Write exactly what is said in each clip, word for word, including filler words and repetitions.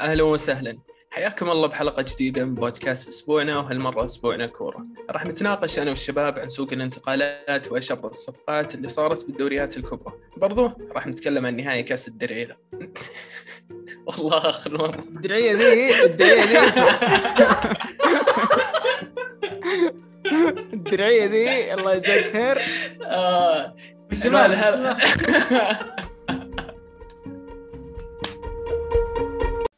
أهلا وسهلا، حياكم الله بحلقة جديدة من بودكاست أسبوعنا، وهالمرة أسبوعنا كورة. راح نتناقش أنا والشباب عن سوق الانتقالات وأشهر الصفقات اللي صارت بالدوريات الكبرى، برضو راح نتكلم عن نهائي كأس الدرعيلة. والله آخر مرة الدرعية ذي الدرعية ذي الدرعية ذي الله يجزاك خير. آه الشمال هذا.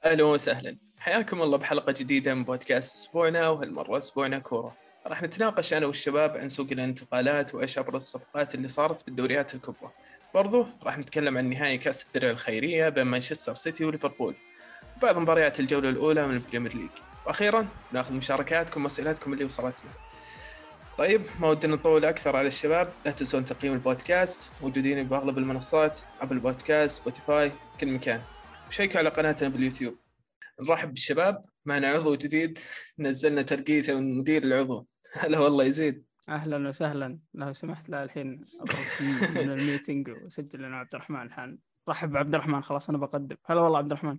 أهلا وسهلا، حياكم الله بحلقة جديدة من بودكاست أسبوعنا، وهالمرة أسبوعنا كورة. راح نتناقش أنا والشباب عن سوق الانتقالات وأشهر الصفقات اللي صارت بالدوريات الكبرى، برضو راح نتكلم عن نهائي كأس الدرع الخيرية بين مانشستر سيتي وليفربول، وبعض مباريات الجولة الأولى من البريمير ليج، وأخيرا ناخذ مشاركاتكم وأسئلتكم اللي وصلتنا. طيب، ما ودنا نطول أكثر على الشباب، لا تنسون تقييم البودكاست، موجودين بأغلب المنصات، أبل بودكاست، سبوتيفاي، كل مكان، وشيكوا على قناتنا باليوتيوب. نرحب بالشباب، معنا عضو جديد نزلنا ترقيته من مدير العضو. هلا والله يزيد. أهلا وسهلا، لو سمحت لا الحين أخرج من الميتنج وسجل لنا عبدالرحمن الحين. رحب عبدالرحمن، خلاص أنا بقدم. هلا والله عبدالرحمن.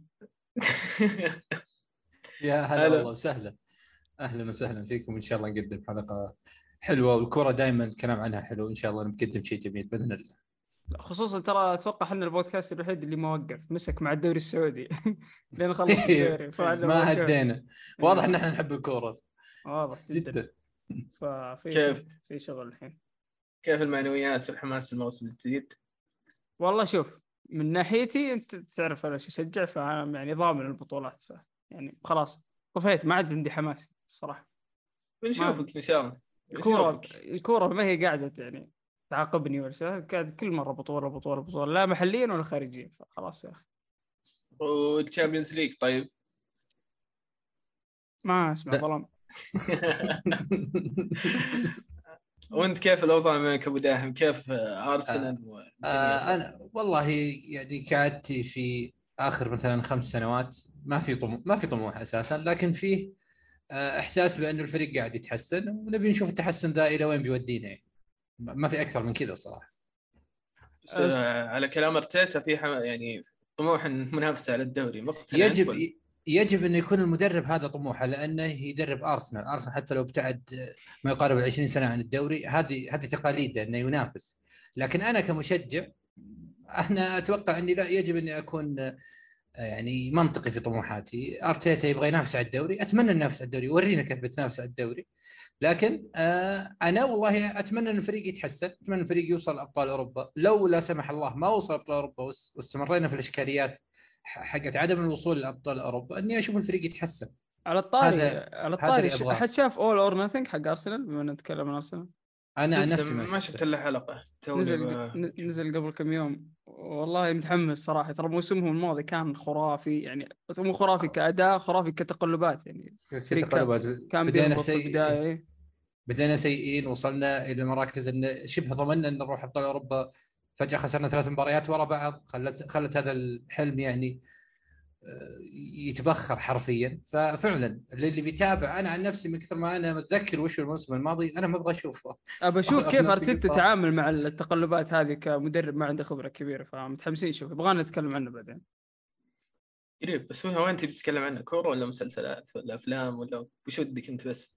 يا هلا والله وسهلا، أهلا وسهلا فيكم. إن شاء الله نقدم حلقة حلوة، والكرة دائما الكلام عنها حلو، إن شاء الله نقدم شيء جميل بإذن الله. خصوصا ترى اتوقع ان البودكاست الوحيد اللي ما وقف مسك مع الدوري السعودي لين خلص الدوري. ما هدينا، واضح ان احنا نحب الكوره، واضح جدا. ففي كيف في شغل الحين، كيف المعنويات والحماس الموسم الجديد؟ والله شوف، من ناحيتي انت تعرف انا اشجع، فانا يعني ضامن البطولات، ف يعني خلاص طفيت، ما عاد عندي حماس الصراحه. بنشوفك ان شاء الله. الكوره الكوره ما هي قاعده يعني تعاقبني ولا قاعد، كل مره بطوله بطوله بطوله، لا محليا ولا خارجيا، فخلاص يا اخي. والتشامبيونز ليج طيب ما اسمع ظلام. وانت كيف الاوضاع معك ابو داهم؟ كيف ارسنال؟ آه آه انا والله يعني كعادتي في اخر مثلا خمس سنوات ما في طمو... ما في طموح اساسا، لكن فيه آه احساس بانه الفريق قاعد يتحسن، ونبي نشوف التحسن ذا الى وين بيودينا يعني. ما في اكثر من كذا الصراحه. على كلام ارتيتا في يعني طموح منافسه على الدوري، يجب أنت. يجب انه يكون المدرب هذا طموحه، لانه يدرب ارسنال ارسنال حتى لو ابتعد ما يقارب عشرين سنه عن الدوري، هذه هذه تقاليده انه ينافس. لكن انا كمشجع انا اتوقع اني لا، يجب اني اكون يعني منطقي في طموحاتي. ارتيتا يبغى ينافس على الدوري، اتمنى ينافس على الدوري، ورينا كيف بتنافس على الدوري. لكن آه انا والله اتمنى ان الفريق يتحسن، اتمنى الفريق يوصل ابطال اوروبا. لو لا سمح الله ما وصل ابطال اوروبا واستمرينا في الاشكاليات حقت عدم الوصول لابطال اوروبا، اني اشوف الفريق يتحسن. على الطاري على الطاري احد شاف اول اور ناثينج حق ارسنال؟ بما اننا نتكلم عن ارسنال، انا نفسي ما شفت الا حلقه نزل, ب... نزل قبل كم يوم. والله متحمس صراحه، ترى موسمهم الماضي كان خرافي، يعني مو خرافي كاداء، خرافي كتقلبات، يعني كتقلبات. كان بدينا سيء بدينا سيئين، وصلنا الى مراكز ان شبه ضمننا ان نروح ابطال اوروبا، فجاه خسرنا ثلاث مباريات ورا بعض، خلت خلت هذا الحلم يعني يتبخر حرفيا. ففعلا اللي بيتابع، انا عن نفسي من كثر ما انا متذكر وش الموسم الماضي، انا ما ابغى اشوفه، ابى اشوف كيف ارتيتا تتعامل مع التقلبات هذه كمدرب ما عنده خبره كبيره. فمتحمسين نشوف، يبغانا نتكلم عنه بعدين قريب. بس وين انت بتتكلم عنه، كوره ولا مسلسلات ولا افلام ولا وش ودك انت؟ بس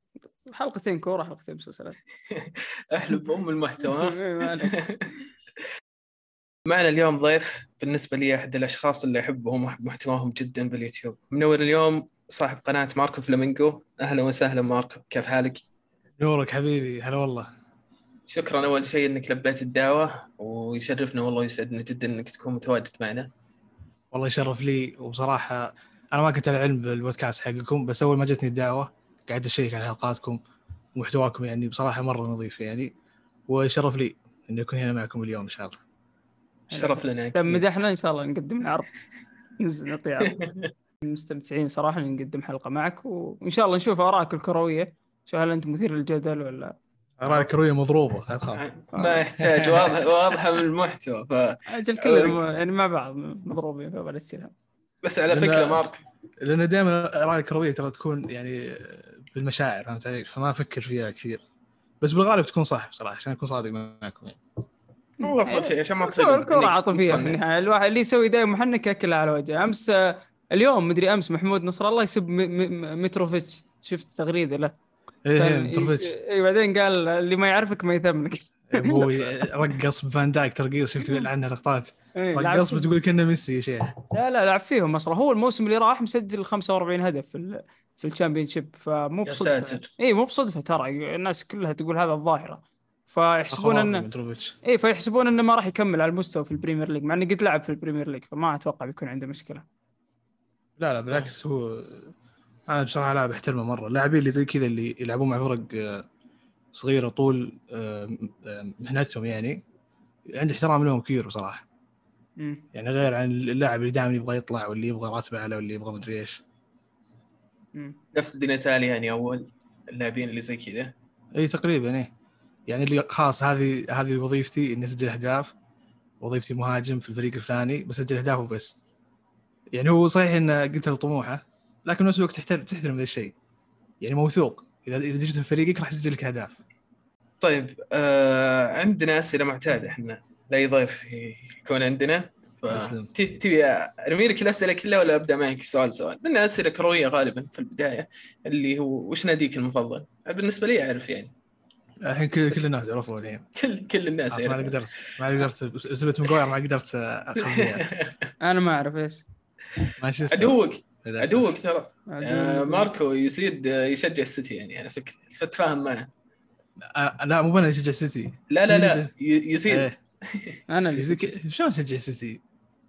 حلقتين كوره، حلقتين مسلسلات. احلب ام المحتوى. معنا اليوم ضيف بالنسبة لي أحد الأشخاص اللي أحبهم وأحب محتواهم جداً باليوتيوب. منور اليوم صاحب قناة ماركو فلامينغو. أهلا وسهلا ماركو، كيف حالك؟ نورك حبيبي، هلا والله. شكراً أول شيء أنك لبيت الدعوة، ويشرفنا والله ويسعدنا جداً أنك تكون متواجد معنا. والله يشرف لي، وبصراحة أنا ما كنت على علم بالبودكاست حقكم، بس أول ما جتني الدعوة قاعد أشيك على حلقاتكم ومحتواكم، يعني بصراحة مرة نظيف يعني، ويشرف لي أن أكون هنا معكم اليوم إن شاء الله. شرف لنا. مدحنا إن شاء الله نقدم عرض، ننزل نعطي عرض. مستمتعين صراحة نقدم حلقة معك، وإن شاء الله نشوف آراءك الكروية. شو هل أنت مثير للجدل ولا؟ آراء الكروية مضروبة، لا تخاف. ما يحتاج، واضح واضحة من المحتوى. ف... أجل كلهم يعني مع بعض مضروبين، فبلا تشيلهم. بس على فكرة لأن... مارك، لأن دائما آراء الكروية ترى تكون يعني بالمشاعر، فهمت علي؟ فما أفكر فيها كثير، بس بالغالب تكون صح بصراحة، عشان أكون صادق معكم يعني. مو أفضل شيء عشان ما تصير الكرة عاطفية في النهاية. الواحد اللي يسوي دايم محنك يأكل على وجهه. أمس اليوم مدري امس محمود نصر الله يسب م- م- متروفيتش، شفت تغريده له ايه متروفيتش اي بعدين قال اللي ما يعرفك ما يثمنك. هو رقص فان دايك ترقيص، شفت تقول عنه لقطات رقص بتقول كنا ميسي شيء. لا لا لعب فيهم مصر، هو الموسم اللي راح مسجل خمسة وأربعين هدف في ال في الشامبيونشيب، فمو بصدفه اي مو بصدفه ترى الناس كلها تقول هذا الظاهره، فيحسبون ان اي فيحسبون انه ما راح يكمل على المستوى في البريمير ليج، مع انه قد لعب في البريمير ليج فما اتوقع بيكون عنده مشكله. لا لا بالعكس، هو انا بصراحه لاعب احترمه مره. اللاعبين اللي زي كذا اللي يلعبون مع فرق صغيره طول مهنتهم يعني عندي احترام لهم كثير بصراحه. امم يعني غير عن اللاعب اللي دائما يبغى يطلع واللي يبغى راتبه اعلى واللي يبغى مدري ايش. امم نفس الدنيا تالي يعني اول اللاعبين اللي زي كذا اي تقريبا ايه يعني اللي خاص هذه هذه وظيفتي اني اسجل اهداف، وظيفتي مهاجم في الفريق الفلاني بسجل اهداف وبس. يعني هو صحيح ان قلت له طموحه، لكن نفس الوقت تحترم تحترم ذا الشيء يعني موثوق اذا اذا جيت فريقك راح يسجل لك اهداف. طيب آه عندنا اسئله معتاده احنا لا ضيف يكون عندنا، تبي ارمي لك الاسئله كلها ولا ابدا معك سؤال سؤال؟ لان اسئله كرويه غالبا في البدايه اللي هو وش ناديك المفضل. بالنسبه لي اعرف يعني الحين كل كل الناس يعرفوا الحين كل كل الناس ما قدرت ما قدرت سبت مقاير ما قدرت اخذها. انا ما اعرف ايش ماشي ادوق ادوق ترى آه ماركو يزيد يشجع السيتي يعني انا فكر فتفاهم معه. لا مو انا يشجع السيتي، لا لا لا يزيد آه. انا يزيد شلون شجع السيتي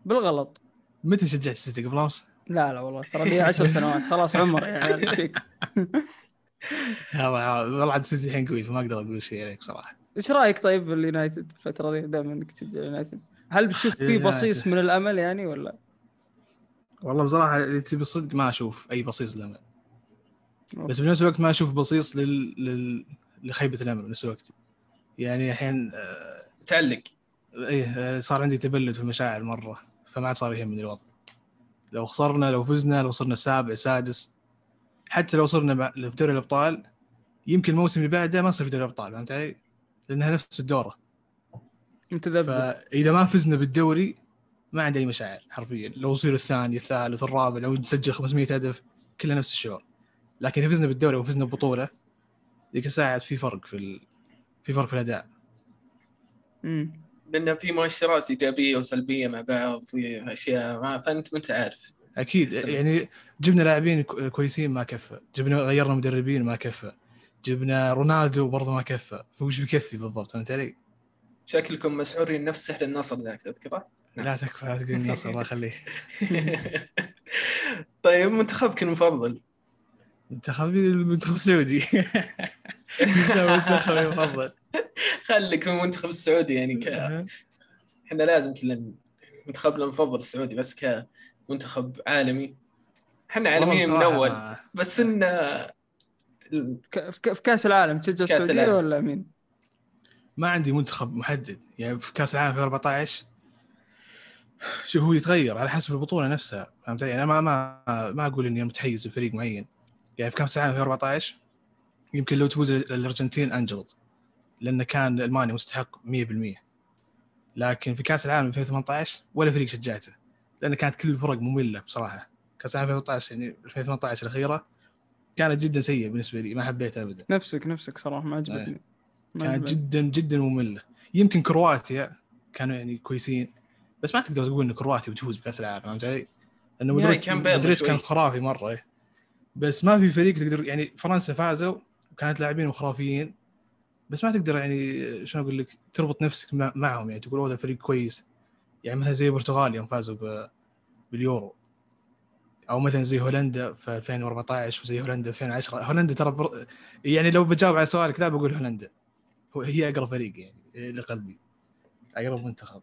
بالغلط؟ متى شجعت السيتي؟ قبل امس؟ لا لا والله ترى لي عشر سنوات خلاص عمر يعني شيك. والله عاد السيتي الحين قوي فما اقدر اقول شيء عليك صراحه. ايش رايك طيب باليونايتد الفتره دي دائما انك تشجع اليونايتد؟ هل بتشوف فيه بصيص من الامل يعني ولا؟ والله بصراحه اللي تبي الصدق ما اشوف اي بصيص للامل، بس بنفس الوقت ما اشوف بصيص لل, لل... لخيبه الامل بنفس الوقت. يعني الحين آه... تعلق ايه صار عندي تبلد في المشاعر مره، فما عاد صار يهمني الوضع. لو خسرنا لو فزنا لو صرنا سابع سادس حتى لو صرنا في دوري الابطال يمكن الموسم اللي بعده ما نصير في دوري الابطال، فهمت علي؟ لانها نفس الدوره متذبذب. فاذا ما فزنا بالدوري ما عندي اي مشاعر حرفيا، لو نصير الثاني الثالث الرابع لو نسجل خمسمية هدف كلها نفس الشعور. لكن اذا فزنا بالدوري وفزنا ببطوله ذيك ساعه في فرق في ال... في فرق في الاداء. امم لأنه في مؤشرات إيجابية وسلبية مع بعض في أشياء ما فأنت ما تعرف أكيد. يعني جبنا لاعبين كويسين ما كفى، جبنا غيرنا مدربين ما كفى، جبنا رونالدو برضه ما كفى، فوش بكفي بالضبط أنت علي؟ شكلكم مسحورين نفس سحر النصر ذاك تذكره؟ لا تكفى لا تقول النصر الله يخليه. طيب منتخبك المفضل؟ منتخبي المنتخب السعودي. منتخبي المفضل خليك في المنتخب السعودي يعني ك احنا لازم كلنا منتخبنا المفضل السعودي، بس كمنتخب عالمي احنا عالميين من اول ما... بس ان ك... في كاس العالم تشجع السعوديه ولا مين؟ ما عندي منتخب محدد يعني. في كاس العالم في أربعة عشر شو هو يتغير على حسب البطوله نفسها، فهمت يعني؟ انا ما ما ما اقول اني متحيز لفريق معين يعني. في كاس العالم في أربعة عشر يمكن لو تفوز الارجنتين انجلط لأنه كان ألمانيا مستحق مية بالمية. لكن في كأس العالم ألفين وثمانية عشر ولا فريق شجعته لأن كانت كل الفرق مملة بصراحة. كأس العالم ألفين وثمانية عشر يعني ألفين وثمانية عشر الأخيرة كانت جدا سيئة بالنسبة لي، ما حبيتها أبدا. نفسك نفسك صراحة ما عجبتني آه. كانت جدا جدا مملة. يمكن كرواتيا كانوا يعني كويسين، بس ما تقدر تقول إن كرواتيا بتفوز بكأس العالم، فهمت علي؟ لأنه مدريد كان خرافي مرة، بس ما في فريق تقدر يعني. فرنسا فازوا وكانت لاعبين خرافيين، بس ما تقدر يعني شنو أقول لك تربط نفسك معهم يعني تقول هذا فريق كويس يعني. مثلا زي البرتغال يوم فازوا باليورو، أو مثلا زي هولندا في ألفين وأربعة عشر وزي هولندا في ألفين وعشرة. هولندا ترى بر... يعني لو بجاوب على سؤالك لا بقول هولندا هي أقرب فريق يعني لقلبي، أقرب منتخب.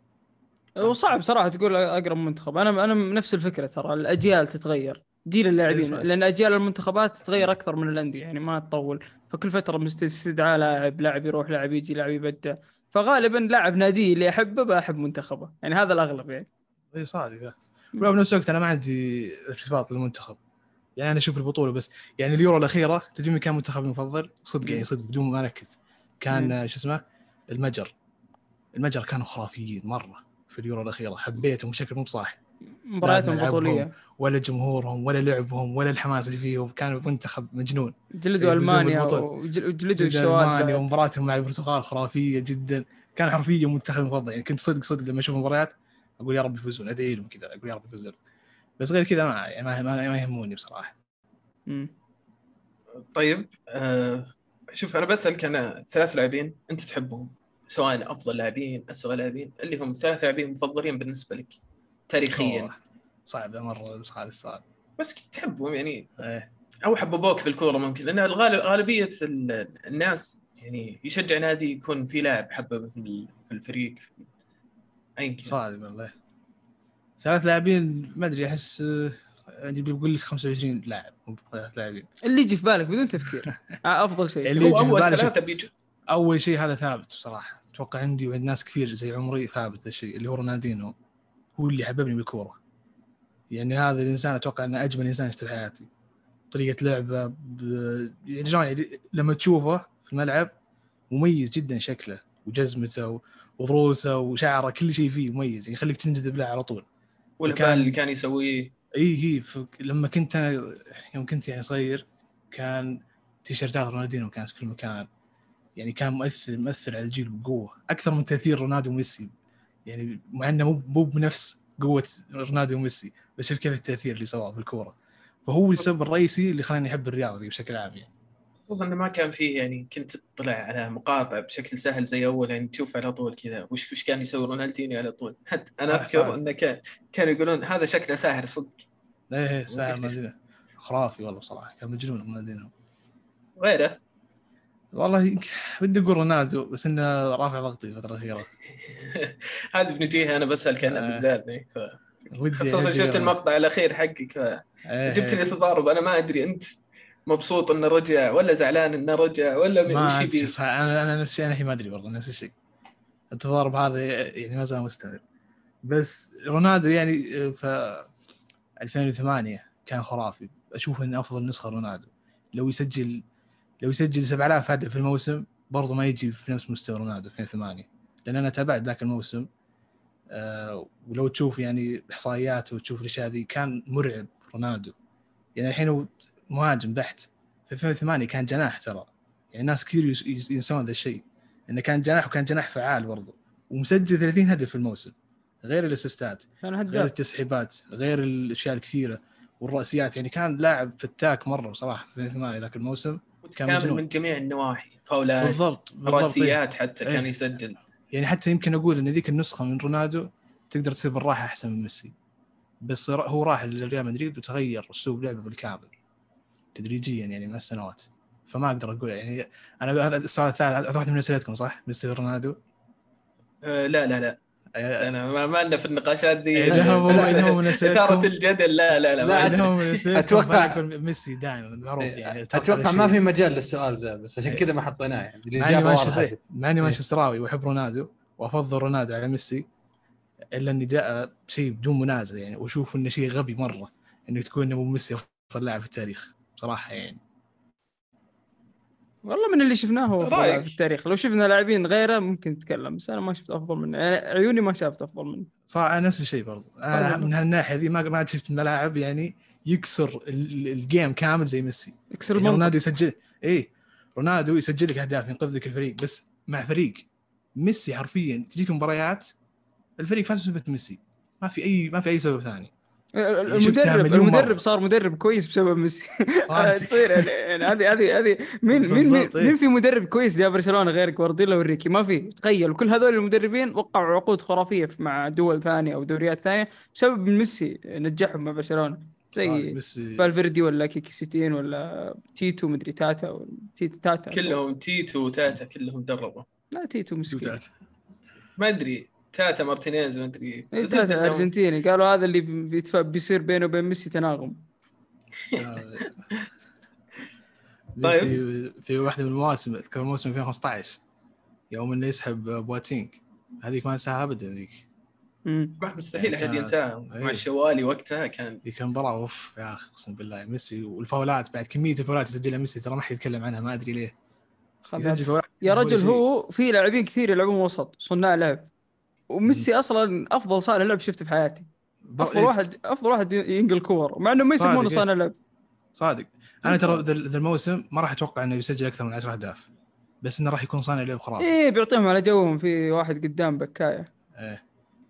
وصعب صراحة تقول أقرب منتخب. أنا أنا نفس الفكرة ترى، الأجيال تتغير جيل اللاعبين، لأن أجيال المنتخبات تتغير أكثر من الأندية يعني ما تطول. فكل فترة مستدعى لاعب، لاعب يروح، لاعب يجي، لاعب يبدع، فغالبا لاعب نادي اللي أحبه بأحب منتخبه يعني، هذا الأغلب يعني. إيه صادق. ولو بنفس الوقت أنا ما عندي ارتباط للمنتخب يعني، أنا أشوف البطولة بس يعني. اليورو الأخيرة تدري كان منتخب المفضل صدق يعني صدق بدون ما أركز كان شو اسمه المجر. المجر كانوا خرافيين مرة في اليورو الأخيرة، حبيتهم بشكل مو صحيح. مبارياتهم بطوليه ولا جمهورهم ولا لعبهم ولا الحماس اللي فيهم، كانوا منتخب مجنون. جلدوا المانيا وجلدوا الشوالي، ومباراتهم مع البرتغال خرافيه جدا، كان حرفيا منتخب مفضل يعني. كنت صدق صدق لما اشوف مباريات اقول يا رب يفوزون، ادعي لهم كذا اقول يا رب يفوزون، بس غير كذا ما يعني ما, ما يهموني بصراحه. امم طيب أه شوف انا بسالك، انا ثلاث لاعبين انت تحبهم، سواء افضل لاعبين اسوء لاعبين، اللي هم ثلاث لاعبين مفضلين بالنسبه لك تاريخيا. صعب مره صعب الصعب، بس كنت تحبهم يعني إيه. او حببوك في الكوره ممكن، لان الغالب غالبيه الناس يعني يشجع نادي يكون في لاعب حببه في الفريق اي كذا. صعب والله ثلاث لاعبين ما ادري، احس عندي بقول لك خمسة وعشرين لاعب ثلاث لاعبين اللي يجي في بالك بدون تفكير. افضل شيء اللي يجي في بالك اول شيء هذا ثابت بصراحه، اتوقع عندي وعند ناس كثير زي عمري ثابت الشيء اللي هو رونالدينو، هو اللي حببني بالكوره يعني. هذا الانسان اتوقع انه اجمل انسان شفته في حياتي، طريقه لعبه يعني لما تشوفه في الملعب مميز جدا، شكله وجزمته وضروسه وشعره كل شيء فيه مميز يعني، يخليك تنجذب له على طول. والبال اللي كان يسويه اي هي لما كنت انا يوم كنت يعني صغير، كان تيشيرتات رونالدينو كانت في كل مكان يعني، كان مؤثر مؤثر على الجيل بقوه اكثر من تاثير رونالدو وميسي يعني، مع انه مو مو بنفس قوه رونالدو وميسي، بس شوف كيف التاثير اللي سواه بالكوره. فهو السبب الرئيسي اللي خلاني احب الرياضه بشكل عام يعني، خصوصا انه ما كان فيه يعني كنت تطلع على مقاطع بشكل سهل زي اول يعني، تشوف على طول كذا وش وش كان يسوي رونالدينيو على طول. حتى انا اذكر انه كان كانوا يقولون هذا شكله ساحر صدق. ايه ساحر مجنون خرافي والله بصراحه، كان مجنون رونالدينيو. غيره والله بدي اقول رونالدو، بس انه رافع ضغطي فتره اخيره. هذا بنجيها انا بسال كان بالذات، ف خصوصا شفت المقطع الاخير حقك جبت لي تضارب، انا ما ادري انت مبسوط انه رجع ولا زعلان انه رجع ولا وش يبي. انا انا نفس الشيء، انا ما ادري برضه نفس الشيء، التضارب هذا يعني ما زال مستمر. بس رونالدو يعني في ألفين وثمانية كان خرافي، اشوف انه افضل نسخه رونالدو. لو يسجل لو يسجل سبعة آلاف هدف في الموسم برضه ما يجي في نفس مستوى رونالدو ألفين وثمانية، لان انا تابعت ذاك الموسم. أه ولو تشوف يعني احصائياته وتشوف الاشياء هذه، كان مرعب رونالدو يعني. الحين مهاجم بحت، في ألفين وثمانية كان جناح ترى يعني، ناس كثير ينسون ذا الشيء انه كان جناح، وكان جناح فعال برضه، ومسجل ثلاثين هدف في الموسم، غير الاسيستات غير التسحيبات غير الاشياء الكثيره والرأسيات يعني. كان لاعب فتاك مره بصراحه في ألفين وثمانية ذاك الموسم، كان من جميع النواحي، فاولات بالضبط رأسيات حتى كان يسجل يعني. حتى يمكن أقول أن ذيك النسخة من رونالدو تقدر تصير بالراحة أحسن من ميسي، بس هو راح للريال مدريد وتغير أسلوب لعبه بالكامل تدريجيا يعني مع السنوات. فما أقدر أقول يعني أنا هذا السؤال الثالث، هذا واحد من أسئلتكم صح؟ ميسي رونالدو؟ أه لا لا لا أنا ما ما لنا في النقاشات دي، إثارة الجدل. لا لا لا, لا ما أنا أتوقع ميسي دائما معروف يعني، أتوقع ما في مجال للسؤال ذا، بس عشان كذا ما حطيناه يعني. الإجابة واضحة، مع إني مانشستراوي وأحب رونالدو وأفضل رونالدو على ميسي، إلا إني جاء شيء بدون منازع يعني، وأشوف إنه شيء غبي مرة إنه تكون أبو ميسي أفضل لاعب في التاريخ بصراحة يعني. والله من اللي شفناه في التاريخ، لو شفنا لاعبين غيره ممكن نتكلم، بس انا ما شفت افضل منه يعني، عيوني ما شافت افضل منه صح. انا نفس الشيء برضه، انا من هالناحيه ذي ما ما شفت ملاعب يعني يكسر الجيم كامل زي ميسي. يكسر يعني رونالدو يسجل ايه، رونالدو يسجل لك اهداف ينقذ لك الفريق، بس مع فريق ميسي حرفيا تجيك مباريات الفريق فاز بسبب ميسي، ما في اي ما في اي سبب ثاني. المدرب المدرب صار مدرب كويس بسبب ميسي تصير يعني. هذه هذه هذه مين مين مين في مدرب كويس جاب برشلونة غير جوارديولا والريكي؟ ما في. تخيل كل هذول المدربين وقعوا عقود خرافية مع دول ثانية أو دوريات ثانية بسبب ميسي نجحهم مع برشلونة، زي فالفيردي ولا كيكي ستين ولا تيتو مدري تاتا تيتو تاتا كلهم تيتو تاتا كلهم دربوا. لا تيتو مسكين ما أدري، تاتا مارتينيز ما ادري تاتا ارجنتيني، قالوا هذا اللي بيتف... بيصير بينه وبين ميسي تناغم. طيب في واحده من المواسم اذكر موسم ألفين وخمسة عشر يوم انه يسحب بواتينج، هذيك ما انساها ابدا هذيك، ما مستحيل احد ينساها مع الشوالي وقتها. كان دي كان مباراه اوف يا اخي اقسم بالله ميسي، والفاولات بعد كميه الفاولات اللي سجلها ميسي ترى ما حد يتكلم عنها ما ادري ليه يا رجل. هو في لاعبين كثير يلعبون وسط صناع لعب، وميسي أصلاً أفضل صانع لعب شفته في حياتي افضل واحد افضل واحد ينقل كور مع انه ما يسمونه صانع لعب صادق. انا ترى ذا الموسم ما راح اتوقع انه بيسجل اكثر من عشرة اهداف، بس انه راح يكون صانع لعب خرافي. ايه بيعطيهم على جوهم، في واحد قدام بكايه. ايه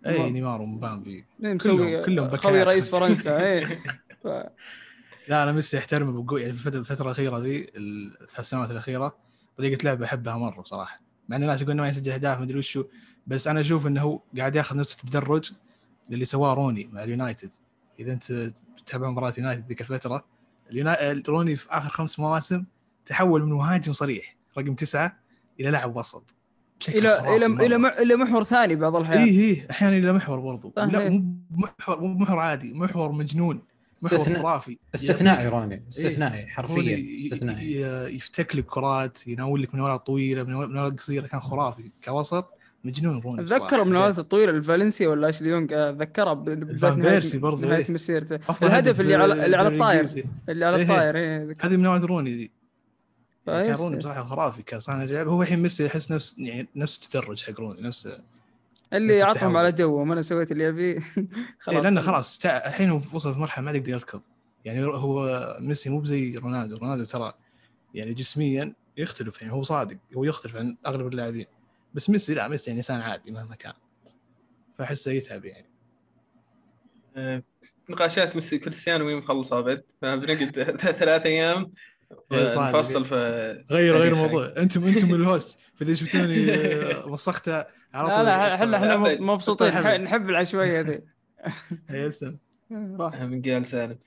اي نيمار ومبامبي مسوي كلهم بكايه، خوي رئيس فرنسا. ايه ف... لا انا ميسي احترمه بقوه يعني في الفتره الاخيره ذي، الثلاث سنوات الاخيره طريقه لعبه احبها مره بصراحه، مع ان الناس يقولون ما يسجل اهداف ما ادري وشو، بس انا اشوف انه هو قاعد ياخذ نفس التدرج اللي سواه روني مع اليونايتد. اذا انت تتابع مباريات اليونايتد ذيك الفتره، روني في اخر خمس مواسم تحول من مهاجم صريح رقم تسعة الى لاعب وسط الى الى الى الى محور ثاني بعض الاحيان. اي اي احيانا الى محور برضو. لا محور مو محور عادي، محور مجنون، محور خرافي استثنائي. روني استثنائي حرفيا استثنائي، يفتك لك كرات، يناول لك مناولات طويله مناولات قصيره، كان خرافي كوسط مجنون روني. اتذكر مناولاته الطويله الفالنسيا ولا اشليونج، اتذكرها بالفالنسيا برضو نهايه مسيرته، الهدف اللي على اللي على الطاير اللي على الطاير هذه مناوله روني ذي. كان روني بصراحه خرافي كصانع لعب. هو الحين ميسي يحس نفس يعني نفس التدرج حق روني، نفس اللي يعطهم على جوه. ما انا سويت اللي ابي خلاص. إيه لانه خلاص الحين وصل في مرحله ما يقدر يركض يعني. هو ميسي مو زي رونالدو، رونالدو ترى يعني جسميا يختلف يعني، هو صادق هو يختلف عن اغلب اللاعبين، بس ميسي لا، ميسي يعني انسان عادي مهما كان، فحسه يتعب يعني. نقاشات ميسي كريستيانو وين مخلصه بعد، فبنقعد ثلاث ايام نفصل في غير غير موضوع. انتم انتم الهوست فاذا شفتوني وسختها على طول. لا احنا احنا مبسوطين، نحب العشوائيه هذه. هي اسلم راح من قال سالم.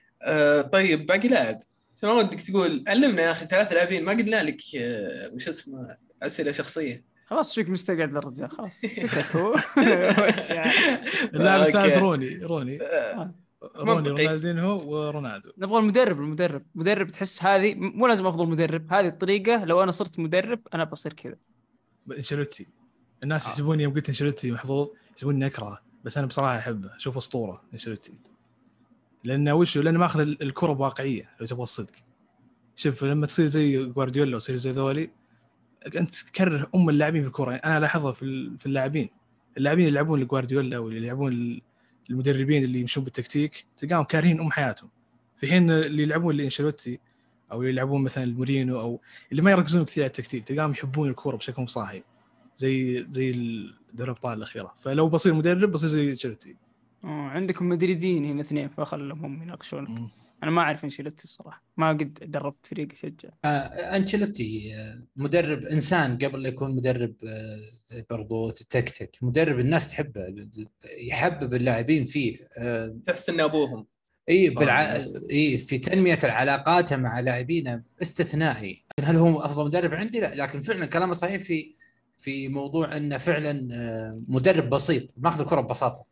طيب باقي لاعب شو ودك تقول؟ علمنا يا اخي ثلاث لاعبين ما قلنا لك وش اسمه، اسئله شخصيه. خلاص شيك مستقعد للرجال، خلاص سكت هو. اللاعب الثالث روني روني روني رونالدينهو ورونالدو. نبغى المدرب المدرب مدرب تحس هذه مو لازم افضل مدرب، هذه الطريقه لو انا صرت مدرب انا بصير كذا. انشيلوتي الناس آه. يسبوني يوم قلت انشيلوتي محظوظ، يسبوني اكرهه، بس انا بصراحه احبه، اشوف اسطوره انشيلوتي. لانه وش لانه ماخذ الكره بواقعيه لو تبغى الصدق. شوف لما تصير زي غوارديولا وتصير زي ذولي، انت تكرر ام اللاعبين في الكره يعني. انا لاحظها في في اللاعبين اللاعبين اللي يلعبون لغوارديولا واللي يلعبون المدربين اللي يمشون بالتكتيك، تلقاهم كارهين ام حياتهم، في حين اللي يلعبون لانشيلوتي او اللي يلعبون مثلا المورينو او اللي ما يركزون كثير على التكتيك، تلقاهم يحبون الكره بشكل صاحي زي زي الدوري الابطال الاخيره. فلو بصير مدرب بصير زي انشيلوتي. عندكم مدريدين هنا اثنين فخلهم يناقشونك. م- أنا ما أعرف أنشيلوتي الصراحة، ما قد دربت فريق شجع. آه، أنشيلوتي مدرب إنسان قبل لا يكون مدرب برضو تكتيك، مدرب الناس تحبه، يحبب اللاعبين فيه. آه، تحس إن أبوهم. إيه بالع... إيه في تنمية العلاقات مع لاعبينه استثنائي. هل هو أفضل مدرب عندي؟ لا، لكن فعلا كلامه صحيح في في موضوع إنه فعلا مدرب بسيط، ماخذ الكرة ببساطة.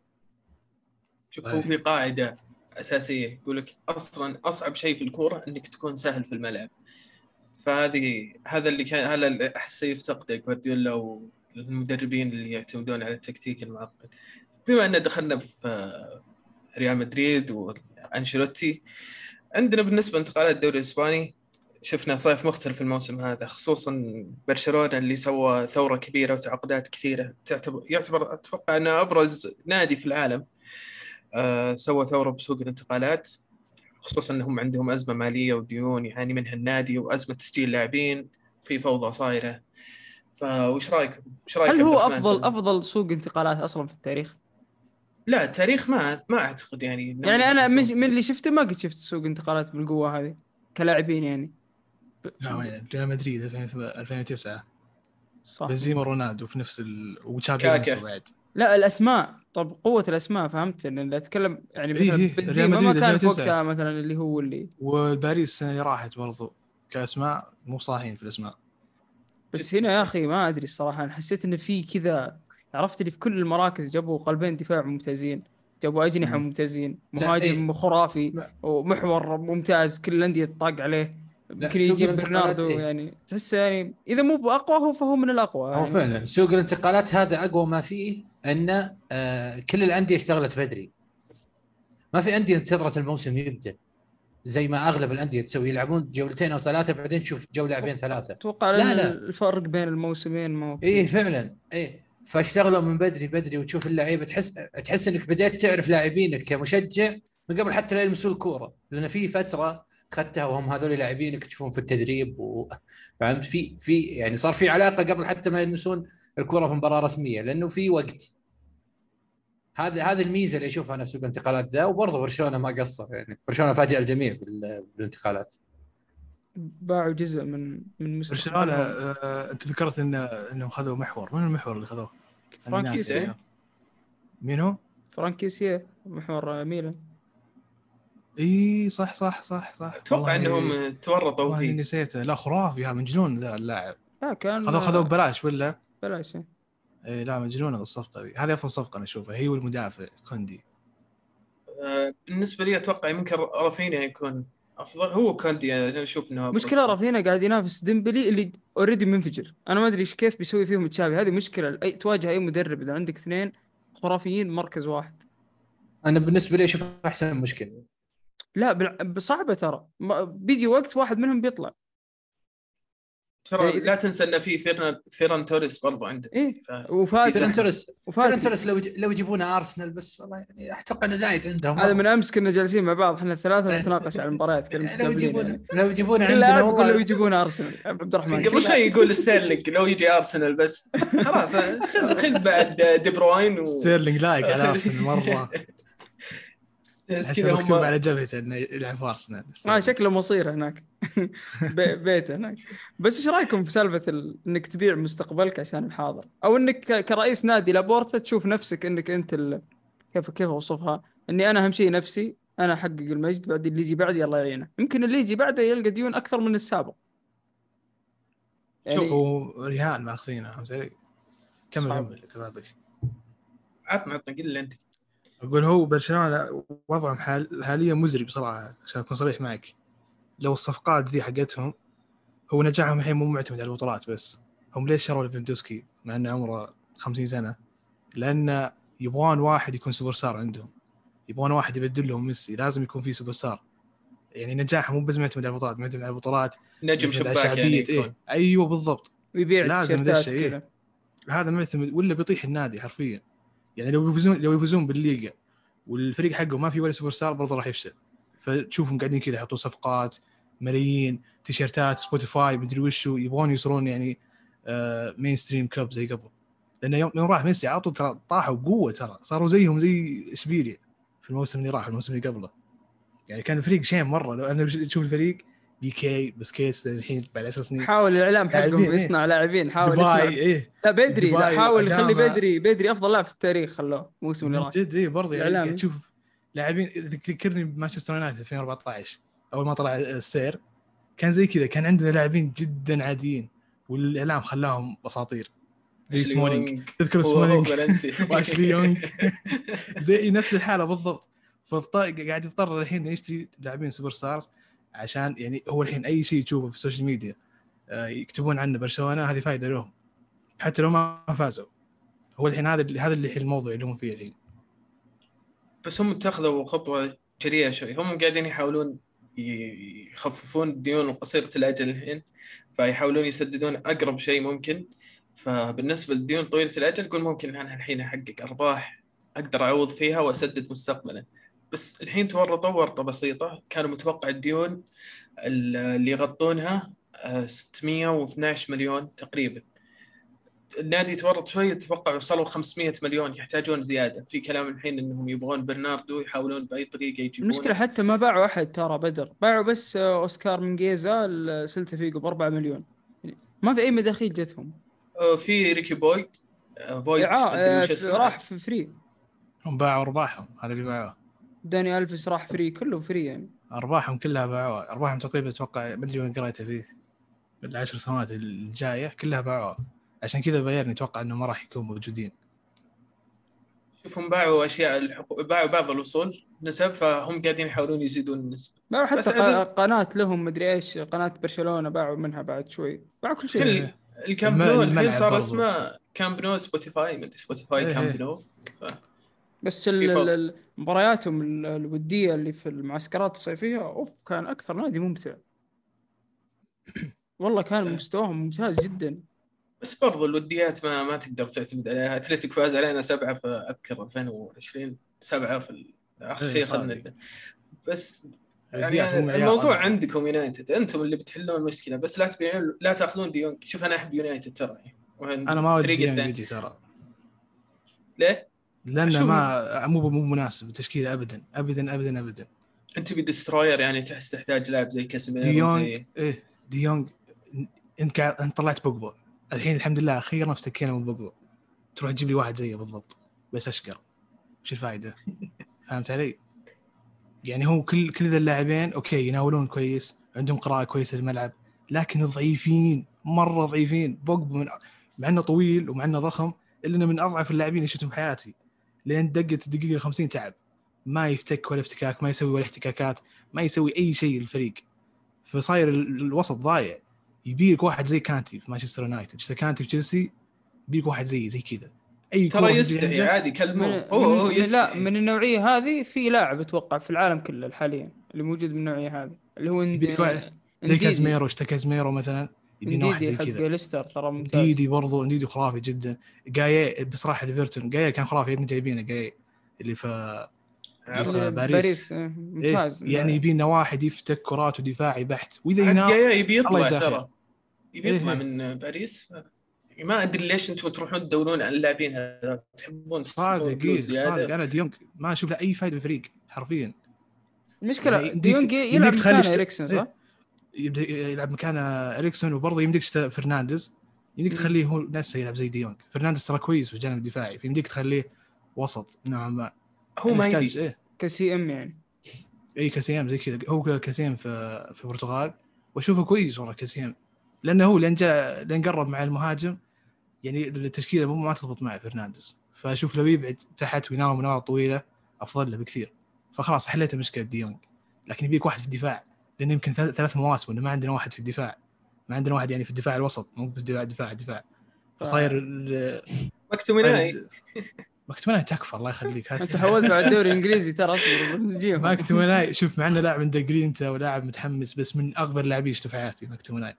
شوفوا في قاعدة أساسية يقولك أصلاً أصعب شيء في الكورة إنك تكون سهل في الملعب. فهذه هذا اللي كان هلا أحس يفتقده غوارديولا والمدربين اللي يعتمدون على التكتيك المعقد. بما أننا دخلنا في ريال مدريد وأنشيلوتي، عندنا بالنسبة انتقالات الدوري الإسباني شفنا صيف مختلف الموسم هذا، خصوصاً برشلونة اللي سوى ثورة كبيرة وتعاقدات كثيرة. تعتبر يعتبر أتوقع أنه أبرز نادي في العالم أه سوى ثورة بسوق الانتقالات، خصوصاً أنهم عندهم أزمة مالية وديون يعاني منها النادي، وأزمة تسجيل لاعبين، في فوضى صايرة. فوش رأيك؟ وش رأيك؟ هل هو أفضل أفضل سوق انتقالات أصلاً في التاريخ؟ لا التاريخ ما ما أعتقد يعني. يعني أنا من اللي شفته ما قد شفت سوق انتقالات بالقوة هذه كلاعبين يعني. ريال مدريد ألفين وتسعة بنزيما رونالدو في نفس ال وتشافي بعد. لا الأسماء، طب قوة الأسماء فهمت إن لا أتكلم يعني. بنزيما ما كان في وقتها مثلا اللي هو اللي والباريس السنة اللي راحت برضو كأسماء مو صاحين في الأسماء. بس هنا يا أخي ما أدري الصراحة، أنا حسيت إن في كذا، عرفت اللي في كل المراكز جابوا قلبين دفاع ممتازين، جابوا أجنحة ممتازين، مهاجم خرافي ومحور ممتاز، كل الأندية تطاق عليه. يمكن يجيب برناردو يعني، تحس يعني إذا مو بأقوى هو فهو من الأقوى يعني. هو فعلا سوق الانتقالات هذا أقوى ما فيه أن آه كل الأندية اشتغلت بدري، ما في أندية انتظرت الموسم يبدأ زي ما أغلب الأندية تسوي، يلعبون جولتين أو ثلاثة بعدين تشوف جو لاعبين ثلاثة. توقع لا لا الفرق بين الموسمين مو إيه فعلا إيه. فاشتغلوا من بدري بدري، وتشوف اللعيبه تحس تحس انك بدأت تعرف لاعبينك كمشجع من قبل حتى لا يلمسوا الكوره، لان في فتره خدتها وهم هذول لاعبينك تشوفهم في التدريب وفهمت في في يعني صار في علاقه قبل حتى ما يلمسون الكوره في مباراه رسميه، لانه في وقت. هذا هذه الميزه اللي اشوفها انا في سوق الانتقالات ذا، وبرضه برشلونه ما قصر، يعني برشلونه فاجأ الجميع بالانتقالات، باعوا جزء من من برشلونه. انت ذكرت ان انهم خذوا محور، من المحور اللي خذوه؟ فرانكيسيه. مين هو؟ فرانكيسيه محور ميلان. اي صح صح صح صح اتوقع انهم إيه. تورطوا فيه، نسيته. لا خرافي، ها مجنون ذا اللاعب. اه كان هذا خذوه ببلاش ولا بلاش؟ اي لا مجنونه الصفقه دي، هذه افضل صفقه انا اشوفها، هي والمدافع كوندي. آه بالنسبه لي اتوقع يمكن رافينيا يكون افضل، هو كوندي انا اشوف انه مشكله. رافينيا قاعد ينافس ديمبلي اللي اوريدي منفجر، انا ما ادري ايش كيف بيسوي فيهم تشابي، هذه مشكله اي تواجه اي مدرب اذا عندك اثنين خرافيين مركز واحد. انا بالنسبه لي اشوف احسن مشكله، لا بصعبه ترى، بيجي وقت واحد منهم بيطلع ترى. لا تنسى ان في فيرن فيرن توريس برضه عنده إيه؟ ف... وفاز فيرن توريس وفيرن توريس لو لو يجيبونه ارسنال بس والله يعني احتق انه زايد عندهم. هذا من امس كنا جالسين مع بعض احنا الثلاثه نتناقش على المباريات كنا متقابلين يعني. لو يجيبونه عندنا والله لو يجيبونه ارسنال. عبد الرحمن قبل شوي يقول ستيرلينج لو يجي ارسنال بس خلاص خذ خذ بعد دي بروين و... ستيرلينج لايق على ارسنال مره مكتوب هم... على جبهته إنه يلعب أرسنال. آه شكله مصير هناك بيته هناك. بس إيش رأيكم في سالفة ال... إنك تبيع مستقبلك عشان الحاضر، أو إنك ك... كرئيس نادي لابورتا تشوف نفسك إنك أنت ال... كيف كيف أوصفها، إني أنا أهم شيء نفسي، أنا أحقق المجد، بعد اللي يجي بعدي الله يعينه. يمكن اللي يجي بعده يلقى ديون أكثر من السابق. يعني... شوفوا رهان ماخذينه هم سري. كمل كمل كذاك. عطنا عطنا قل لي أنت. أقول هو برشلونة وضعهم حال حاليا مزري بصراحة، عشان أكون صريح معك. لو الصفقات ذي حقتهم، هو نجاحهم الحين مو معتمد على البطولات بس. هم ليش شروا ليفاندوفسكي مع أنه عمره خمسين سنة؟ لأن يبغون واحد يكون سوبر ستار عندهم، يبغون واحد يبدل لهم ميسي، لازم يكون فيه سوبر ستار. يعني نجاحهم مو بس معتمد على البطولات، معتمد على البطولات، نجم شباك يعني إيه؟ أيوه بالضبط، لازم ذا الشيء إيه؟ هذا معتمد، ولا بيطيح النادي حرفيا. يعني لو يفوزون لو يفوزون بالليغا والفريق حقه ما في ولا سوبر ستار برضه راح يفشل. فتشوفهم قاعدين كذا يحطون صفقات ملايين، تيشيرتات، سبوتيفاي، مدري وشو، يبغون يصيرون يعني آه مين ستريم كلوب زي قبل. لأن يوم راح ميسي عطوا ترى طاحوا بقوة، ترى صاروا زيهم زي إشبيلية في الموسم اللي راح الموسم اللي قبله. يعني كان الفريق شين مرة. لو أنا بشوف الفريق بي كي بسكيتس الحين بعد عشر سنين، حاول الإعلام حقهم يصنع لاعبين، حاول يصنع إيه؟ لا بدري، لا حاول يخلي بدري بدري أفضل لاعب في التاريخ خلوه موسم اللي راح جد إيه برضه. يعني تشوف لاعبين، ذكرني بمانشستر يونايتد ألفين وأربعة عشر أول ما طلع السير كان زي كذا، كان عندنا لاعبين جدا عاديين والإعلام خلاهم أساطير زي سمولينج، تذكر سمولينج واشلي يونغ زي نفس الحالة بالضبط. فطاق قاعد يضطر الحين يشتري لاعبين سوبر ستارز عشان يعني هو الحين أي شيء تشوفه في السوشيال ميديا آه يكتبون عنه برشلونة، هذه فائدة لهم حتى لو ما فازوا. هو الحين هذا اللي هذا اللي هي الموضوع اللي هم فيه الحين. بس هم اتخذوا خطوة جريئة شوي، هم قاعدين يحاولون يخففون الديون قصيرة الأجل الحين، فيحاولون يسددون أقرب شيء ممكن. فبالنسبة للديون طويلة الأجل يقول ممكن أنا الحين أحقق أرباح أقدر أعوض فيها وأسدد مستقبلا. بس الحين تورطوا ورطة بسيطة، كانوا متوقع الديون اللي يغطونها ستمائة واثني عشر مليون تقريبا، النادي تورط شوي، يتوقع وصلوا خمسمائة مليون، يحتاجون زيادة. في كلام الحين أنهم يبغون برناردو، يحاولون بأي طريقة يجيبونه. المشكلة حتى ما باعوا أحد ترى بدر، باعوا بس أوسكار من جيزة لسلتا فيجو بأربعة مليون، ما في أي مداخيل جتهم. في ريكي بوي بوي راح في فري، هم باعوا أرباحهم، هذا اللي باعوه. داني ألفيس راح فري، كله فري يعني، أرباحهم كلها باعوها. أرباحهم تقريبا أتوقع مدري وين قريتها فيه العشر سنوات الجاية كلها باعوها، عشان كذا بايرن أتوقع إنه ما راح يكونوا موجودين. شوفهم باعوا أشياء الحقوق، باعوا بعض الوصول نسب، فهم قاعدين يحاولون يزيدون النسبة. باعوا حتى قناة, قناة لهم مدري إيش، قناة برشلونة باعوا منها بعد شوي، باعوا كل شيء. الكامبنو الحين صار اسمه كامبنو سبوتيفاي، مدري سبوتيفاي كامبنو. بس مبارياتهم الودية اللي في المعسكرات الصيفية أوف، كان أكثر نادي ممتع والله، كان مستواهم ممتاز جدا. بس برضو الوديات ما ما تقدر تعتمد عليها. أتلتيك فاز علينا سبعة فأذكر ألفين وعشرين سبعة في آخر شيء خلنا. بس يعني الموضوع عارف. عندكم يونايتد أنتم اللي بتحلون المشكلة، بس لا تبيعون لا تأخذون ديونج. شوف أنا أحب يونايتد ترى، أنا ما ودي يجي ترى. ليه؟ لأنه ما مو مو مناسب التشكيلة أبدا أبدا أبدا أبدا. أنت بديستروير يعني تحس تحتاج لاعب زي كاسيميرو ديونج زي... إيه ديونج. أنت أنت طلعت بوجبا الحين الحمد لله أخيرا افتكينا من بوجبا، تروح تجيب لي واحد زيه بالضبط بس أشكر، وش الفائدة؟ فهمت علي؟ يعني هو كل كل ذا اللاعبين أوكي يناولون كويس، عندهم قراءة كويسة للملعب، لكن ضعيفين مرة ضعيفين. بوجبا من... مع إنه طويل ومع إنه ضخم إلا إنه من أضعف اللاعبين اللي شفتهم بحياتي، لأن دقة الدقيقة خمسين تعب، ما يفتك ولا افتكاك، ما يسوي ولا احتكاكات، ما يسوي أي شيء الفريق. فصاير الوسط ضايع، يبيك واحد زي كانتي في مانشستر يونايتد، شفت كانتي في تشيلسي، يبيك واحد زي زي كذا. أي ترى يستحي عادي كلمه. أوه لا من النوعية هذه في لاعب أتوقع في العالم كله حاليا اللي موجود من النوعية هذه اللي هو اند... زي كازميرو، اشتا كازميرو مثلا ديدي حق ليستر ترى ممتاز. ديدي برضو ديدي خرافي جدا. جاي بصراحة ليفرتون جاي كان خرافي، يدنا جايبينه جاي اللي في باريس ممتاز. إيه؟ يعني يبينا واحد يفتك كرات ودفاعي بحت، وإذا هنا جاي يبي يطلع ترى يبي يطلع من باريس. ما أدري ليش أنتم تروحون تدورون عن اللاعبين هذا، تحبون صادق صادق. أنا ديونج ما أشوف له أي فائدة بالفريق حرفيا. المشكلة يعني ديونج يلعب مكان إريكسون صح؟ يبدأ يلعب مكان إريكسون، وبرضه يمديك فرنانديز يمديك تخليه هو نفسه يلعب زي ديونج. فرنانديز ترى كويس في الجانب الدفاعي، فيمديك تخليه وسط نوعا ما. هو ما يحتاج إيه كسي إم يعني أي كسي إم زي كذا. هو كسي إم في في البرتغال وأشوفه كويس ورا كسي إم، لأنه هو لين جاء لين قرب مع المهاجم يعني التشكيلة مو ما تضبط مع فرنانديز، فأشوف لو يبعد تحت وينام مناطق طويلة أفضل له بكثير. فخلاص حليت مشكلة ديونج، لكن يبيك واحد في الدفاع، لأن يمكن ثلاث مواسم وإنه ما عندنا واحد في الدفاع، ما عندنا واحد يعني في الدفاع الوسط، مو بالدفاع الدفاع الدفاع. فصاير مكتوميناي مكتوميناي تكفى الله يخليك. أنت حاولت على الدوري الإنجليزي ترى أصبر نجيب مكتوميناي. شوف معنا لاعب من دجرينتا ولاعب متحمس، بس من أغبر لاعبين شفت في حياتي مكتوميناي،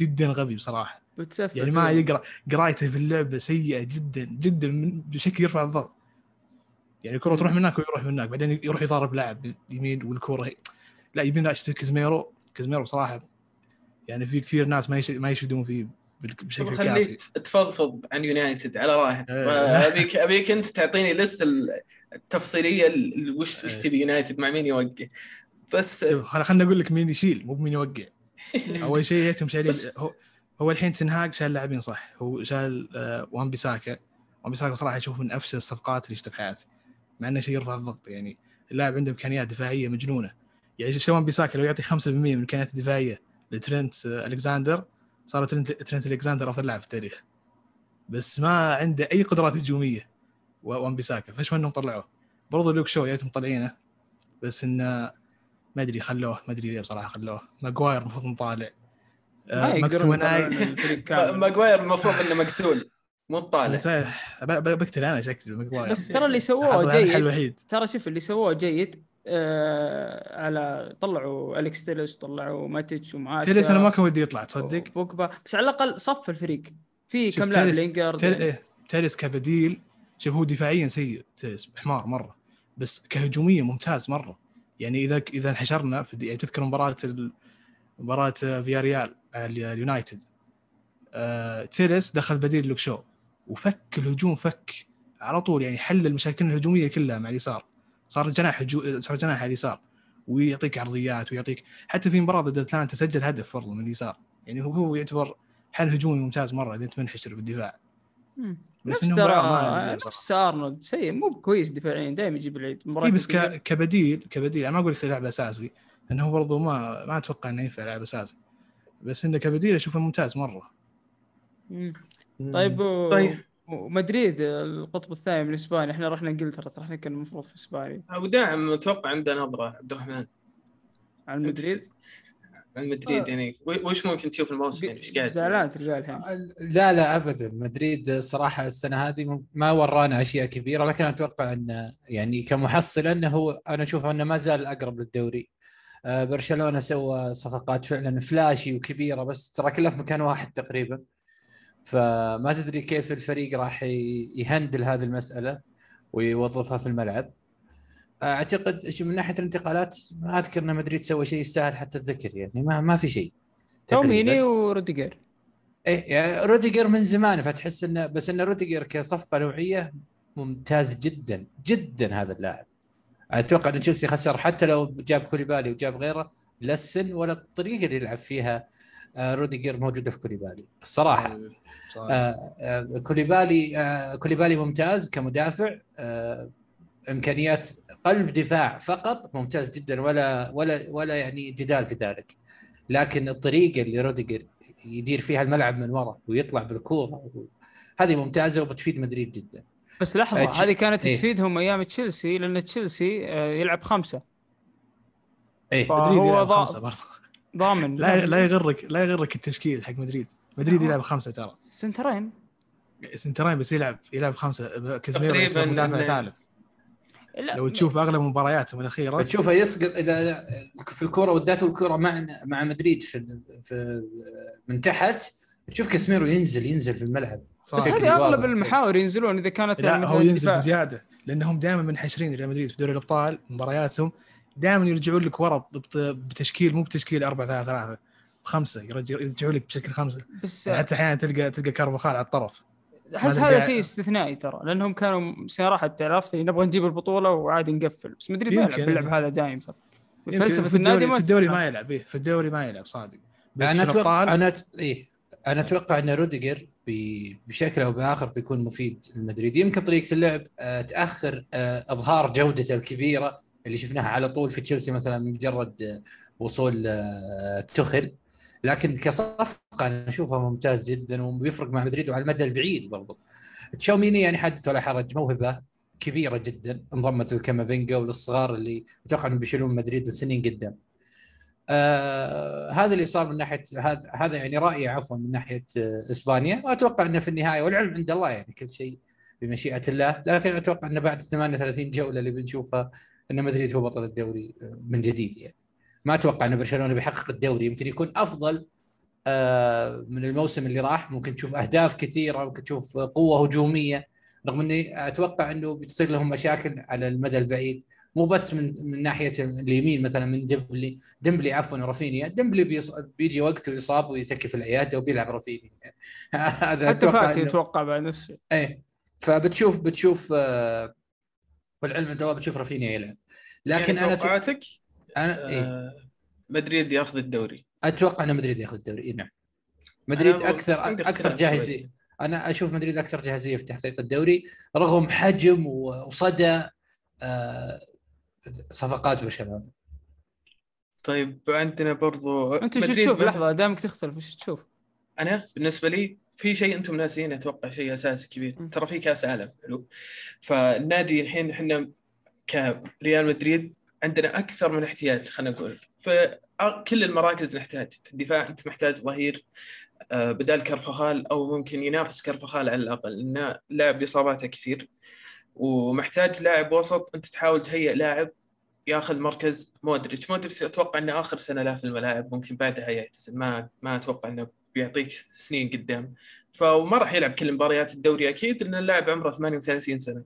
جدا غبي بصراحة يعني ما يقرأ، قرايته في اللعبة سيئة جدا جدا من بشكل يرفع الضغط. يعني الكرة تروح منك ويروح منك، بعدين يروح يضارب لاعب يمين والكرة لا يبينا أشتري كازميرو. كازميرو بصراحة يعني في كثير ناس ما يش ما يشدون فيه بشكل كافي. خليك تفضفض عن يونايتد على راحتك. أبيك أبيك أنت تعطيني لسه التفصيلية وش وش تبي يونايتد مع مين يوقع. بس خلنا خلنا أقول لك مين يشيل مو مين يوقع. أول شيء هتم شايلين هو هو الحين تنهاج شال لاعبين صح، هو شال آه وان بيساكا. وان بيساكا صراحة أشوف من أفشل الصفقات اللي شفت في حياتي، مع إنه شيء يرفع الضغط. يعني اللاعب عنده إمكانيات دفاعية مجنونة، يعني شو وان بيساكا لو يعطي خمسة بالمئة من الإمكانيات الدفاعية لترينت آه ألكساندر صار ترينت ترينت ألكساندر أفضل لاعب في التاريخ، بس ما عنده أي قدرات هجومية وان بيساكا. فش وانهم طلعوه برضو لوك شو يعتم طلعينه، بس إنه ما أدري خلوه ما أدري ليه بصراحة خلوه. ماغواير المفروض نطالع، مكتوميناي ماغواير المفروض إنه مقتول مو طالع. بقتل أنا شكلي ماغواير. بس ترى اللي سووه جيد، ترى شوف اللي سووه جيد آه على طلعوا أليكس تيلس طلعوا ماتيتش ومعاه تيلس. أنا ما كان ودي يطلع تصدق بوكبا، بس على الأقل صف الفريق في كم لاعب. لينجارد تيلس كبديل شوف هو دفاعيا سيء تيلس حمار مرة، بس كهجومية ممتاز مرة. يعني إذا إذا انحشرنا في يعني تذكر مباراة مباراة فياريال اليونايتد آه، تيلس دخل بديل لوك شو وفك الهجوم فك على طول، يعني حل المشاكل الهجومية كلها مع اليسار. صار جناح هجو... صار جناح على اليسار ويعطيك عرضيات ويعطيك حتى في مباراة ضد أتلانتا سجل هدف برضه من اليسار. يعني هو يعتبر حل هجومي ممتاز مرة إذا أنت منحشر في الدفاع. بس إنه ما نفس أرنولد شيء مو كويس دفاعيا دائما يجيب العيد. إيه بس ك... كبديل كبديل أنا ما أقول لك لاعب أساسي، لأنه برضه ما ما أتوقع إنه ينفع لاعب أساسي، بس إنه كبديل أشوفه ممتاز مرة. مم. طيب و... طيب ومدريد القطب الثاني من إسبانيا. إحنا رحنا إنجلترا رحنا كان المفروض في إسبانيا. وداعم متوقع عنده نظرة عبد الرحمن عن مدريد. عن مدريد يعني وش ممكن تشوف الموسم يعني إيش قاعد زعلان ترجع الحين؟ لا لا أبدا مدريد صراحة السنة هذه ما ورانا أشياء كبيرة، لكن أتوقع أن يعني كمحصل أنه أنا أشوف أنه ما زال أقرب للدوري. برشلونة سوى صفقات فعلا فلاشي وكبيرة، بس ترى كلها في مكان واحد تقريبا. فما تدري كيف الفريق راح يهندل هذه المسألة ويوظفها في الملعب. اعتقد من ناحية الانتقالات ما اذكر ان مدريد سوى شيء يستاهل حتى الذكر، يعني ما ما في شيء. توميني وروديجر، ايه روديجر من زمان، فتحس انه بس ان روديجر كصفقة نوعية ممتاز جدا جدا هذا اللاعب. اتوقع ان تشيلسي خسر حتى لو جاب كوليبالي وجاب غيره، لا السن ولا الطريقة اللي يلعب فيها روديجر موجودة في كوليبالي الصراحة. آه كوليبالي آه كوليبالي ممتاز كمدافع، آه إمكانيات قلب دفاع فقط، ممتاز جدا، ولا ولا ولا يعني جدال في ذلك. لكن الطريقة اللي روديجر يدير فيها الملعب من وراء ويطلع بالكورة هذه ممتازة وبتفيد مدريد جدا. بس لحظة، أتش... هذه كانت إيه؟ تفيدهم أيام تشيلسي، لأن تشيلسي يلعب خمسة. إيه مدريد يلعب خمسة برضه. ضامن لا لا يغرك لا يغرك التشكيل حق مدريد. مدريد يلعب خمسة ترى، سنترين سنترين بس يلعب يلعب خمسة. كازيميرو مدافع ثالث، لو تشوف اغلب مبارياتهم الاخيره تشوفه يسقط في الكره، والذات والكره مع مع مدريد في, في من تحت، تشوف كازيميرو ينزل ينزل في الملعب. هذه اغلب المحاور ينزلون اذا كانت، لا هو ينزل بزياده لانهم دائما منحشرين. ريال مدريد في دوري الابطال مبارياتهم دائما يرجعون لك ورا بتشكيل، مو بتشكيل أربعة ثلاثة ثلاثة خمسة، يرجعون لك بشكل خمسة. يعني حتى احيانا تلقى تلقى كارفاخال على الطرف. احس هذا شيء استثنائي ترى، لانهم كانوا صراحه عرفت نبغى نجيب البطوله وعادي نقفل، بس مدريد ما يلعب باللعب هذا دائم ترى. فلسفه النادي ما في الدوري ما يلعب به، في الدوري ما يلعب صادق. بس انا اتوقع انا ايه انا اتوقع ان روديجر بشكل او باخر بيكون مفيد للمدريد. يمكن طريقه اللعب تاخر اظهار جودته الكبيره اللي شفناها على طول في تشيلسي مثلا مجرد وصول تخل، لكن كصفقة أنا أشوفها ممتاز جدا وبيفرق مع مدريد وعلى المدى البعيد. برضو تشاوميني يعني حدث ولا حرج، موهبة كبيرة جدا انضمت لكامافينجا وللصغار اللي أتوقع أنهم بيشيلون مدريد لسنين قدام. آه هذا اللي صار من ناحية هذا هذا يعني رأيي عفوا من ناحية آه إسبانيا. وأتوقع أنه في النهاية والعلم عند الله يعني كل شيء بمشيئة الله، لكن أتوقع أنه بعد ثمانية وثلاثين جولة اللي بنشوفها أن مدريد هو بطل الدوري من جديد. يعني ما أتوقع أن برشلونة بيحقق الدوري، يمكن يكون أفضل من الموسم اللي راح، ممكن تشوف أهداف كثيرة، ممكن تشوف قوة هجومية، رغم أني أتوقع أنه بتصير لهم مشاكل على المدى البعيد، مو بس من من ناحية اليمين مثلا من ديمبلي ديمبلي عفوا رافينيا. ديمبلي بيجي وقته يصاب ويتكي في العيادة وبيلعب رافينيا. هذا أتوقع أنه يتوقع بعد نفسه إيه. فبتشوف بتشوف والعلم الدواب بتشوف رافينيا يلعب. لكن يعني أنا توقعاتك أنا إيه؟ مدريد يأخذ الدوري. أتوقع أن مدريد يأخذ الدوري نعم. مدريد أكثر أكثر جاهزية. أنا أشوف مدريد أكثر جاهزية في تحقيق الدوري رغم حجم وصدى صفقات برشلونة. طيب عندنا برضو. أنت شو تشوف؟ لحظة دامك تختلف وش تشوف؟ أنا بالنسبة لي في شيء أنتم ناسيين، أتوقع شيء أساسي كبير. ترى في كأس عالم حلو، فالنادي الحين إحنا كريال مدريد عندنا أكثر من احتياج، خلنا نقول فكل المراكز نحتاج. في الدفاع أنت محتاج ظهير بدال كارفاخال أو ممكن ينافس كارفاخال على الأقل، لأن لاعب إصاباته كثير، ومحتاج لاعب وسط. أنت تحاول تهيئ لاعب يأخذ مركز مودريتش. مودريتش أتوقع أنه آخر سنة له في الملاعب، ممكن بعدها يعتزل، ما ما أتوقع أنه بيعطيك سنين قدام، فما راح يلعب كل مباريات الدوري أكيد، لأن اللاعب عمره ثمانية وثلاثين سنة.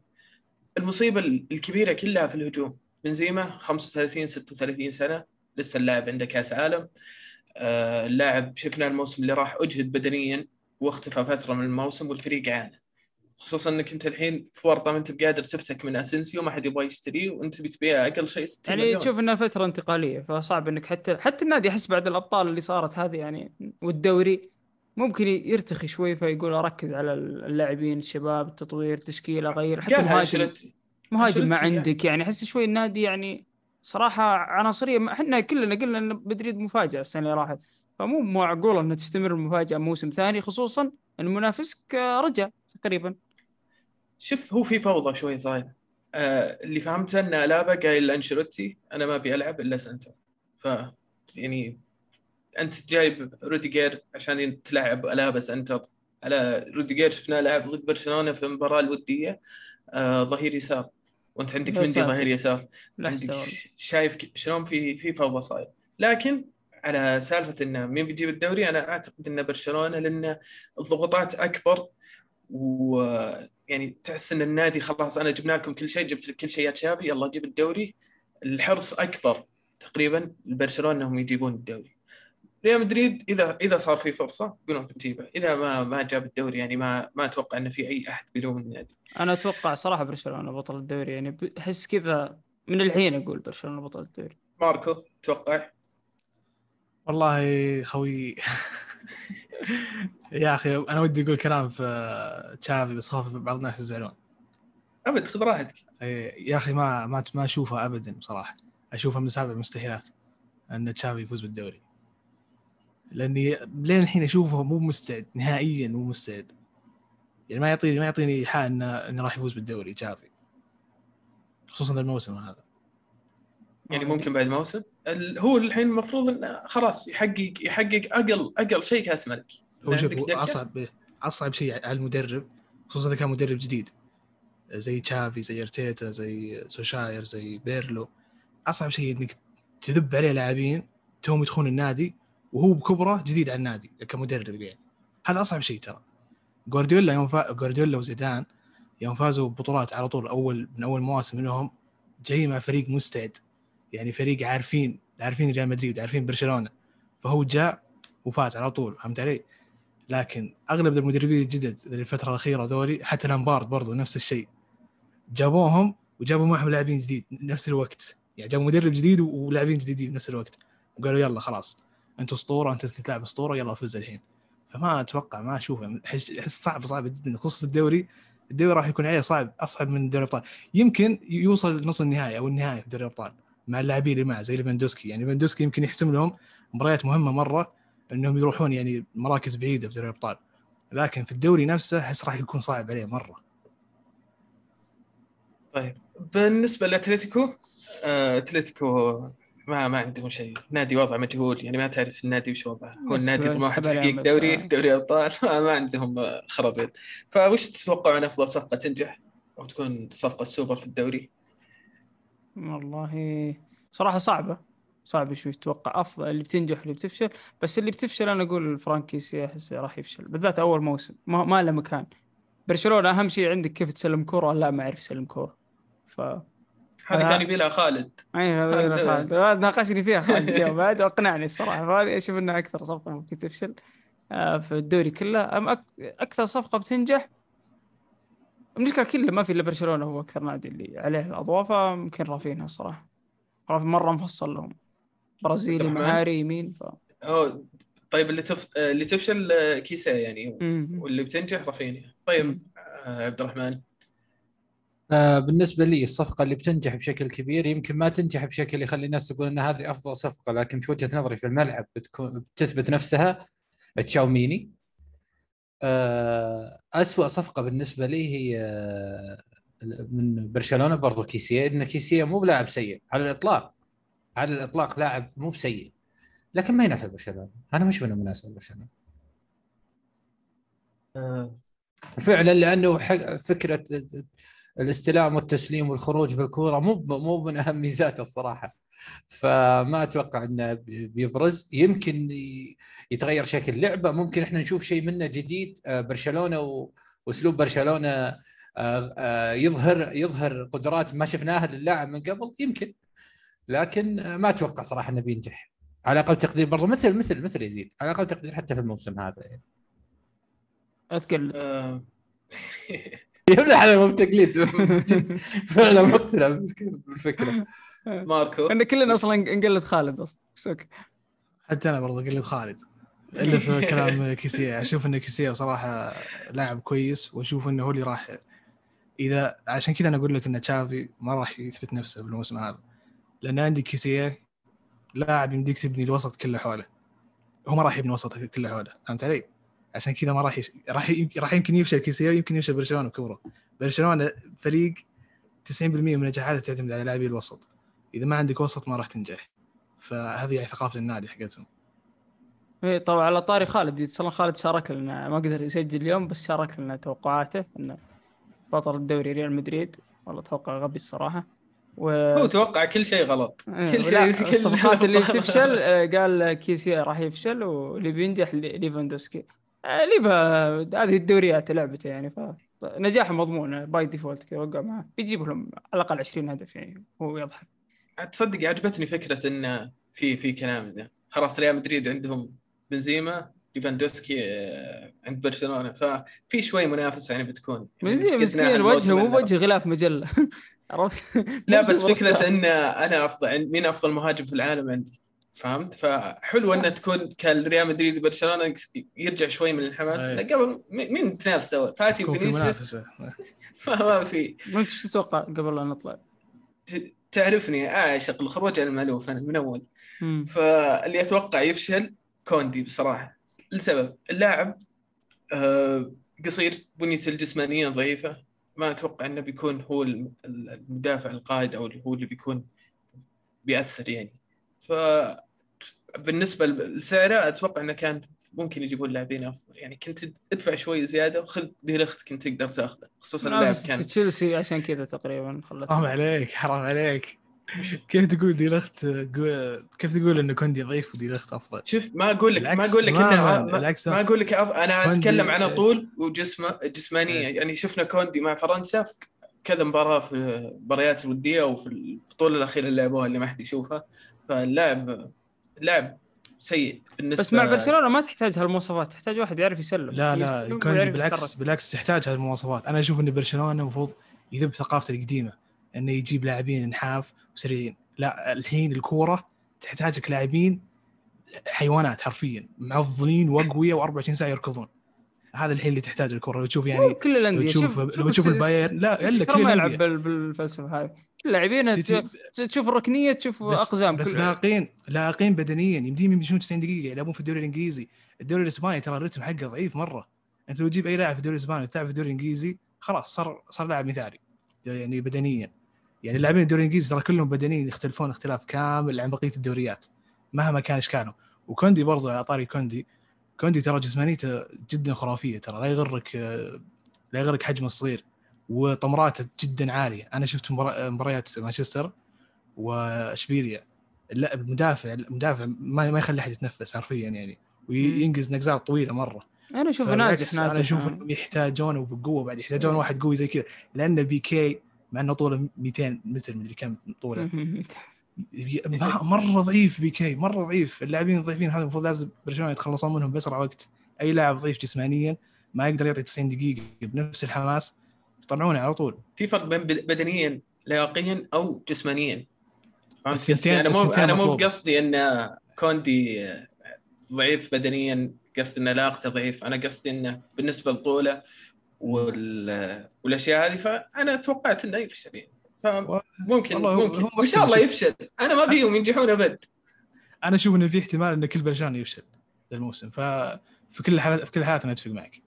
المصيبة الكبيرة كلها في الهجوم، بنزيما خمسة وثلاثين ستة وثلاثين سنة لسه اللاعب عنده كأس عالم. آه اللاعب شفنا الموسم اللي راح أجهد بدنيا واختفى فترة من الموسم والفريق عانى، خصوصا أنك أنت الحين في ورطة ما أنت بقادر تفتك من أسنسيو، ما حد يبغى يشتريه وأنت بتبيع أقل شيء ستين مليون. يعني تشوف أنها فترة انتقالية، فصعب أنك حتى حتى النادي يحس بعد الأبطال اللي صارت هذه يعني والدوري ممكن يرتخي شوي، فيقول أركز على اللاعبين الشباب، التطوير، تشكيله، غير حتى المهاجم مهاجم ما عندك. يعني أحس شوي النادي يعني صراحة عناصرية. إحنا كلنا قلنا إن مدريد مفاجأة السنة اللي راحت، فمو معقولة إن تستمر المفاجأة موسم ثاني، خصوصا إن منافسك رجع تقريبا. شوف هو في فوضى شوي صاير. آه اللي فهمته إن ألابا قايل لأنشيلوتي أنا ما بيلعب إلا سنتر، ف يعني أنت جايب روديجر عشان تلعب ألابا سنتر. على روديجر شفنا لعب ضد برشلونة في المباراة الودية آه ظهير يسار، وانت عندك مندي ظهير يسار، عندك شايف شلون في في فوضى صاير. لكن على سالفة إنه مين بيجيب الدوري، أنا أعتقد إنه برشلونة، لأن الضغوطات أكبر، ويعني تحس إن النادي خلاص أنا جبنا لكم كل شيء، جبت كل شيء يا تشافي، يلا جيب الدوري. الحرص أكبر تقريبا البرشلونة إنهم يجيبون الدوري. ريال مدريد إذا إذا صار في فرصة يقولون بنجيبه، إذا ما ما جاب الدوري يعني ما ما أتوقع إن في أي أحد بيلوم النادي. أنا أتوقع صراحة برشلونة بطل الدوري، يعني بحس كذا من الحين أقول برشلونة بطل الدوري. ماركو توقع؟ والله خوي يا أخي أنا ودي أقول كلام في تشافي بس خاف بعض الناس يزعلون. أبد خذ راحتك. يا أخي ما ما ما أشوفها أبدا بصراحة، أشوفها من سابع المستحيلات أن تشافي يفوز بالدوري، لأني لين الحين أشوفه مو مستعد نهائياً، مو مستعد يعني، ما يعطيني ما يعطيني إيحاء إنه إنه راح يفوز بالدوري تشافي، خصوصاً الموسم هذا. يعني ممكن بعد موسم هو الحين المفروض إنه خلاص يحقق يحقق أقل أقل شيء كأس ملك. هو أصعب أصعب شيء على المدرب، خصوصاً إذا كان مدرب جديد زي تشافي، زي أرتيتا، زي سوشاير، زي بيرلو. أصعب شيء إنك تذب عليه لاعبين توهم يدخلون النادي وهو بكبره جديد على النادي كمدرب، يعني هذا أصعب شيء. ترى غوارديولا يوم فا غوارديولا وزيدان يوم فازوا ببطولات على طول أول من أول مواسم منهم جاي مع فريق مستعد، يعني فريق عارفين عارفين ريال مدريد، عارفين برشلونة، فهو جاء وفاز على طول، فهمت علي؟ لكن أغلب المدربين الجدد للفترة الأخيرة ذولي، حتى لامبارد برضو نفس الشيء، جابوهم وجابوا معهم لاعبين جديد نفس الوقت، يعني جابوا مدرب جديد ولاعبين جديدين بنفس الوقت، وقالوا يلا خلاص أنت أسطورة، أنت كنت لاعب أسطورة، يلا فوز الحين. فما أتوقع، ما أشوفه، أحس صعب صعب جدا، خصوصا الدوري الدوري راح يكون عليه صعب، أصعب من دوري الأبطال. يمكن يوصل نص النهائي أو النهائي في دوري الأبطال مع اللاعبين اللي معه زي ليفاندوسكي، يعني ليفاندوسكي يمكن يحسم لهم مباريات مهمة مرة أنهم يروحون يعني مراكز بعيدة في دوري الأبطال، لكن في الدوري نفسه أحس راح يكون صعب عليه مرة. طيب بالنسبة لأتلتيكو، أتلتيكو ما ما عندهم شيء، نادي وضع مجهول، يعني ما تعرف النادي وش وضعه، هو النادي طموح تحقيق دوري دوري أبطال، ما عندهم خرابيط. فوش تتوقعون أفضل صفقة تنجح أو تكون صفقة سوبر في الدوري؟ والله صراحة صعبة صعبة شوي تتوقع أفضل اللي بتنجح واللي بتفشل، بس اللي بتفشل أنا أقول الفرنكيسي أحس راح يفشل، بالذات أول موسم ما ما له مكان. برشلونة أهم شيء عندك كيف تسلم كرة، لا ما أعرف يسلم كرة، ف هذا كان يبيلها خالد. أي هذا خالد ناقشني فيها خالد اليوم بعد وأقنعني الصراحة، فهذه أشوف إنها أكثر صفقة ممكن تفشل في الدوري كله. أم أك... أكثر صفقة بتنجح المشكلة كله ما في إلا برشلونة، هو أكثر نادي اللي عليه الأضواء، فممكن رافينها الصراحة، رافين مرة مفصل لهم، برازيلي مهاري يمين. ف... أوه. طيب اللي تف... اللي تفشل كيسة يعني، واللي بتنجح رافينها. طيب عبد الرحمن؟ بالنسبة لي الصفقة اللي بتنجح بشكل كبير يمكن ما تنجح بشكل يخلي الناس تقول أن هذه أفضل صفقة، لكن في وجهة نظري في الملعب بتكون بتثبت نفسها تشاوميني. أسوأ صفقة بالنسبة لي هي من برشلونة برضو كيسية، إن كيسية مو بلاعب سيء على الإطلاق، على الإطلاق لاعب مو بسيء، لكن ما يناسب برشلونة، أنا ما أشوف إنه مناسب برشلونة فعلا، لأنه فكرة الاستلام والتسليم والخروج بالكرة مو مو من أهم ميزاته الصراحة، فما أتوقع إنه بيبرز. يمكن يتغير شكل لعبة، ممكن إحنا نشوف شيء منه جديد، برشلونة وأسلوب برشلونة يظهر يظهر قدرات ما شفناها للاعب من قبل يمكن، لكن ما أتوقع صراحة إنه بينجح على أقل تقدير، برضه مثل مثل مثل يزيد على أقل تقدير حتى في الموسم هذا يعني. أتكلم يبدأ على المبتكليد فعلا مقتنع بالفكرة ماركو، إن كلنا أصلا نقلد خالد أصلا سوك. حتى أنا برضه قلد خالد إلا في كلام كيسية، أشوف إن كيسية بصراحة لاعب كويس، وأشوف إنه هو اللي راح، إذا عشان كذا أنا أقول لك إن تشافي ما راح يثبت نفسه بالموسم هذا، لأن عندي كيسية لاعب يمديك تبني الوسط كله حوله، هو ما راح يبني الوسط كله حوله، فهمت علي؟ عشان كذا ما راح يش... راح ي... راح يمكن يفشل كيسيا، ويمكن يفشل برشلونة كبره. برشلونة فريق تسعين بالمئة من نجاحاته تعتمد على لاعبي الوسط، إذا ما عندك وسط ما راح تنجح، فهذه يعني ثقافة النادي حقتهم. إيه طبعا. على طاري خالد، يتصل خالد شارك لنا، ما قدر يسجل اليوم بس شارك لنا توقعاته إنه بطل الدوري ريال مدريد، والله توقع غبي الصراحة. و... هو توقع كل شيء غلط. كل شيء الصفقات اللي تفشل قال كيسي راح يفشل، واللي بينجح ليفاندوسكي. ليفا هذه الدوريات لعبته يعني، فنجاحه مضمون باي ديفولت كي وقع معه، بيجيب لهم على الأقل عشرين هدف يعني. هو يضحك. تصدق عجبتني فكرة إن في في كلام ده، خلاص ريال مدريد عندهم بنزيما، ليفاندوسكي عند برشلونة، ففي شوي منافسة يعني بتكون. بنزيما مسكين وجهه مو وجه غلاف مجلة. لا بس فكرة إن أنا أفضل، مين أفضل مهاجم في العالم عندي، فهمت؟ فحلو أن تكون كالريال مدريد وبرشلونة يرجع شوي من الحماس. لا قبل مين تنافسوا؟ فاتي وفينيسيوس. فما في. ما تتوقع قبل لا نطلع؟ تعرفني أعشق الخروج المألوف أنا من أول. فاللي أتوقع يفشل كوندي بصراحة، لسبب اللاعب قصير، بنيته الجسمانية ضعيفة، ما أتوقع أنه بيكون هو المدافع القائد أو هو اللي بيكون بيأثر يعني. فبالنسبة لسعره أتوقع أنه كان ممكن يجيبون لاعبين أفضل يعني، كنت ادفع شوي زيادة وخذ دي لخت كنت تقدر تأخذه، خصوصاً اللاعب كان تشيلسي عشان كذا تقريباً خلته. حرام عليك حرام عليك، كيف تقول دي لخت جو... كيف تقول إنه كوندي ضعيف ودي لخت أفضل؟ شوف ما أقول لك ما أقول لك إنه ما, ما أقول لك أف... أنا أتكلم عن طول وجسمه جسمانية يعني. شفنا كوندي مع فرنسا في كذا مباراة في المباريات الودية وفي البطولة الأخيرة اللي لعبوها اللي ما حد يشوفها، فاللاعب لاعب سيء بالنسبة. بس مع برشلونة ما تحتاج هالمواصفات، تحتاج واحد يعرف يسلم. لا لا كوندي بالعكس بالعكس تحتاج هالمواصفات. أنا أشوف إن برشلونة مفروض يذب ثقافته القديمة إنه يجيب لاعبين نحاف وسريعين. لا الحين الكورة تحتاجك لاعبين حيوانات حرفياً، معضلين وقوية وأربعة وعشرين ساعة يركضون. هذا الحين اللي تحتاج الكورة. وتشوف يعني كل الأندية، تشوف تشوف البايرن، لا إلا كل الأندية يلعب بالفلسفة هاي. اللاعبين تشوف الركنية، تشوف أقزام، بس لاقين لاقين بدنياً يمديهم يمشون تسعين دقيقة يلعبون في الدوري الإنجليزي. الدوري الإسباني ترى الرتم حقه ضعيف مرة. أنت لو تجيب أي لاعب في الدوري الإسباني وتلعب في الدوري الإنجليزي خلاص صار صار لاعب مثالي يعني بدنياً. يعني اللاعبين الدوري الإنجليزي ترى كلهم بدنيين يختلفون اختلاف كامل عن بقية الدوريات مهما كان إشكالهم. وكوندي برضو على طاري كوندي، كوندي ترى جسمانيته جدا خرافية ترى، لا يغرك لا يغرك حجمه الصغير وطمراته جدا عالية. أنا شفت مباريات مانشستر وإشبيلية، لا المدافع المدافع ما ما يخلي أحد يتنفس حرفيا يعني، وينجز نقزات طويلة مرة. أنا أشوف ناجح ناجح أنا أشوف يحتاجونه وبقوة، بعد يحتاجون واحد قوي زي كذا، لأن بيكي مع أنه طوله مئتين متر من اللي كم طوله مرة ضعيف. بيكي مرة ضعيف، اللاعبين الضعيفين هذا المفروض لازم برشلونة يتخلصون منهم بأسرع وقت. أي لاعب ضعيف جسمانيا ما يقدر يعطي تسعين دقيقة بنفس الحماس يطلعونه على طول. في فرق بين بدنيا لياقيا أو جسمانيا. أنا مو أنا مو بقصدي أن كوندي ضعيف بدنيا، قصدي أن لياقته ضعيف. أنا قصدي أنه بالنسبة لطوله وال والأشياء هذه، فأنا توقعت إنه يفشل. فممكن ممكن إن شاء الله يفشل. أنا ما بيهم ينجحون أبد. أنا أشوف إنه في احتمال إن كل برشلونة يفشل الموسم. ففي كل الحالات في كل الحالات أنا أتفق معك.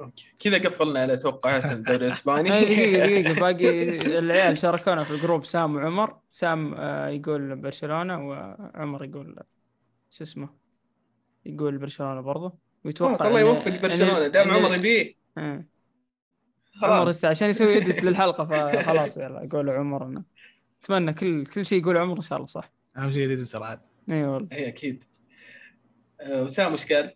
أوكي كذا قفلنا على توقعات الدوري الإسباني. باقي العيال شاركونا في الجروب سام وعمر. سام يقول برشلونة وعمر يقول شو اسمه يقول برشلونة برضه، ويتوقع الله يوفق برشلونة دام عمر يبيه. اه خلاص عشان يسوي اديت للحلقه، فخلاص يلا قولوا عمرنا. اتمنى كل كل شيء يقول عمر ان شاء الله صح، اهم شيء اديت سرعه. اي والله اي اكيد. وسام وش قال؟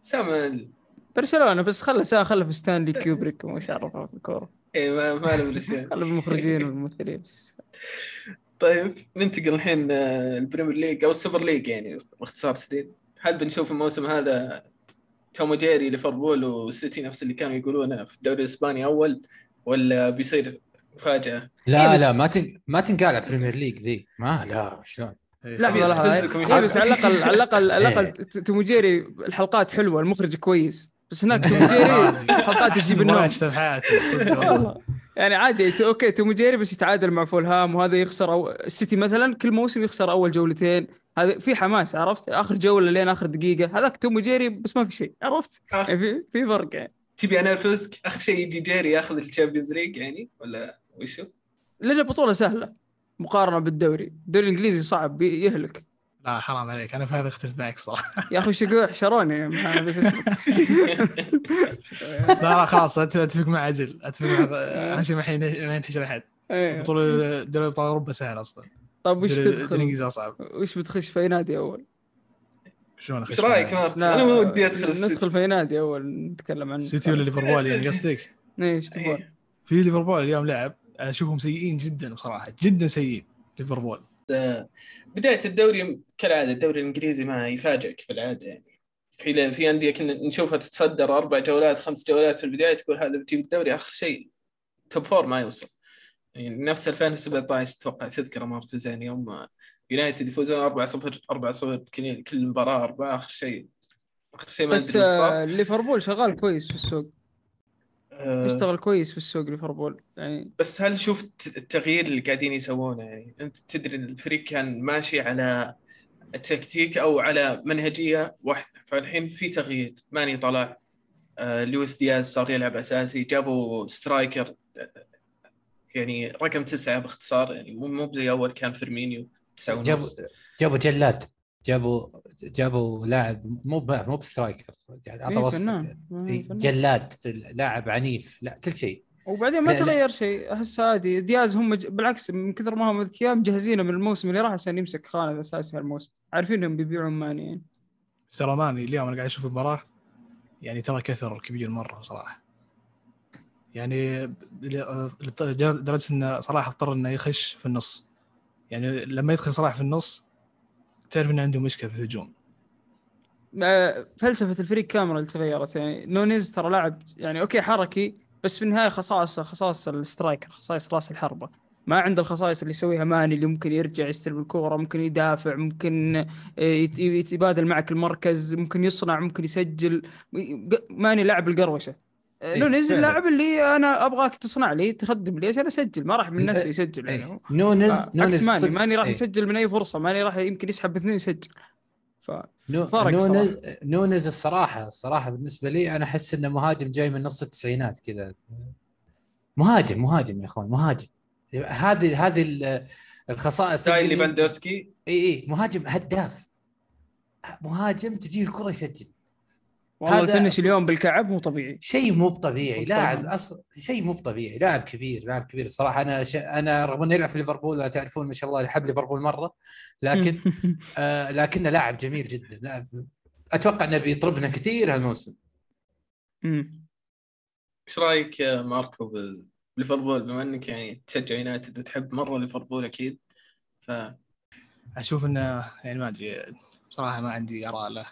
سام برشلونه بس خلى سام خلى في ستانلي كيوبريك ومش عرفها في الكوره. اي ما ما له بالشيء خلى المخرجين والممثلين. طيب ننتقل الحين البريمير ليج او السوبر ليج يعني باختصار شديد. هل بنشوف الموسم هذا توم وجيري ليفربول والسيتي نفس اللي كانوا يقولونه في الدوري الإسباني أول، ولا بيصير مفاجأة؟ لا إيه لا ما تن ما تنقال على بريمير ليج ذي ما لا شلون لا إيه بس على الأقل على الأقل على الأقل توم وجيري الحلقات حلوة، المخرج كويس، بس هناك توم وجيري حلقات تجيب النوم يعني عادي. أوكي توم وجيري بس يتعادل مع فولهام، وهذا يخسر أو السيتي مثلا كل موسم يخسر أول جولتين، هذا في حماس عرفت، آخر جولة لين آخر دقيقة هذاك توم وجيري بس ما في شيء عرفت أخ... في في فرق يعني. تبي أنا أنافسك آخر شيء يجي جيري ياخذ الشامبيونز ليج يعني ولا وشو؟ لا بطولة سهلة مقارنة بالدوري، الدوري الإنجليزي صعب يهلك. لا حرام عليك أنا في هذا اختلف معك صراحة يا أخي شقوع شروني لا خلاص أتفق مع عجل أتفق مع عشان ما حين ما ينحشر أحد البطولة دوري أبطال أوروبا سهل أصلاً. طب وش تدخل؟ الإنجليزي أصعب. وش بتخش في نادي أول؟ شلون اخش؟ ايش رايك؟ انا ما ودي ادخل السيتي. ندخل في نادي اول نتكلم عن سيتي ولا ليفربول يعني قصدك؟ ايش تبغى؟ في ليفربول اليوم لعب اشوفهم سيئين جدا بصراحه، جدا سيئين ليفربول. بدايه الدوري كالعاده الدوري الانجليزي ما يفاجئك بالعاده يعني، في في انديه كنا نشوفها تتصدر اربع جولات خمس جولات في البدايه تقول هذا بتجيب الدوري، اخر شيء توب فور ما يوصل يعني. نفس ألفين وسبعة عشر اتوقع تذكر مركزين يوم يونايتد يفوزون أربعة صفر كل كل مباراه أربعة، اخر شيء اخر شيء ما ادري ايش صار. ليفربول شغال كويس في السوق، يشتغل أه كويس في السوق ليفربول يعني. بس هل شفت التغيير اللي قاعدين يسوونه؟ يعني انت تدري الفريق كان ماشي على التكتيك او على منهجيه واحده، فالحين في تغيير، ماني طلع، أه لويس دياز صار يلعب اساسي، جابوا سترايكر يعني رقم تسعة باختصار، يعني مو مو زي اول كان فيرمينيو. جابوا جابوا جلاد، جابوا جابوا لاعب مو مو بسترايكر يعني، عطى وسط جلاد، لاعب عنيف، لا كل شيء. وبعدين ما تغير شيء، احس عادي. دياز هم بالعكس من كثر ما هم اذكياء مجهزينه من الموسم اللي راح عشان يمسك خانه اساسي هالموسم، عارفين انهم بيبيعون ماني. ترى ماني اليوم انا قاعد اشوف المباراه يعني ترى كثر كبير مره صراحه يعني، لدرجه انه صراحه اضطر انه يخش في النص يعني. لما يدخل صراحة في النص تعرف إن عنده مشكلة في الهجوم. فلسفة الفريق كاميرا اللي تغيرت يعني. نونيز ترى لاعب يعني أوكي حركي، بس في النهاية خصائص خصائص السترايكر، خصائص رأس الحربة، ما عنده الخصائص اللي يسويها ماني اللي ممكن يرجع يستلم الكرة، ممكن يدافع، ممكن يتبادل معك المركز، ممكن يصنع، ممكن يسجل. ماني لاعب القروشة. نونيز اللاعب اللي انا ابغاك تصنع لي تخدم لي عشان اسجل، ما راح من نفسه يسجل يعني. نونيز نونيز ماني ماني راح يسجل من اي فرصه، ماني راح يمكن يسحب اثنين يسجل. ف نونيز نونيز الصراحه الصراحه بالنسبه لي انا احس انه مهاجم جاي من نص التسعينات كذا، مهاجم مهاجم يا اخوان، مهاجم. هذه هذه الخصائص سايلي باندوسكي. اي اي مهاجم هداف، مهاجم تجي الكره يسجل. والله الفنش اليوم بالكعب مو طبيعي، شيء مو طبيعي. لاعب اصلا شيء مو طبيعي، لاعب كبير، لاعب كبير الصراحه. انا ش... انا رغم انه يلعب في ليفربول وتعرفون ما شاء الله يحب ليفربول مره، لكن آه لكنه لاعب جميل جدا، لاعب اتوقع انه بيطربنا كثير هالموسم. امم ايش رايك يا ماركو بليفربول بما انك يعني تشجع يونايتد وتحب مره ليفربول اكيد؟ ف اشوف انه يعني ما ادري بصراحه، ما عندي اراء له.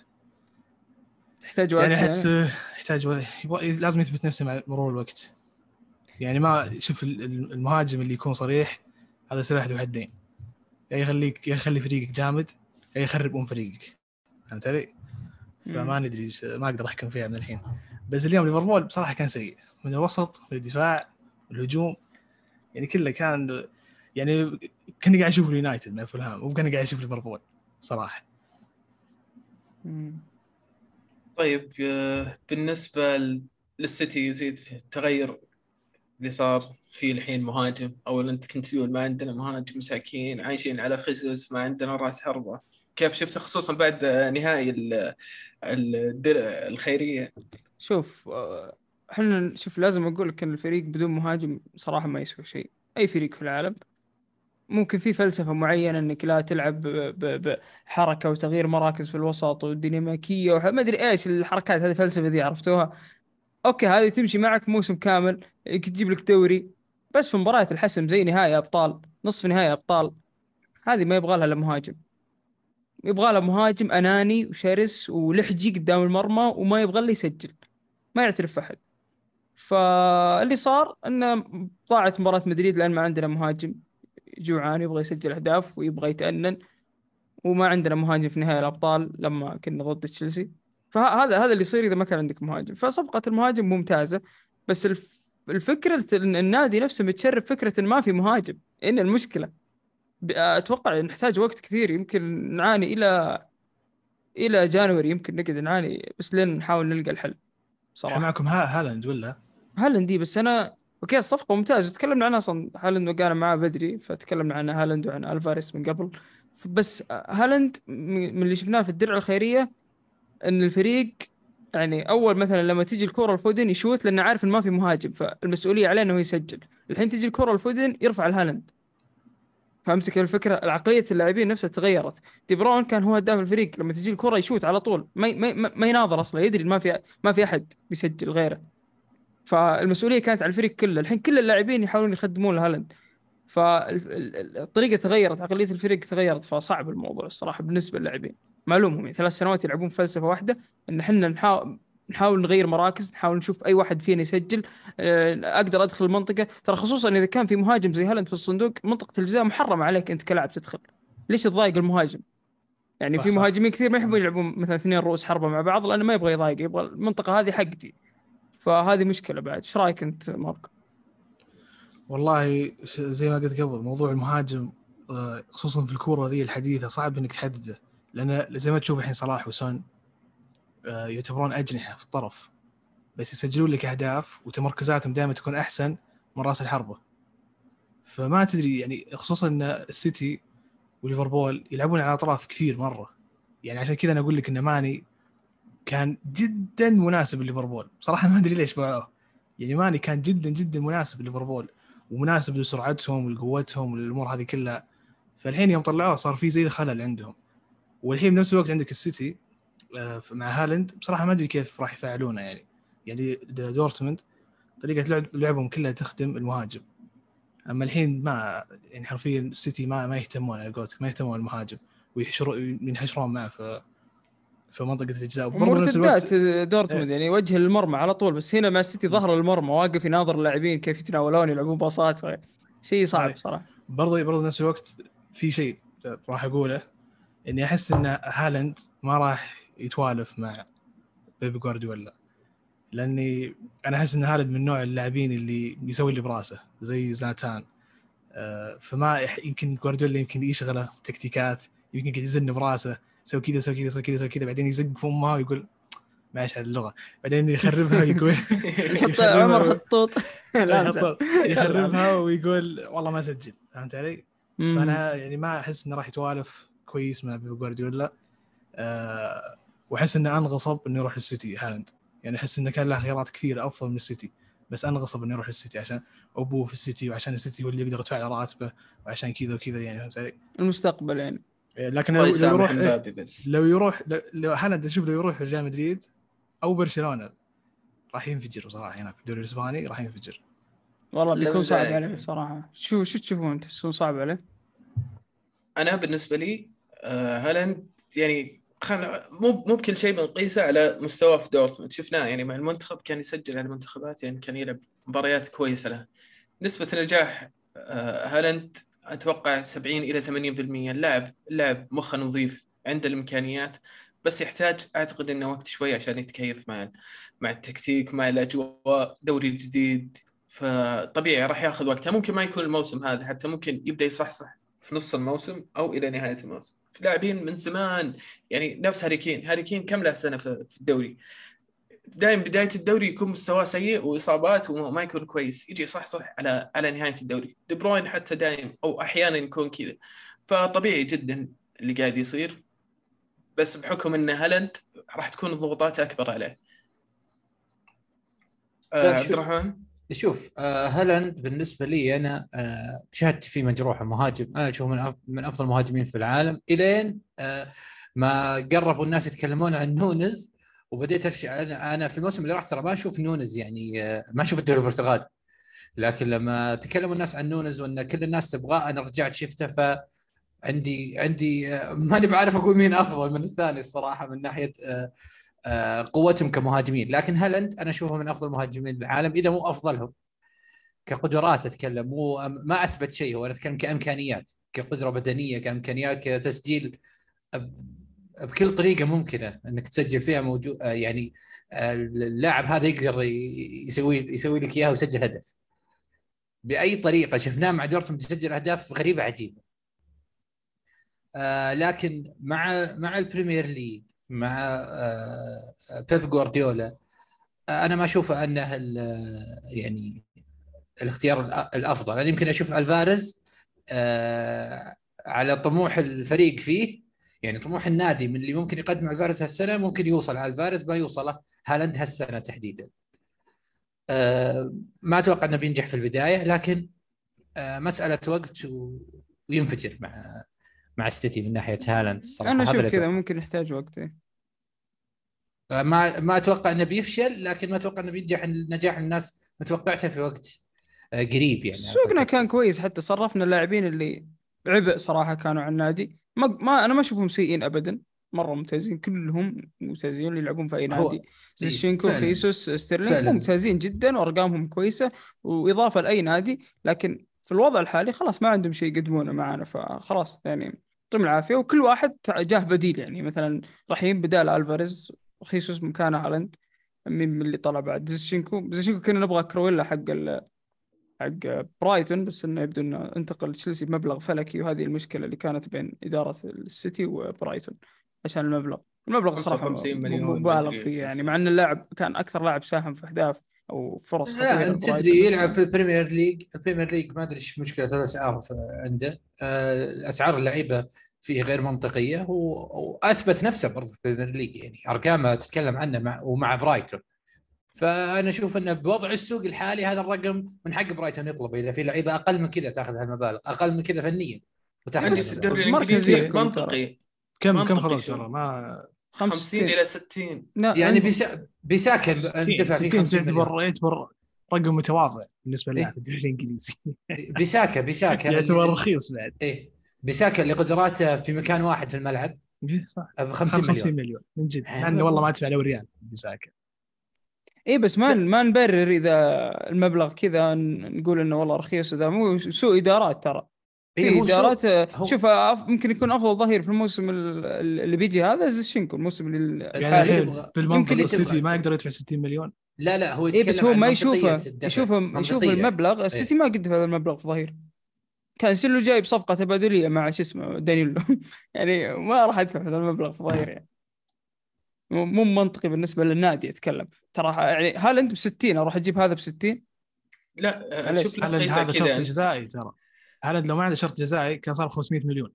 يحتاج وقت يعني، احس يحتاج لازم يثبت نفسه مع مرور الوقت يعني. ما شوف المهاجم اللي يكون صريح هذا سلاح ذو حدين، يا يخليك يا يخلي فريقك جامد يا يخرب ام فريقك، فهمت علي؟ فما ندري، ما اقدر احكم فيها من الحين. بس اليوم ليفربول بصراحه كان سيء من الوسط والدفاع والهجوم يعني، كله كان يعني كني قاعد اشوف اليونايتد مع فولهام، مو كني قاعد اشوف ليفربول صراحه. امم طيب بالنسبة للسيتي يزيد التغير اللي صار فيه الحين مهاجم. أول أنت كنت تقول ما عندنا مهاجم، مساكين عايشين على خزوز، ما عندنا رأس حربة. كيف شفت خصوصا بعد نهائي الخيرية؟ شوف احنا شوف لازم أقول لك أن الفريق بدون مهاجم صراحة ما يسوي شيء. أي فريق في العالم ممكن في فلسفة معينة أنك لا تلعب بحركة وتغيير مراكز في الوسط والديناميكية وما أدري إيش الحركات هذه، فلسفة ذي عرفتوها أوكي، هذه تمشي معك موسم كامل تجيب لك دوري، بس في مباراة الحسم زي نهاية أبطال نصف نهاية أبطال هذه ما يبغى لها مهاجم، يبغى لها مهاجم أناني وشرس ولحجي قدام المرمى وما يبغى لي يسجل، ما يعترف أحد. فاللي صار أنه ضاعت مباراة مدريد لأن ما عندنا مهاجم، جوعان يبغى يسجل أهداف ويبغى يتأنن، وما عندنا مهاجم في نهاية الأبطال لما كنا ضد تشيلسي. فهذا هذا اللي يصير إذا ما كان عندك مهاجم. فصفقة المهاجم ممتازة، بس الفكرة النادي نفسه متشرب فكرة ما في مهاجم، إن المشكلة أتوقع نحتاج وقت كثير، يمكن نعاني إلى إلى جانوري، يمكن نقدر نعاني بس لين نحاول نلقى الحل صراحة. معكم هالاند ولا هالاند دي؟ بس أنا اوكي الصفقه ممتازه، تكلمنا عنها اصلا هالاند وقعنا معاه بدري، فتكلمنا عن هالاند وعن الفاريس من قبل. بس هالاند من اللي شفناه في الدرع الخيريه ان الفريق يعني اول مثلا لما تيجي الكره الفودن يشوت لانه عارف ان ما في مهاجم، فالمسؤوليه عليه انه يسجل. الحين تجي الكره الفودن يرفع الهالند. فهمت كيف الفكره؟ العقليه اللاعبين نفسها تغيرت. تبرون كان هو هداف الفريق، لما تجي الكره يشوت على طول، ما ما, ما يناظر اصلا، يدري ما في ما في احد بيسجل غيره. فالمسؤوليه كانت على الفريق كله، الحين كل اللاعبين يحاولون يخدمون هالند. فالطريقه تغيرت، عقليه الفريق تغيرت، فصعب الموضوع الصراحه بالنسبه للاعبين. ما لومهم يعني، ثلاث سنوات يلعبون فلسفه واحده، ان احنا نحاول نحاول نغير مراكز، نحاول نشوف اي واحد فينا يسجل، اقدر ادخل المنطقه. ترى خصوصا اذا كان في مهاجم زي هالند في الصندوق، منطقه الجزاء محرم عليك انت كلاعب تدخل. ليش تضايق المهاجم؟ يعني في مهاجمين كثير ما يحبون يلعبون مثلا اثنين رؤوس حربه مع بعض، لانه ما يبغى يضايق، يبغى المنطقه هذه حقتي. فهذه مشكله بعد. ايش رايك انت ماركو؟ والله زي ما قلت قبل، موضوع المهاجم خصوصا في الكوره ذي الحديثه صعب انك تحدده، لان زي ما تشوف الحين صلاح وسون يعتبرون أجنحة في الطرف، بس يسجلون لك أهداف وتمركزاتهم دائما تكون أحسن من رأس الحربة. فما تدري يعني، خصوصاً أن السيتي وليفربول يلعبون على أطراف كثير مرة، يعني عشان كذا أنا أقول لك أن ماني كان جداً مناسب لليفربول صراحة. ما أدري ليش باعوه، يعني ماني كان جداً جداً مناسب لليفربول، ومناسب لسرعتهم وقوتهم والأمور هذه كلها. فالحين يوم طلعوه صار فيه زي الخلل عندهم. والحين بنفس الوقت عندك السيتي مع هالند، بصراحة ما أدري كيف راح يفعلونه. يعني يعني دورتموند طريقة لعبهم كلها تخدم المهاجم، أما الحين ما يعني حرفيا السيتي ما ما يهتمون على قولتك، ما يهتمون المهاجم ويحشروا ينحشرون معه في في منطقة الجزاء. مرتدات دورتموند يعني وجه المرمى على طول، بس هنا مع السيتي ظهر المرمى واقف يناظر اللاعبين كيف يتناولون يلعبون باصات، شيء صعب صراحة. برضه برضه نفس الوقت في شيء راح أقوله، إني أحس إن هالند ما راح يتوالف مع بيب جوارديولا، لاني انا احس ان هالد من نوع اللاعبين اللي يسوي اللي براسه زي زلاتان. فما يمكن جوارديولا يمكن يشغله تكتيكات، يمكن قاعد يزن براسه، سوي كذا سوي كذا سوي كذا سوي كذا، بعدين يزق في امها ويقول ماشي على اللغه، بعدين يخربها ويقول يحط عمر خطوط يخربها ويقول والله ما سجل. فهمت علي؟ فانا يعني ما احس انه راح يتوالف كويس مع بيب جوارديولا. أه وحس إنه أنغصب إنه يروح للسيتي هالند، يعني حس إنه كان له خيارات كثير أفضل من السيتي، بس أنغصب إنه يروح للسيتي عشان أبوه في السيتي، وعشان السيتي هو اللي يقدر يدفع له راتبه، وعشان كذا وكذا. يعني فهمت علي؟ المستقبل يعني. لكن لو يروح لو يروح لو هالند أشوف لو يروح ريال مدريد أو برشلونة راح ينفجر صراحة هناك الدوري الإسباني، راح ينفجر والله، بيكون صعب عليه صراحة. شو شو تشوفون أنت صعب عليه؟ أنا بالنسبة لي هالند يعني خلنا مو مو بكل شيء بنقيسه على مستوى في دورتموند، شفناه يعني مع المنتخب كان يسجل على المنتخبات، يعني كان يلعب مباريات كويسه له. نسبه نجاح هالند اتوقع سبعين إلى ثمانين بالمئة. اللاعب اللاعب مخه نظيف، عنده الامكانيات، بس يحتاج اعتقد انه وقت شوي عشان يتكيف مع مع التكتيك، مع الاجواء، دوري جديد، فطبيعي راح ياخذ وقته. ممكن ما يكون الموسم هذا، حتى ممكن يبدا يصحصح في نص الموسم او الى نهايه الموسم. لاعبين من زمان يعني نفس هاري كين، هاري كين كم له سنة في الدوري، دائما بداية الدوري يكون مستواه سيء وإصابات وما يكون كويس، يجي صح صح على على نهاية الدوري. دي بروين حتى دائما أو أحيانا يكون كذا، فطبيعي جدا اللي قاعد يصير. بس بحكم إن هالند راح تكون الضغوطات أكبر عليه. آه عبد الرحمن شوف، هالند بالنسبة لي أنا شاهدت فيه مجروح المهاجم، أنا أشوف من من أفضل المهاجمين في العالم، إلين ما قربوا الناس يتكلمون عن نونز، وبديت أرش... أنا في الموسم اللي راح ترى ما أشوف نونز، يعني ما أشوف الدوري البرتغال، لكن لما تكلموا الناس عن نونز وأن كل الناس تبغاه أنا رجعت شفته. فعندي عندي ما أنا بعرف أقول مين أفضل من الثاني الصراحة من ناحية قوتهم كمهاجمين، لكن هالند أنا أشوفه من أفضل مهاجمين العالم إذا مو أفضلهم كقدرات. أتكلم مو ما أثبت شيء، هو أنا أتكلم كإمكانيات، كقدرة بدنية، كإمكانيات، كتسجيل بكل طريقة ممكنة أنك تسجل فيها موجود. يعني اللاعب هذا يقدر يسوي يسوي لك إياه ويسجل هدف بأي طريقة. شفناه مع دورتموند يسجل أهداف غريبة عجيبة، لكن مع مع البريمير ليج مع بيب غوارديولا أنا ما أشوفه أنه يعني الاختيار الأفضل. أنا يعني يمكن أشوف ألفاريز على طموح الفريق فيه، يعني طموح النادي من اللي ممكن يقدم ألفاريز هالسنة ممكن يوصل ألفاريز، ما يوصله هالند هالسنة تحديدا. ما أتوقع أنه بينجح في البداية، لكن مسألة وقت وينفجر مع مع السيتي من ناحية هالاند. الصراحة أنا أشوف كذا ممكن يحتاج وقت. ما ما أتوقع أنه بيفشل، لكن ما أتوقع أنه بينجح النجاح الناس متوقعته في وقت قريب. يعني سوقنا كان كويس، حتى صرفنا اللاعبين اللي عبء صراحة كانوا على النادي. ما, ما أنا ما أشوفهم سيئين أبدا، مرة ممتازين كلهم، ممتازين اللي يلعبون في أي نادي. زيشينكو، خيسوس، ستيرلينغ ممتازين جدا وأرقامهم كويسة وإضافة لأي نادي، لكن في الوضع الحالي خلاص ما عندهم شيء يقدمونه معنا، فخلاص يعني طم العافية. وكل واحد جاه بديل، يعني مثلا رحيم بدال ألفاريز، خيسوس مكانه هالاند. من اللي طلع بعد زيشينكو زيشينكو كنا نبغى كرويلا حق حق برايتون، بس انه يبدو انه انتقل تشيلسي بمبلغ فلكي، وهذه المشكلة اللي كانت بين إدارة السيتي وبرايتون عشان المبلغ المبلغ صراحة مبالغ فيه. يعني مع ان اللاعب كان اكثر لاعب ساهم في اهداف او فرص خطيرة. لا انت تدري يلعب في البريمير ليج البريمير ليج ما ادري ايش مشكلة الاسعار عنده، اسعار اللعيبة فيه غير منطقية، واثبت نفسه برضه في البريمير ليج، يعني ارقامه تتكلم عنه مع ومع برايتون. فأنا أشوف أنه بوضع السوق الحالي هذا الرقم من حق برايتون يطلبه، إذا في لعيبة أقل من كذا تأخذ هالمبالغ، أقل من كذا فنيا وتأخذ المركزية منطقي. كم كم خلاص ترى ما خمسين إلى ستين، يعني بسا بساكن دفع فيه خمسين مليون، رقم متواضع بالنسبة للاعب الدوري الإنجليزي. بساكن بساكن يعتبر رخيص بعد. إيه بساكن اللي قدراته في مكان واحد في الملعب ب خمسين مليون من جد، يعني والله ما أدفع لو ريال بساكن. إيه بس ما ما نبرر إذا المبلغ كذا نقول إنه والله رخيص، إذا مو سوء إدارات ترى. إيه إدارات شوف ممكن يكون أفضل ظهير في الموسم اللي بيجي هذا زيشينكو، الموسم اللي يعني بالممكن السيتي ما يقدر يدفع ستين مليون. لا لا هو يتكلم إيه بس هو ما يشوفه يشوفه يشوف المبلغ السيتي إيه. ما قد هذا المبلغ في ظهير، كان سيلو جايب صفقة تبادلية مع شو اسمه دانيلو. يعني ما راح يدفع هذا المبلغ في ظهير، يعني مو منطقي بالنسبة للنادي. أتكلم ترى يعني هالاند بستين أروح أجيب هذا بستين، لا أشوف هذا شرط جزائي ترى. هالاند لو ما عنده شرط جزائي كان صار خمسمائة مليون.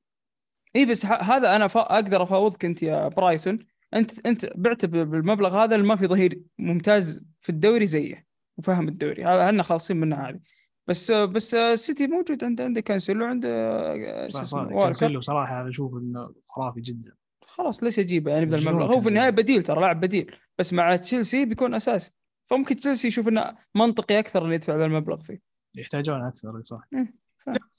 إيه بس هذا أنا فا... أقدر أفاوضك أنت يا برايتون، أنت أنت بعت بالمبلغ هذا اللي ما في ظهير ممتاز في الدوري زيه وفهم الدوري، هذا هن خالصين منها هذه. بس بس السيتي موجود عنده عنده كانسيلو عنده كانسيلو صراحة أنا أشوف إنه خرافي جدا، خلاص ليش أجيبه يعني بدل المبلغ. هو في النهاية بديل ترى، لاعب بديل، بس مع تشيلسي بيكون أساسي، فممكن تشيلسي يشوف إنه منطقي أكثر اللي يدفع هذا المبلغ فيه، يحتاجون أكثر صح.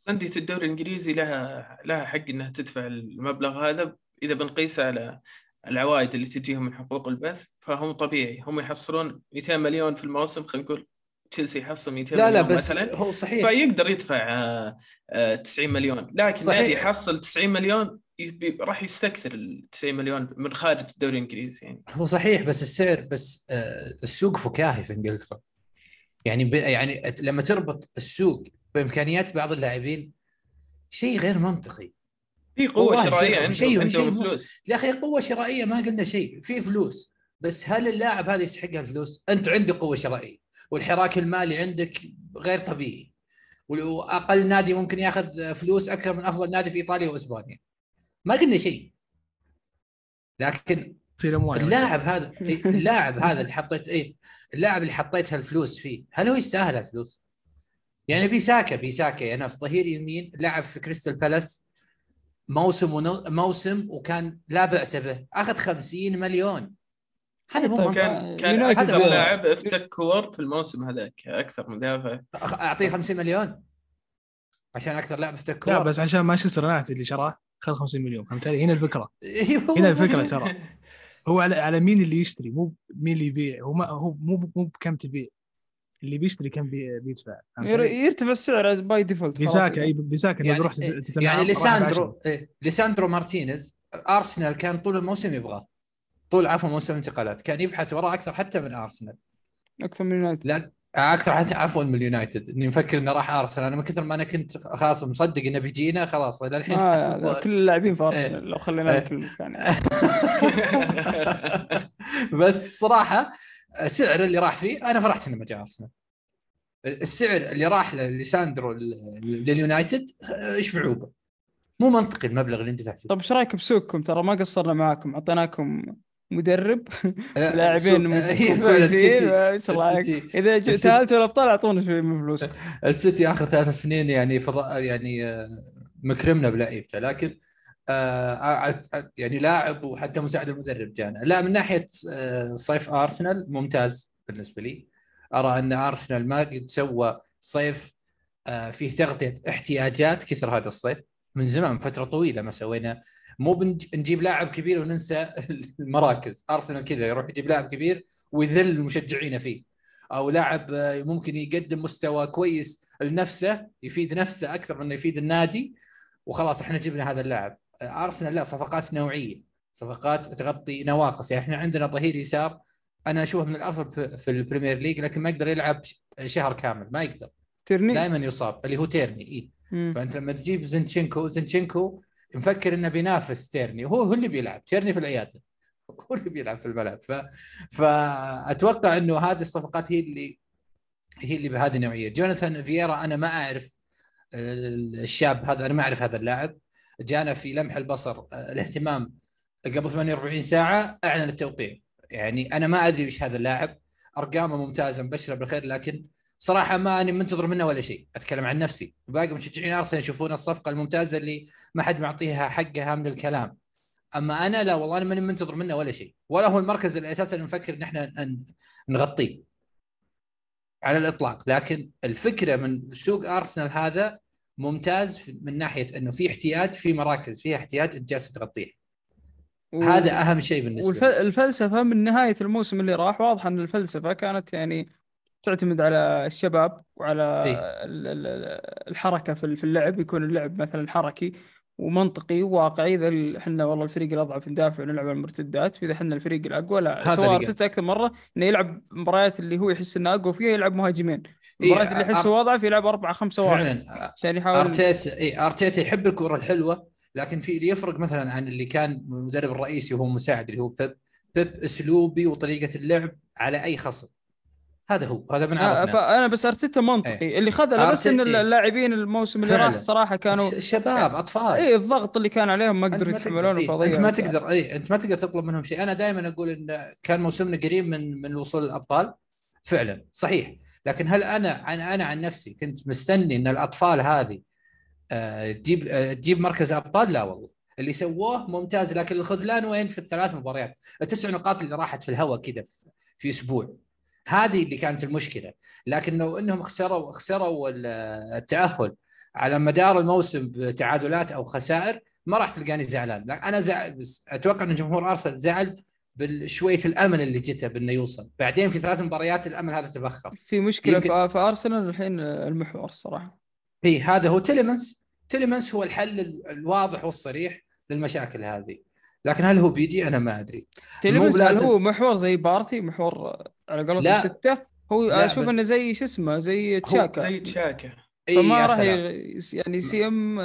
أندية الدوري الإنجليزي لها لها حق إنها تدفع المبلغ هذا، إذا بنقيسه على العوائد اللي تجيهم من حقوق البث، فهم طبيعي هم يحصلون مئتين مليون في الموسم، خلينا نقول تشيلسي يحصل مئتين لا مليون لا بس مثلا، هو صحيح فيقدر يدفع تسعين مليون، لكن نادي يحصل تسعين مليون راح يستكثر ال تسعين مليون من خارج الدوري الإنجليزي. يعني هو صحيح بس السعر بس السوق فكاهي في إنجلترا، يعني يعني لما تربط السوق بإمكانيات بعض اللاعبين شيء غير منطقي. في قوة شرائية عندهم عندهم فلوس يا أخي، قوة شرائية ما قلنا شيء، في فلوس بس هل اللاعب هذا يستحق الفلوس؟ أنت عندك قوة شرائية والحراك المالي عندك غير طبيعي، وأقل نادي ممكن يأخذ فلوس أكثر من أفضل نادي في إيطاليا وإسبانيا، ما قلنا شيء. لكن اللاعب هذا اللاعب هذا اللي حطيت ايه اللاعب اللي حطيت هالفلوس فيه هل هو يستاهل هالفلوس؟ يعني بيساكا بيساكا يا ناس ظهير يمين لعب في كريستال بالاس موسم ونو... موسم وكان لا بأس به، اخذ خمسين مليون. هذا مو طيب كان كان اكثر لاعب افتك كور في الموسم هذاك، اكثر مدافع اعطيه خمسين مليون عشان اكثر لاعب افتك كور. لا بس عشان مانشستر يونايتد اللي شراه خذ خمسين مليون، فهمت علي؟ هنا الفكرة هنا الفكرة ترى هو على على مين اللي يشتري، مو مين اللي يبيع. هو ما هو مو مو بكم تبيع، اللي بيشتري كم بيدفع، يرتفع السعر باي ديفولت. بيساكا اي بيساكا يعني بيروح يعني, يعني ليساندرو إيه. ليساندرو مارتينيز أرسنال كان طول الموسم يبغاه، طول عفوا موسم انتقالات كان يبحث وراه أكثر حتى من أرسنال، أكثر من يونايتد، لا أكثر حتى عفوا من اليونايتد. إني مفكر إنه راح أرسنال، أنا من كثر ما أنا كنت خلاص مصدق إنه بيجينا خلاص إلى الحين. آه كل اللاعبين في أرسنال إيه. لو خلينا إيه. كل يعني. بس صراحة السعر اللي راح فيه أنا فرحت إنه ما جاء أرسنال. السعر اللي راح لساندرو لليونايتد إيش بعوبة، مو منطقي المبلغ اللي أنت دافع فيه. طب إيش رأيك بسوقكم؟ ترى ما قصرنا معاكم، عطيناكم مدرب لاعبين كويسين اذا تاهلتوا الابطال اعطونا شوي من فلوس. السيتي اخر ثلاث سنين يعني يعني مكرمنا بلاعيبته، لكن آه يعني لاعب وحتى مساعد المدرب جانا. لا من ناحيه صيف ارسنال ممتاز بالنسبه لي، ارى ان ارسنال ما قد سوى صيف آه فيه تغطيه احتياجات كثر هذا الصيف، من زمان فتره طويله ما سوينا. مو بنجيب لاعب كبير وننسى المراكز، ارسنال كذا يروح يجيب لاعب كبير ويذل مشجعينه فيه، او لاعب ممكن يقدم مستوى كويس لنفسه يفيد نفسه اكثر من يفيد النادي، وخلاص احنا جبنا هذا اللاعب. ارسنال لا، صفقات نوعيه، صفقات تغطي نواقص. يعني احنا عندنا ظهير يسار انا اشوفه من الافضل في البريمير ليج، لكن ما يقدر يلعب شهر كامل، ما يقدر، دائما يصاب اللي هو تيرني. إيه؟ فانت لما تجيب زينشينكو، زينشينكو نفكر انه بينافس تيرني، هو هو اللي بيلعب، تيرني في العياده هو اللي بيلعب في الملعب. ف فاتوقع انه هذه الصفقات هي اللي هي اللي بهذه النوعيه. جوناثان فييرا انا ما اعرف الشاب هذا، انا ما اعرف هذا اللاعب، جانا في لمح البصر الاهتمام قبل ثمانية وأربعين ساعه اعلن التوقيع. يعني انا ما ادري وش هذا اللاعب، ارقامه ممتازه مبشره بالخير، لكن صراحه ما اني منتظر منه ولا شيء، اتكلم عن نفسي. باقي مشجعين ارسنال يشوفون الصفقه الممتازه اللي ما حد معطيها حقها من الكلام، اما انا لا والله انا ماني منتظر منه ولا شيء، ولا هو المركز الاساسي اللي نفكر ان احنا نغطيه على الاطلاق. لكن الفكره من سوق ارسنال هذا ممتاز من ناحيه انه في احتياج، في مراكز فيها احتياج الجالسه تغطيه، و... هذا اهم شيء بالنسبه. والفلسفه من نهايه الموسم اللي راح واضحه ان الفلسفه كانت يعني تعتمد على الشباب وعلى إيه؟ الحركه في اللعب، يكون اللعب مثلا حركي ومنطقي وواقعي. اذا احنا والله الفريق الاضعف ندافع ونلعب على المرتدات، واذا احنا الفريق الاقوى لا سواء تت اكثر مره انه يلعب مباريات اللي هو يحس انه اقوى فيها يلعب مهاجمين، المباريات إيه؟ اللي يحسها أر... واضعه يلعب أربعة خمسة واحد عشان يحاول. ارتيتا إيه؟ ارتيتا يحب الكره الحلوه، لكن في اللي يفرق مثلا عن اللي كان المدرب الرئيسي وهو مساعد اللي هو بيب. بيب اسلوبي وطريقه اللعب على اي خصم، هذا هو هذا بنعرفه. آه انا بس ارتيتا منطقي أي. اللي خذله بس ان اللاعبين الموسم اللي راح صراحه كانوا شباب اطفال، اي الضغط اللي كان عليهم ما قدروا يتحملونه. فضيعه انت ما تقدر اي انت ما تقدر تطلب منهم شيء. انا دائما اقول ان كان موسمنا قريب من من الوصول للابطال فعلا صحيح، لكن هل انا انا انا عن نفسي كنت مستني ان الاطفال هذه تجيب تجيب مركز ابطال؟ لا والله، اللي سووه ممتاز، لكن الخذلان وين في الثلاث مباريات، التسع نقاط اللي راحت في الهواء كذا في اسبوع، هذه اللي كانت المشكلة. لكن لو إنهم خسروا خسروا التأهل على مدار الموسم بتعادلات أو خسائر ما راح تلقاني زعلان. أنا زعل بس أتوقع إن جمهور أرسنال زعل بالشوية الأمل اللي جته بأنه يوصل، بعدين في ثلاث مباريات الأمل هذا تبخر. في مشكلة يمكن... في أرسنال الحين المحور الصراحة. إيه هذا هو تيليمنس، تيليمنس هو الحل الواضح والصريح للمشاكل هذه، لكن هل هو بيجي أنا ما أدري. تيليمنس لازم... هو محور زي بارتي، محور على قولته ستة، هو أشوف إنه زي شو اسمه زي تشاكا، زي تشاكا فما راح يعني سي أم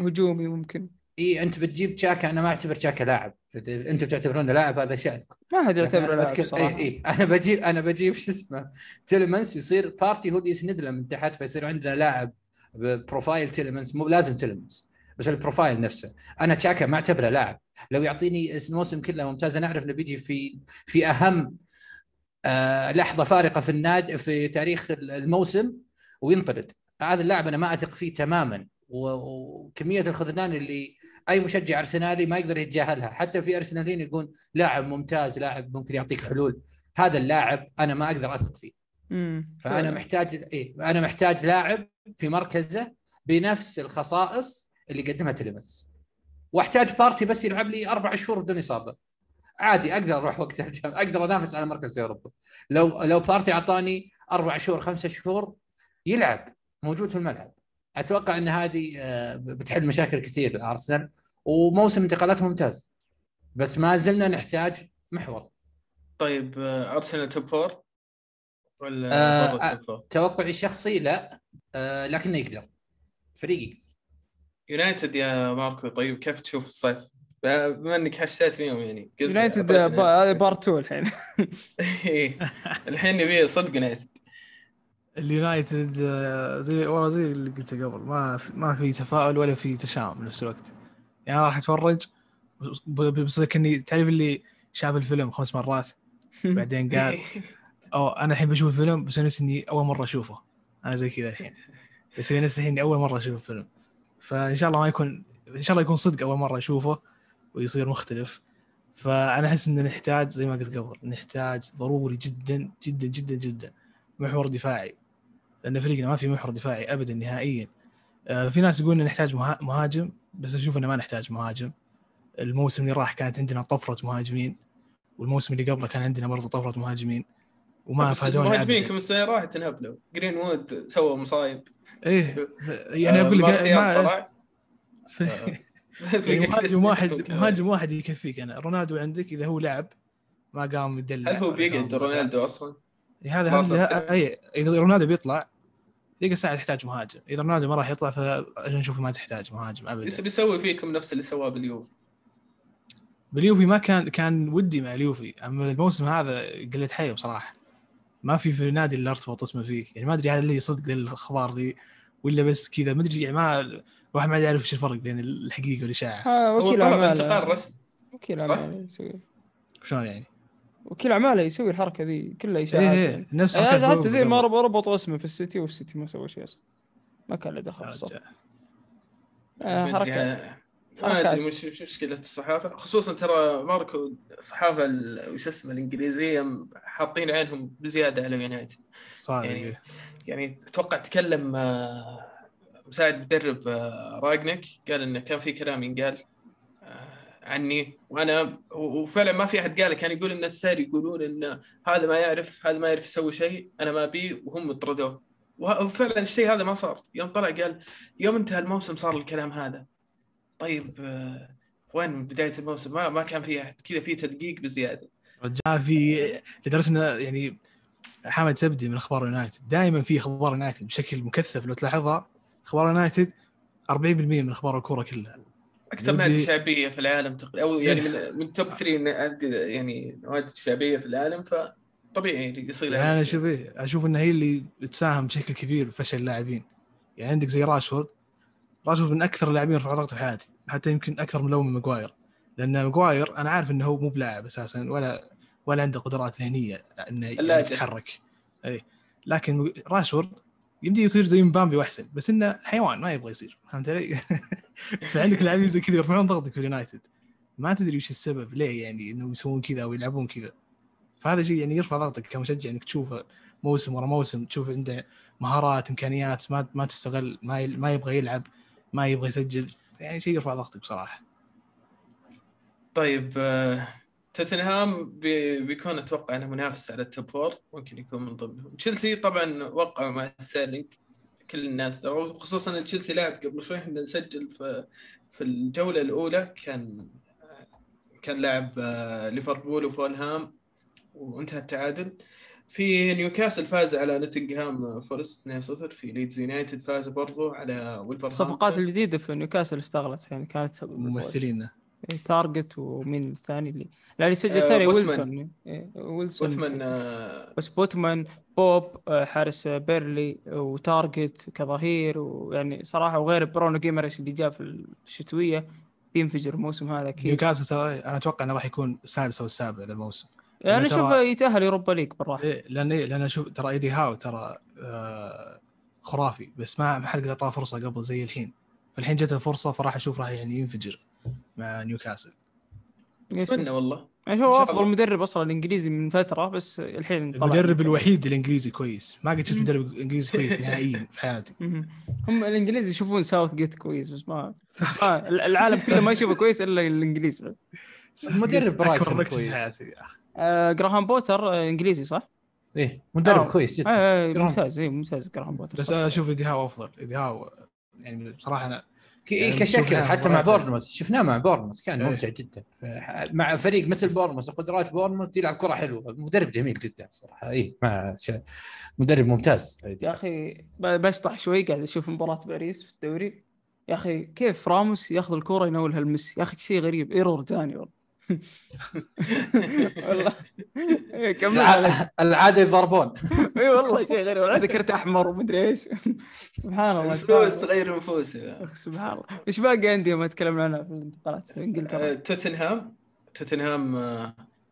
هجومي ممكن. إيه أنت بتجيب تشاكا، أنا ما أعتبر تشاكا لاعب، أنت بتعتبرونه لاعب هذا شأنك، ما حد يعتبره لاعب بتك... صراحة. إيه إيه أنا بجيب أنا بجيب شو اسمه تيليمنس، يصير بارتي هو يسند له من تحت، فيصير عندنا لاعب بروفايل تيليمنس. مو لازم تيليمنس بس البروفايل نفسه. أنا تشاكا ما أعتبره لاعب، لو يعطيني الموسم كله ممتازة نعرف إنه بيجي في في أهم آه لحظة فارقة في النادي في تاريخ الموسم وينطرد. هذا اللاعب أنا ما أثق فيه تماماً، وكمية الخذلان اللي أي مشجع أرسنالي ما يقدر يتجاهلها، حتى في أرسناليين يقول لاعب ممتاز، لاعب ممكن يعطيك حلول، هذا اللاعب أنا ما أقدر أثق فيه. فأنا محتاج إيه أنا محتاج لاعب في مركزه بنفس الخصائص اللي قدمها تيليمنس، واحتاج بارتي بس يلعب لي أربع شهور بدون إصابة عادي، أقدر أروح وقتها الجامعة، أقدر أنافس على مركز في أوروبا. لو لو بارتي عطاني أربع شهور خمسة شهور يلعب موجود في الملعب، أتوقع أن هذه بتحل مشاكل كثير لأرسنال، وموسم انتقالات ممتاز، بس ما زلنا نحتاج محور. طيب أرسنال توب فور ولا آه توب فور؟ توقعي الشخصي لا، آه لكنه يقدر فريق يقدر. يونايتد يا ماركو، طيب كيف تشوف الصيف بما انك حشيت فيهم؟ يعني يونايتد هذا بارتول الحين الحين نبيه صدق يونايتد. اليونايتد زي ورا زي اللي قلته قبل، ما في ما في تفاؤل ولا في تشاؤم بنفس الوقت، يعني راح اتفرج بس اني تعرف اللي شاف الفيلم خمس مرات بعدين قال أو أنا الحين بشوف الفيلم بس نفسي إني أول مرة أشوفه. أنا زي كذا الحين بس نفسي الحين أول مرة أشوف الفيلم. فإن شاء الله ما يكون إن شاء الله يكون صدق أول مرة أشوفه ويصير مختلف. فأنا أحس إن نحتاج زي ما قلت قبل نحتاج ضروري جدا جدا جدا جدا محور دفاعي لأن فريقنا ما في محور دفاعي أبدا نهائيا. في ناس يقولون نحتاج مهاجم بس أشوف إن ما نحتاج مهاجم. الموسم اللي راح كانت عندنا طفرة مهاجمين والموسم اللي قبله كان عندنا برضه طفرة مهاجمين وما فادونا. مهاجمين كم سنة راحت نهبلوا جرين وود سوى مصايب. إيه يعني أقول لك مهاجم واحد مهاجم واحد يكفيك. أنا رونالدو عندك إذا هو لعب ما قام يدلع. هل هو بيقعد رونالدو أصلاً؟ هذا هذا أي إذا رونالدو بيطلع دقيقة ساعة تحتاج مهاجم. إذا رونالدو ما راح يطلع فعشان نشوف ما تحتاج مهاجم أبداً. يس بيسوي فيكم نفس اللي سواه باليوفي. باليوفي ما كان كان ودي مع اليوفي. أما الموسم هذا قلت حي بصراحة ما في في النادي اللي ارتبط اسمه فيه يعني ما أدري هذا اللي صدق للأخبار دي ولا بس كذا ما أدري يعني ما واحد ما يعرف إيش الفرق بين الحقيقة والإشاعة. هو طلب انتقال رسمي. وكيل أعماله يسوي. شلون يعني؟ وكيل أعماله يسوي الحركة ذي كلها إشاعات. إيه إيه نفس. هذا حتى زي ما رب ربطوا اسمه في السيتي والسيتي ما سوى شيء أصلا ما كان له دخل صح. حركة. ما أدري مش مشكلة الصحافة خصوصا ترى ماركو الصحافة وش اسمه الإنجليزية حاطين عينهم بزيادة على يونايتد يعني يعني أتوقع تكلم مساعد مدرب راجنيك قال إنه كان في كلام ينقال عني وأنا وفعلا ما في أحد قاله. كان يقول إن السار يقولون إن هذا ما يعرف هذا ما يعرف يسوي شيء أنا ما بي وهم طردوه وفعلا الشيء هذا ما صار. يوم طلع قال يوم انتهى الموسم صار الكلام هذا. طيب وين من بداية الموسم ما ما كان فيها كذا في تدقيق بزيادة. رجع في لدرسنا يعني حامد سبدي من أخبار يونايتد دائما في أخبار يونايتد بشكل مكثف لو تلاحظها. أخبار يونايتد أربعين بالمئة من أخبار الكرة كلها أكثر نادي شعبية في العالم تقريبا أو يعني من من توب ثلاثة يعني نوادي شعبية في العالم فطبيعي يصير. يعني أنا أشوف أشوف إن هي اللي تساهم بشكل كبير بفشل اللاعبين. يعني عندك زي راشفورد راشفورد من أكثر اللاعبين رفع ضغطه في حياتي حتى يمكن أكثر من لو من ماغواير لأن ماغواير أنا عارف إنه هو مو بلاعب أساساً ولا ولا عنده قدرات ذهنية إنه يتحرك. أي لكن راشفورد يمدي يصير زي مبامبي وأحسن بس إنه حيوان ما يبغى يصير. فهمت علي؟ فعندك لاعبين زي كذا يرفعون ضغطك في اليونايتد ما تدري وش السبب ليه يعني إنه يسوون كذا أو يلعبون كذا. فهذا شيء يعني يرفع ضغطك كمشجع إنك تشوفه موسم ورا موسم تشوف عنده مهارات إمكانيات ما ما تستغل ما ما يبغى يلعب ما يبغى يسجل يعني شيء يرفع ضغطك بصراحة. طيب توتنهام بيكون أتوقع أنه منافس على التوب فور ممكن يكون من ضمنهم. تشيلسي طبعا وقع مع ستيرلينج كل الناس دروا خصوصا تشيلسي لعب قبل شوي احنا نسجل في في الجولة الأولى كان كان لعب ليفربول وفولهام وانتهى التعادل. في نيوكاسل فاز على نوتنغهام فورست اثنين صفر. في ليدز يونايتد فاز برضو على ويلفرهام. الصفقات الجديدة في نيوكاسل استغلت يعني كانت ممثلين تارجت ومين الثاني اللي لا اللي سجل الثاني آه ويلسون إيه ويلسون بوتمان آه بس بوتمان بوب حارس بيرلي وتارجت كظهير ويعني صراحة وغير برونو جيمرش اللي جاء في الشتوية بينفجر الموسم هذا كي. نيوكاسل أنا أتوقع أنه راح يكون سادس أو السابع هذا الموسم. أنا أشوف يتأهل يوروبا ليج بالراحة. إيه لأن إيه لأن أشوف ترى إيدي هاو ترى آه خرافي بس ما حد قد أعطاه فرصة قبل زي الحين. فالحين جت الفرصة فراح أشوف راح يعني ينفجر مع نيوكاسل. أتمنى والله. أنا شوف أفضل مدرب أصلا الإنجليزي من فترة بس الحين. المدرب الوحيد الإنجليزي كويس ما قد شفت مدرب إنجليزي كويس نهائيا في حياتي. هم الإنجليزي يشوفون ساوث جيت كويس بس ما آه العالم كله ما يشوفه كويس إلا الإنجليزي. المدرب برايتون كويس. آه، جراهام بوتر آه، إنجليزي صح؟ إيه مدرب آه. كويس جدا. آه، آه، ممتاز إيه ممتاز جراهام بوتر. بس أنا أشوف إيدي هاو أفضل. إيدي هاو يعني بصراحة أنا يعني كشكل حتى مع بورنموث شفناه مع بورنموث كان إيه. ممتع جدا مع فريق مثل بورنموث وقدرات بورنموث يلعب كرة حلوة. مدرب جميل جدا صراحة إيه مع مدرب ممتاز. يا أخي بشطح شوي قاعد أشوف مباراة باريس في الدوري يا أخي كيف راموس يأخذ الكرة يناولها لميسي يا أخي شيء غريب إيرور ثاني والله. والله العاده يضربون اي والله شيء غريب العاده كرت احمر ومدري ايش سبحان الله الفوز تغير النفوس سبحان الله. ايش باقي عندي ما تكلمنا عنها في الانتقالات انجلترا؟ توتنهام توتنهام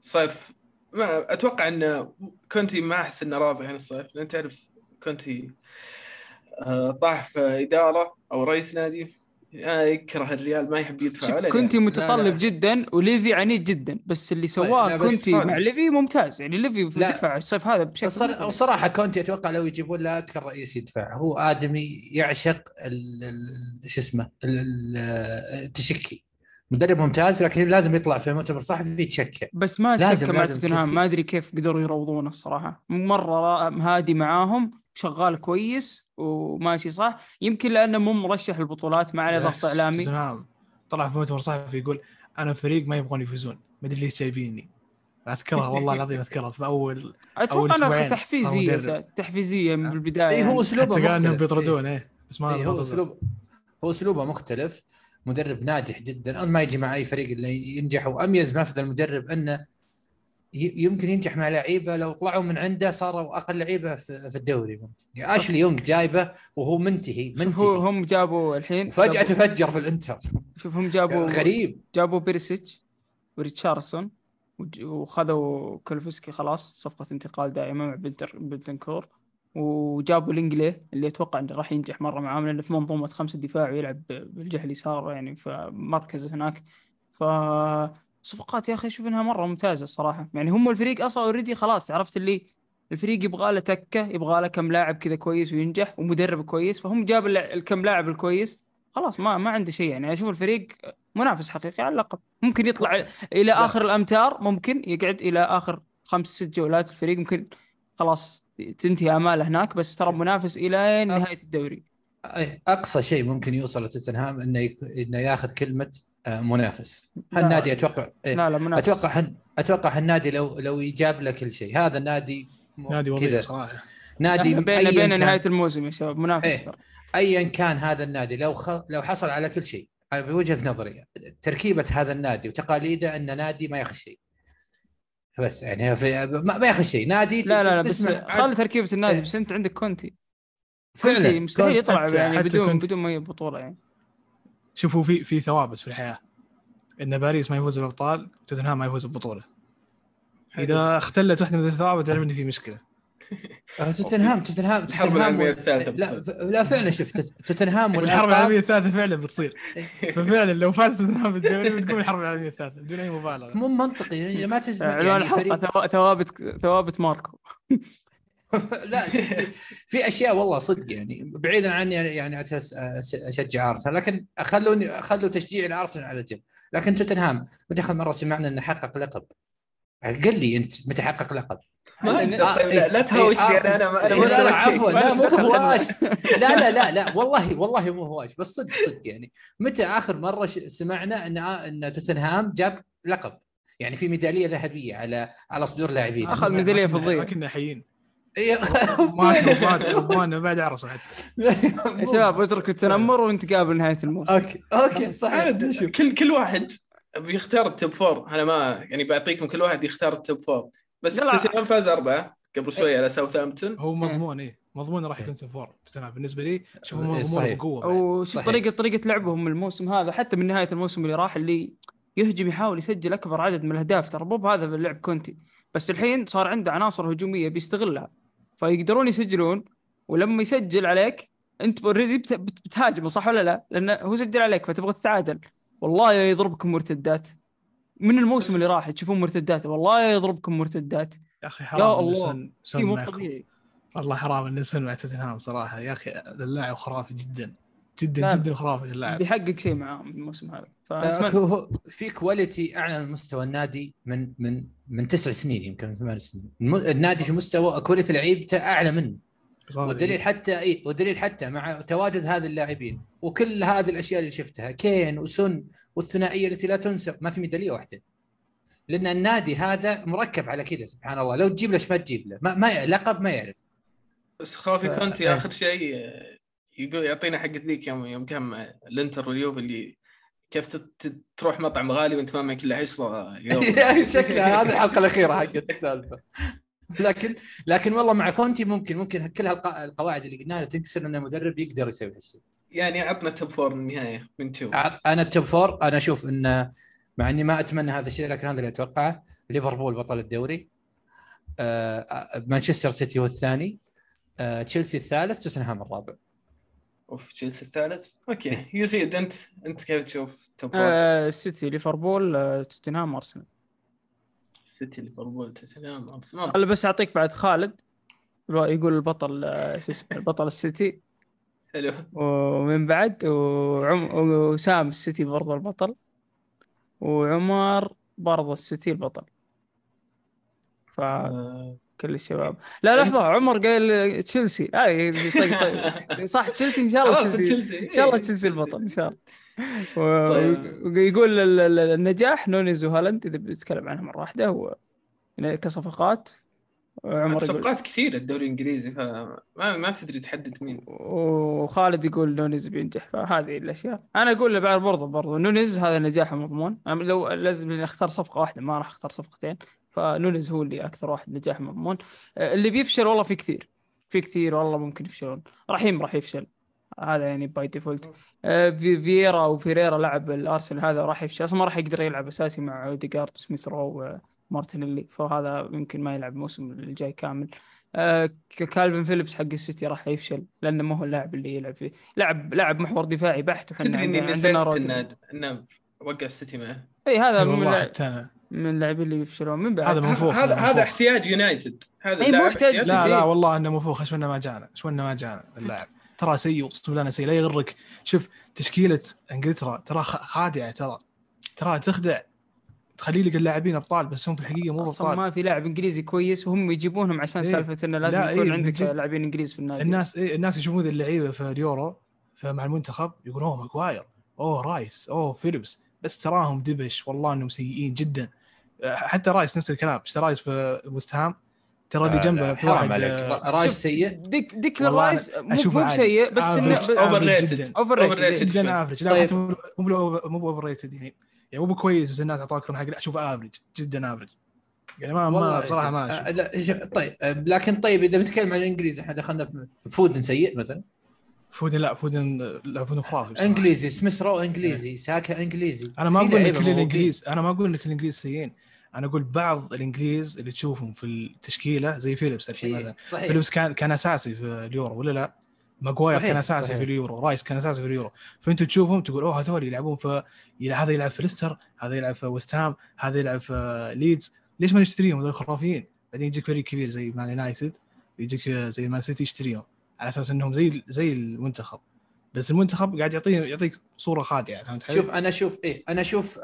صيف ما اتوقع ان كنتي ما احس انه راضي عن الصيف، لان تعرف كنتي طاح في اداره او رئيس نادي يكره الريال ما يحب يدفع عليه. كنتي متطلب لا لا. جدا، وليفي عنيد جدا، بس اللي سواه كنتي مع ليفي ممتاز. يعني ليفي في الدفاع الصيف هذا بشكل صراحة, صراحة كنتي اتوقع لو يجيبون له اكثر رئيس يدفع. هو ادمي يعشق ايش اسمه التشكي، مدرب ممتاز، لكن لازم يطلع في مؤتمر صحفي يتشكى. بس ما لازم لازم ما ادري كيف قدروا يروضونه الصراحه. مره هادي معاهم، شغال كويس وماشي صح، يمكن لانه مو مرشح البطولات، ما عليه ضغط اعلامي. نعم، طلع في مؤتمر صحفي يقول انا فريق ما يبغون يفوزون، ما ادري ليش جايبيني. اذكرها والله العظيم اذكرها في اول اول اسبوعين تحفيزيه تحفيزيه من البدايه. يعني هو اسلوبه مختلف، بيطردون ايه بس ما هو اسلوبه هو اسلوبه مختلف. مدرب ناجح جدا، أن ما يجي مع أي فريق اللي ينجح. وأميز ما في المدرب أنه يمكن ينجح مع لعيبة لو طلعوا من عنده صاروا أقل لعيبة في الدوري. يعني أشلي يونغ جايبه وهو منتهي منتهي. هم جابوا الحين فجأة تفجر في الإنتر. شوف هم جابوا غريب، جابوا بيرسيتش وريتشارسون وخذوا كولفسكي خلاص صفقة انتقال دائمة مع بنتر بنتنكور، وجابوا الانجلي اللي اتوقع انه راح ينجح مره معاهم، لانه في منظومه خمسه دفاع ويلعب بالجهه اليسار يعني في مركزه هناك. فصفقات يا اخي شوف انها مره ممتازه الصراحه. يعني هم الفريق اصلا اوريدي خلاص، عرفت اللي الفريق يبغى له تكه، يبغى له كم لاعب كذا كويس وينجح ومدرب كويس، فهم جاب الكم لاعب الكويس خلاص. ما ما عنده شيء يعني. اشوف الفريق منافس حقيقي على اللقب، ممكن يطلع الى اخر الامتار، ممكن يقعد الى اخر خمس ست جولات الفريق، ممكن خلاص تنتهي امال هناك، بس ترى منافس الى نهايه الدوري. اقصى شيء ممكن يوصل توتنهام انه يك... انه ياخذ كلمه منافس. هالنادي اتوقع لا لا منافس. اتوقع هن... اتوقع هالنادي لو لو يجاب له كل شيء، هذا النادي م... نادي وظيفي صراحه، نادي بين بين كان... نهايه الموسم يا شباب منافس ترى. ايا كان هذا النادي لو خ... لو حصل على كل شيء بوجهه نظري، تركيبه هذا النادي وتقاليده ان نادي ما ياخذ شيء، بس يعني في ما ياخذ شيء نادي. لا لا, لا بس خلي تركيبه النادي. بس انت عندك كونتي فعلا مستحيل يطلع يعني بدون كنت. بدون ما بطوله يعني. شوفوا في في ثوابت في الحياه، ان باريس ما يفوز بالابطال وتوتنهام ما يفوز بالبطوله. اذا اختلت واحده من الثوابت تعرف ان في مشكله. توتنهام توتنهام تحارب العالميه الثالثه. لا لا فعلا شفت توتنهام والحرب العالميه الثالثه فعلا بتصير. ففعلا لو فاز توتنهام بالدوري بتكون الحرب العالميه الثالثه بدون اي مبالغه. مو منطقي يعني، ما تسمع يعني فريق ثوابت ثوابت ماركو. لا في اشياء والله صدق يعني بعيدا عني يعني اشجع ارسنال، لكن خلوني خلوا تشجيع الارسنال على جنب. لكن توتنهام متى مره سمعنا انه حقق لقب؟ قل لي انت متى حقق لقب؟ ما لا لا تهاوشني انا ما انا ولا عفوا لا مو هواش. لا لا لا لا والله والله مو هواش، بس صدق صدق يعني متى اخر مره سمعنا ان ان توتنهام جاب لقب؟ يعني في ميداليه ذهبيه على على صدور لاعبين، اخذ ميداليه فضيه، كنا حيين ما انا بعد عرس حتى. يا شباب اتركوا التنمر ونتقابل نهايه الموسم. اوكي اوكي صحيح. كل كل واحد بيختار التوب فور. انا ما يعني بعطيكم كل واحد يختار التوب فور، بس توتنهام فاز أربعة قبل شوية إيه. على ساوثهامبتون. هو مضمون إيه مضمون راح يكون سفور توتنهام بالنسبة لي. شوفوا مضمون بقوة. وشوف طريقة طريقة لعبهم الموسم هذا، حتى من نهاية الموسم اللي راح اللي يهجم يحاول يسجل أكبر عدد من الأهداف، ترى مو بهذا باللعب كونتي، بس الحين صار عنده عناصر هجومية بيستغلها فيقدرون يسجلون. ولما يسجل عليك أنت أوريدي بتهاجمه صح ولا لا؟ لأنه هو سجل عليك فتبغى تتعادل. والله يضربكم مرتدات من الموسم اللي راح تشوفون مرتدات، والله يضربكم مرتدات يا اخي. حرام سن سن والله حرام ان سن مع توتنهام صراحه يا اخي. اللاعب خرافي جدا جدا جدا خرافي اللاعب، بيحقق شيء معاهم الموسم هذا. فأتمنى في كواليتي اعلى من مستوى النادي من من من تسع سنين يمكن ثمان سنين. النادي في مستوى كواليتي لعيبته اعلى منه، والدليل حتى اي والدليل حتى مع تواجد هذه اللاعبين وكل هذه الاشياء اللي شفتها كين وسن والثنائيه التي لا تنسى، ما في ميداليه واحده. لان النادي هذا مركب على كده سبحان الله، لو تجيب ليش ما تجيب له ما, ما لقب ما يعرف. بس خافي ف... كنت اخر شيء يقول يعطينا حق ذيك يوم يوم كم الانتر واليوفي اللي كيف تروح مطعم غالي وانت ما معك الا عشرة يوم. شكلها هذه الحلقه الاخيره حقت السالفه. لكن لكن والله مع كونتي ممكن ممكن كل هالقواعد اللي قلناها تنكسر، ان المدرب يقدر يسوي هالشيء. يعني عطنا توب فور النهايه بنشوف. انا التوب فور انا اشوف انه مع اني ما اتمنى هذا الشيء، لكن هذا اللي اتوقعه. ليفربول بطل الدوري، مانشستر سيتي هو الثاني، تشيلسي الثالث، توتنهام الرابع. اوف تشيلسي الثالث. اوكي يزيد انت انت كيف تشوف توب فور؟ آه، سيتي ليفربول توتنهام ارسنال. سيتي ليفربول توتنهام ارسنال. خل بس اعطيك بعد خالد يقول البطل شو اسمه البطل السيتي. حلو. ومن بعد وعم وسام السيتي برضه البطل، وعمر برضه السيتي البطل. ف كل الشباب. لا لحظة عمر قال تشيلسي. اي آه صح تشيلسي ان شاء الله. تشيلسي ان شاء الله تشيلسي البطل ان شاء الله. ويقول النجاح نونيز وهالند اذا بنتكلم عنها مرة واحدة هو كصفقات. عمر صفقات كثيرة الدوري الانجليزي فما ما تدري تحدد مين. وخالد يقول نونيز بينجح، فهذه الاشياء انا اقول له بعد برضه برضه نونيز هذا نجاحه مضمون. لو لازم نختار صفقة واحدة ما راح اختار صفقتين، فنونز هو اللي أكثر واحد نجاح مضمون. اللي بيفشل والله في كثير في كثير والله ممكن يفشلون، رحيم راح يفشل هذا يعني باي ديفولت. في فييرا وفيريرا لاعب الأرسنال هذا راح يفشل، أصلا ما راح يقدر يلعب أساسي مع أوديغارد وسميث رو ومارتينيلي، فهذا يمكن ما يلعب الموسم الجاي كامل. كالفين فيليبس حق السيتي راح يفشل لأنه ما هو اللاعب اللي يلعب فيه، لاعب لاعب محور دفاعي بحت. تدري إني نسيت إنه وقع السيتي معه. أي هذا ممكن من اللاعبين اللي يفشلون من بعد. هذا هذا احتياج يونايتد هذا اللاعب. لا لا والله انه مفوخ، شفنا ما جانا شفنا ما جانا اللاعب ترى سيء وصولنا سيء. لا يغرك شوف تشكيله انجلترا ترى خادعه، ترى ترى تخدع تخلي لك اللاعبين ابطال بس هم في الحقيقه مو ابطال. ما في لاعب انجليزي كويس وهم يجيبونهم عشان إيه؟ سالفه انه لازم يكون إيه؟ عندك لاعبين انجليز في النادي. الناس إيه؟ الناس يشوفون ذي اللعيبه في اليورو مع المنتخب يقولون اوه ماكواير اوه رايس اوه فيليبس، بس تراهم دبش والله انهم سيئين جدا. حتى رايس نفس الكلام، اشترى رايس في وستهام ترى اللي جنبه في واحد رايس سيء. ديك ديك رايس مو سيء بس انه اوفر ريتد اوفر ريتد جدا افريج. لا مو مو اوفر ريتد يعني يعني مو كويس بس الناس اعطوه اكثر حق. لا اشوف افريج جدا افريج يعني ما ما بصراحه ما اشوف. طيب لكن طيب اذا بنتكلم عن الانجليزي احنا دخلنا فودن سيء مثلا، فودن لا فودن لا فودن خرافي انجليزي، سميث رو انجليزي، ساكا انجليزي. انا ما اقول لك الانجليز انا ما اقول لك الانجليز سيئين، انا اقول بعض الانجليز اللي تشوفهم في التشكيله زي فيليبس الحين مثلا. فيليبس كان كان اساسي في اليورو ولا لا؟ ماغواير كان اساسي في اليورو، رايس كان اساسي في اليورو، فانتم تشوفهم تقول اوه هذول يلعبون في هذا يلعب في ليستر، هذا يلعب في ويست هام، هذا يلعب في ليدز، ليش ما نشتريهم هذول خرافيين؟ بعدين يجيك فريق كبير زي مان يونايتد يجيك زي مان سيتي يشتريهم على اساس انهم زي زي المنتخب، بس المنتخب قاعد يعطيه يعطيك صوره خاطئه. شوف انا اشوف ايه انا اشوف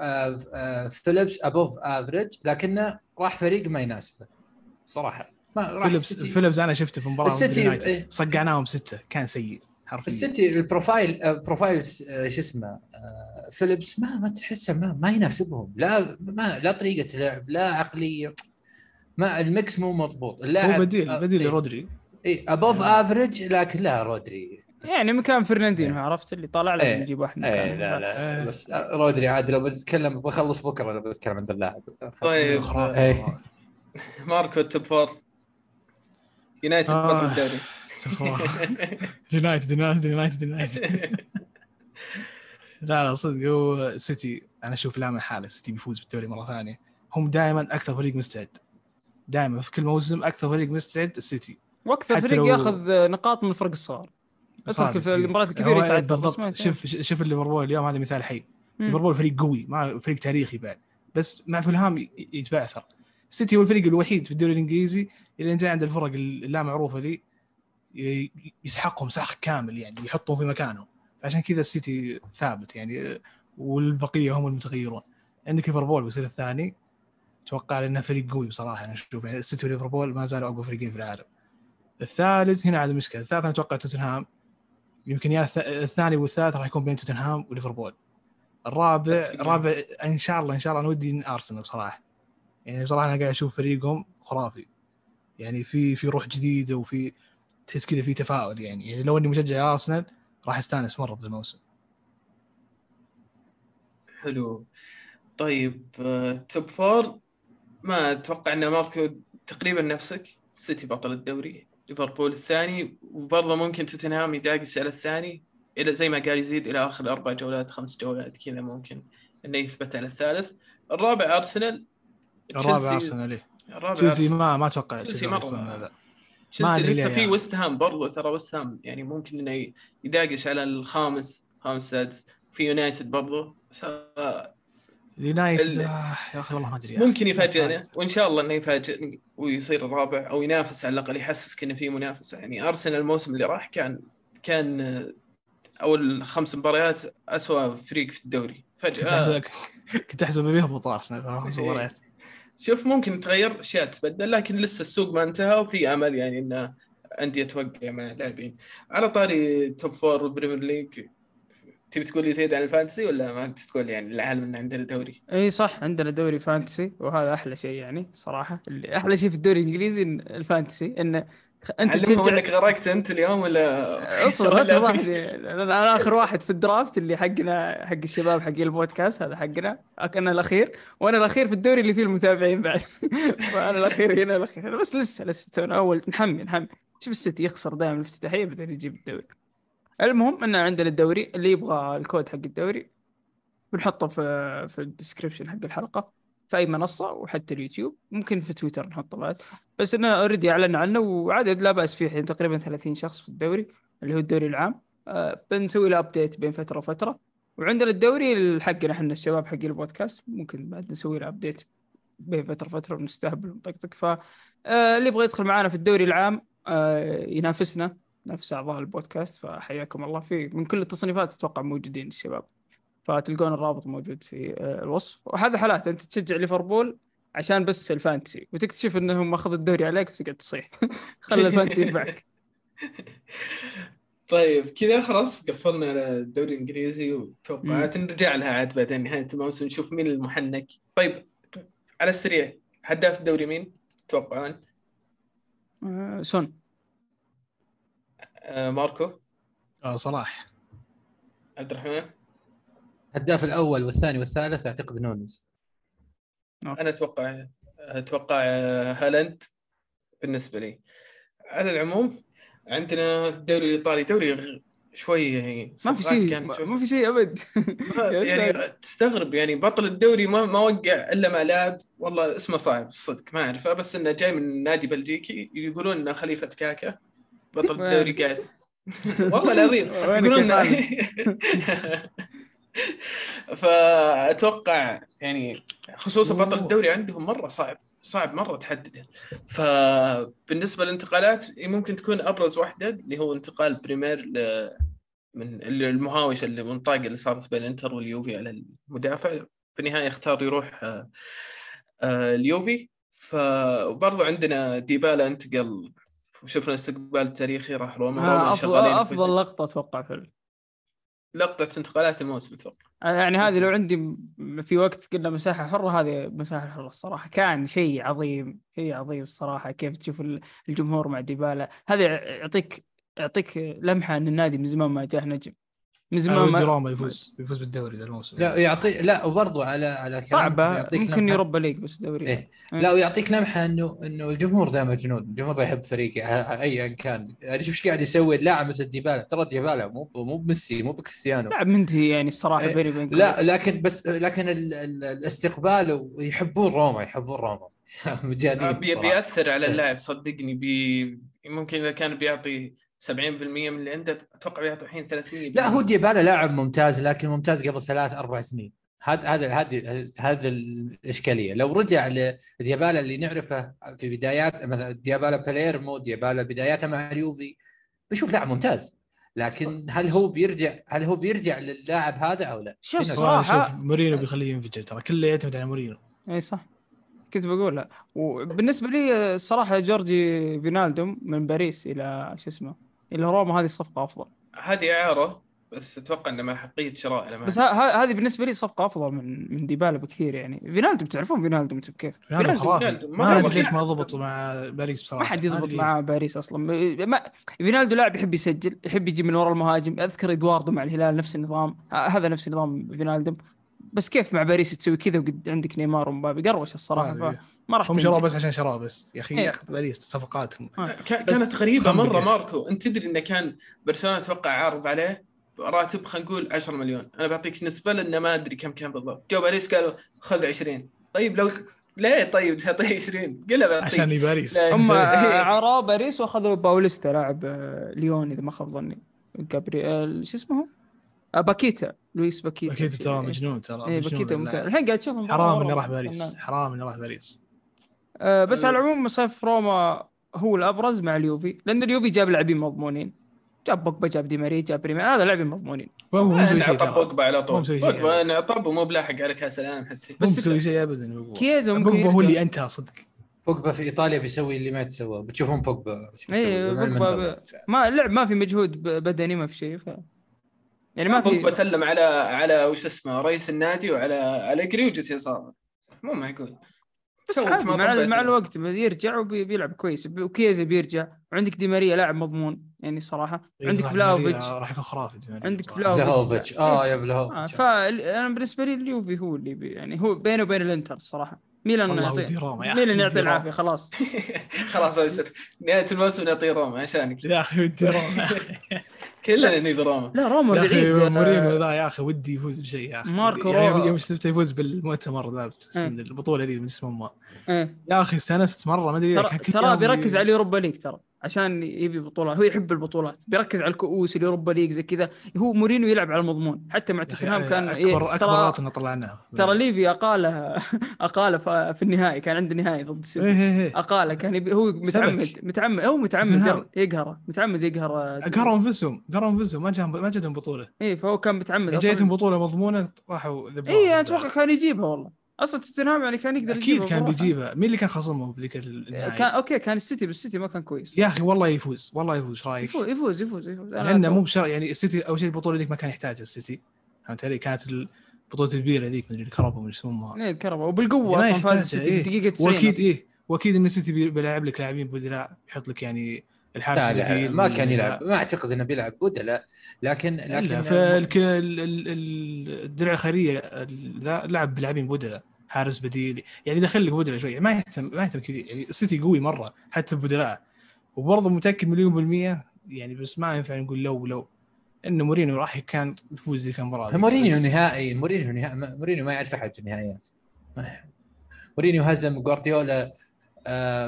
فيليبس ابوف افريج لكنه راح فريق ما يناسبه صراحه. ما راح فيليبس فيليبس انا شفته في مباراه اليونايتد إيه؟ صقعناهم سته كان سيء حرفيا. السيتي البروفايل بروفايل شو اسمه فيليبس ما ما تحسه ما, ما يناسبهم، لا ما لا طريقه لعب لا عقليه، ما المكس مو مضبوط. اللاعب هو بديل بديل رودري اي ابوف افريج لكن لا رودري يعني مكان فرناندينو إيه. عرفت اللي طالع لازم إيه. نجيب واحد مكان إيه لا لا إيه. بس رودري عاد لو بتكلم بخلص بكره لو بتكلم عند اللاعب. طيب إيه. ماركو التوب فور يونايتد بطل الدوري. يونايتد يونايتد يونايتد يونايتد لا لا صدق هو سيتي انا اشوف لامن حاله سيتي بيفوز بالدوري مره ثانيه. هم دائما اكثر فريق مستعد، دائما في كل موسم اكثر فريق مستعد السيتي، واكثر فريق ياخذ نقاط من الفرق الصغار اترك في المباريات الكبيره يتعب بالضبط. شوف شوف ليفربول اليوم هذا مثال حي. ليفربول فريق قوي مع فريق تاريخي بعد، بس مع فولهام يتبعثر. السيتي هو الفريق الوحيد في الدوري الانجليزي اللي جاء عند الفرق اللا معروفه ذي يسحقهم سحق كامل يعني يحطهم في مكانهم، عشان كذا السيتي ثابت يعني والبقيه هم المتغيرون. عندك ليفربول بيصير الثاني، اتوقع انه فريق قوي بصراحه. انا اشوف يعني السيتي وليفربول ما زالوا اقوى فريقين في العالم. الثالث هنا على مشكلة، الثالث أنا أتوقع توتنهام، يمكن يا الثاني والثالث راح يكون بين توتنهام وليفربول. الرابع الرابع إن شاء الله إن شاء الله نودي إن أرسنال بصراحة، يعني بصراحة أنا قاعد أشوف فريقهم خرافي يعني في في روح جديدة وفي تحس كذا في تفاؤل يعني. يعني لو إني مشجع أرسنال راح أستأنس مرة بهذا الموسم. حلو طيب توب فور ما أتوقع إن ماركو تقريبا نفسك، سيتي بطل الدوري، ليفربول الثاني، وبرضه ممكن توتنهام يداقس على الثاني إلى زي ما قال يزيد إلى آخر أربع جولات خمس جولات كذا ممكن إنه يثبت على الثالث. الرابع أرسنال الرابع ارسنال ايه تشيلسي ما ما اتوقع تشيلسي مره ما لسه في يعني. ويست هام برضه ترى ويست هام يعني ممكن انه يداقش على الخامس خامس سادس. في يونايتد برضه يونايتد يا اخي والله ما ادري ممكن يفاجئنا وان شاء الله انه يفاجئني ويصير الرابع او ينافس على الاقل يحسسك انه في منافسه. يعني ارسنال الموسم اللي راح كان كان اول خمس مباريات اسوا فريق في الدوري فجاه كنت احسب بيها بطار ارسنال. شوف ممكن تغير اشياء تبدل لكن لسه السوق ما انتهى وفي امل يعني انه انديه توقع مع لاعبين. على طاري توب فور البريمير ليج تبي تقول لي زيد عن الفانتسي ولا ما بتقول؟ يعني العالم ان عندنا دوري. اي صح عندنا دوري فانتسي وهذا احلى شيء يعني صراحه اللي احلى شيء في الدوري الانجليزي الفانتسي انه انت تشجع انك غرقت انت اليوم ولا اصبر انت واحد. انا اخر واحد في الدرافت اللي حقنا حق الشباب حق البودكاست هذا حقنا انا الاخير وانا الاخير في الدوري اللي فيه المتابعين بعد وانا الاخير هنا الاخير بس لسه لسه اول نحمي نحمي. شوف السيتي يخسر دائما الافتتاحيه بدل يجيب الدوري. المهم ان عندنا الدوري اللي يبغى الكود حق الدوري بنحطه في في الديسكريبشن حق الحلقه في اي منصه وحتى اليوتيوب ممكن في تويتر نحطه بعد. بس انه اوريدي اعلن عنه وعدد لا باس فيه تقريبا ثلاثين شخص في الدوري اللي هو الدوري العام. أه بنسوي له ابديت بين فتره وفتره. وعندنا الدوري حقنا احنا الشباب حق البودكاست ممكن بعد نسوي له ابديت بين فتره وفتره ونستهبل ونطقطق. ف اللي يبغى يدخل معانا في الدوري العام أه ينافسنا نفس أعضاء البودكاست فحياكم الله. في من كل التصنيفات تتوقع موجودين الشباب فتلقون الرابط موجود في الوصف. وهذا حالات أنت تشجع ليفربول عشان بس الفانتسي وتكتشف أنهم أخذوا الدوري عليك وتقعد تصيح خلي الفانتسي يتبعك. طيب كذا خلاص قفلنا على الدوري الإنجليزي وتوقعات نرجع لها عاد بعد نهاية الموسم نشوف مين المحنك. طيب على السريع هداف الدوري مين توقعان؟ أه سون ماركو آه صلاح عبدالرحمن. هداف الأول والثاني والثالث أعتقد نونز. أنا أتوقع أتوقع هالند بالنسبة لي. على العموم عندنا الدوري الإيطالي دوري شوي يعني ما في شيء ما في شيء أبد يعني تستغرب يعني بطل الدوري ما ما وقع إلا ما لعب والله اسمه صعب الصدق ما أعرفه بس إنه جاي من نادي بلجيكي يقولون إنه خليفة كاكا بطل الدوري قاعد والله العظيم يقولون فأتوقع يعني خصوصا بطل الدوري عندهم مرة صعب صعب مرة تحدده. فبالنسبة للانتقالات ممكن تكون أبرز واحدة اللي هو انتقال بريمير من المهاوشة اللي منطقة اللي صارت بين الانتر واليوفي على المدافع بالنهاية اختار يروح اليوفي. فبرضو عندنا ديبالا انتقل وشفنا استقبال التاريخي راح روما. روما شغالين أفضل لقطة أتوقع في لقطة انتقالات الموسم أتوقع يعني هذه لو عندي في وقت قلنا مساحة حرة هذه مساحة حرة الصراحة كان شيء عظيم شيء عظيم الصراحة. كيف تشوف الجمهور مع ديبالا هذا يعطيك يعطيك لمحة أن النادي من زمان ما جاه نجم من زمان ما دراما يفوز يفوز بالدوري ذا الموسم. لا يعطي لا وبرضه على على كلامه يعطيك ممكن يربى ليك بس دوري إيه. لا ويعطيك لمحه انه انه الجمهور ذا مجنون الجمهور ذا يحب فريقه ايا كان. يعني شوف ايش قاعد يسوي اللاعب مثل ديبالا ترى ديبالا مو مو بميسي مو بكريستيانو لاعب منتهي يعني الصراحه إيه. بيني وبينك لا لكن بس لكن ال ال الاستقبال ويحبون روما يحبون روما مجانين بيأثر على اللاعب صدقني بي ممكن اذا كان بيعطي سبعين بالمئة من اللي عنده أتوقع بيعطي الحين ثلاثمية. لا هو ديبالا لاعب ممتاز لكن ممتاز قبل ثلاث أربع سنين. هذا هذا هذا هذا الإشكالية. لو رجع لديبالا اللي نعرفه في بدايات مثلا ديبالا باليرمو ديبالا بداياته مع اليوفي بشوف لاعب ممتاز لكن هل هو بيرجع هل هو بيرجع للاعب هذا أو لا؟ شوف صراحة مورينو بيخليه ينفجر ترى كله يعتمد على مورينو. أي صح كنت بقول لا. وبالنسبة لي الصراحة جورجي فينالدوم من باريس إلى شو اسمه إلى روما هذه الصفقة أفضل. هذه إعارة بس أتوقع إنه ما حقيقة شراء. بس ه هذه بالنسبة لي صفقة أفضل من من ديبالا بكثير يعني. فينالدو بتعرفون فينالدو متى كيف؟ فينالدو ما أدري ليش ما ضبط مع باريس بصراحة. ما حد يضبط مع باريس أصلاً. ما فينالدو لاعب يحب يسجل يحب يجي من وراء المهاجم. أذكر إدواردو مع الهلال نفس النظام هذا نفس النظام فينالدو بس كيف مع باريس تسوي كذا وقد عندك نيمار ومبابي قروش الصراحة. ما راح تشرب بس عشان شراب بس يا اخي باريس صفقاتهم كانت غريبه مره. ماركو انت تدري انه كان برشلونه اتوقع عارض عليه راتب خلينا نقول عشرة مليون انا بعطيك نسبه لانه ما ادري كم كان بالضبط جو باريس قالوا خذ عشرين. طيب لو ليه؟ طيب تعطيه عشرين قلها عشان باريس. هم عراه باريس واخذوا باوليستا لاعب ليون اذا ما خاب ظني، جابرييل شو اسمه باكيتا، لويس باكيتا. باكيتا ترى مجنون، ترى باكيتا ممتاز. الحين قاعد تشوفهم، حرام انه راح باريس، حرام انه راح باريس. أه بس على العموم مصيف روما هو الابرز مع اليوفي، لان اليوفي جاب لاعبين مضمونين، جاب بوجبا، جاب دي ماري، جاب بريمي، هذا لاعبين مضمونين. نعطب بوجبا على طول، بوجبا نعطب ومو بلاحق على كاس العالم حتى، بس يسوي شيء ابدا. بوجبا هو اللي انتهى صدق، بوجبا في ايطاليا بيسوي اللي ما تسوى، بتشوفون بوجبا ما اللعب، ما في مجهود بدني، ما في شيء. يعني ما في، بسلم على على وش اسمه رئيس النادي وعلى على قري وجت إصابة، مو معقول. بس مع مع الوقت بيرجع وبيلعب كويس، وكيزا بيرجع، وعندك دي ماريا لاعب مضمون يعني صراحة. عندك فلاوفيتش راح يكون خرافي، عندك فلاوفيتش اه يا فلاوفيتش. فانا بالنسبة لي اليوفي هو اللي يعني هو بينه وبين الانتر صراحة. ميلان نعطي، ميلان يعطي العافية خلاص. خلاص أصير نهاية الموسم نعطي روما عشانك يا أخي، ودي روما كلنا نبي روما. لا روما بعيد، مورينيو ذا يا أخي ودي يفوز بشيء يا أخي. ماركو يعني يوم شفته يفوز بالمؤتمر ذا من البطولة هذه من اسمه ما يا أخي استأنست مرة ما أدري. ترى بيركز على اليوروبا ليج، ترى عشان يبي بطولة، هو يحب البطولات، بيركز على الكؤوس اليوروبا ليج زي كذا. هو مورينيو يلعب على المضمون، حتى مع توتنهام كان أكبر أكبر طلعناه. ترى ليفي أقاله أقاله في النهائي، كان عنده نهائي ضد السيتي أقاله، كان هو متعمد متعمد هو متعمد يقهره، متعمد يقهره قهروا أنفسهم، قهروا أنفسهم، ما جاء ما جتهم بطولة. إيه فهو كان متعمد، جاءتهم بطولة مضمونة راحوا ذبحوا. إيه أتوقع كان يجيبها والله، أصلاً توتنهام يعني كان يقدر يجيبه، أكيد كان بيجيبه. مين اللي كان خصمه في ذيك النهاية؟ كان أوكي كان السيتي، بس السيتي ما كان كويس يا أخي. والله يفوز، والله يفوز رأيك؟ يفوز يفوز يفوز, يفوز. لأنه مو بشرط يعني السيتي أول شيء البطولة ذيك ما كان يحتاجها السيتي، فهمت علي؟ كانت البطولة الكبيرة ذيك من الكربة ومن اسمها إيه الكربة، وبالقوة أصلاً فاز السيتي بدقيقة تسعين. وأكيد إيه، وأكيد إن السيتي بيلعب لك لاعبين بدلاء، يحط لك يعني الحارس الجديد ما كان يلعب، ما أعتقد إنه بيلعب بدلاء، لكن لكن فالك الدرع الخيرية لا لعب بلاعبين بدلاء، حارس بديل يعني دخل لك بدلاء شوي، ما يهتم ما يهتم كذي يعني. السيتي قوي مرة حتى بدلاء، وبرضه متأكد مليون بالمية يعني، بس ما ينفع نقول لو لو إنه مورينيو راح كان يفوز ذيك المباراة. مورينيو نهائي، مورينيو نهائي، مورينيو ما يعرف أحد في النهائيات. مورينيو هزم غوارديولا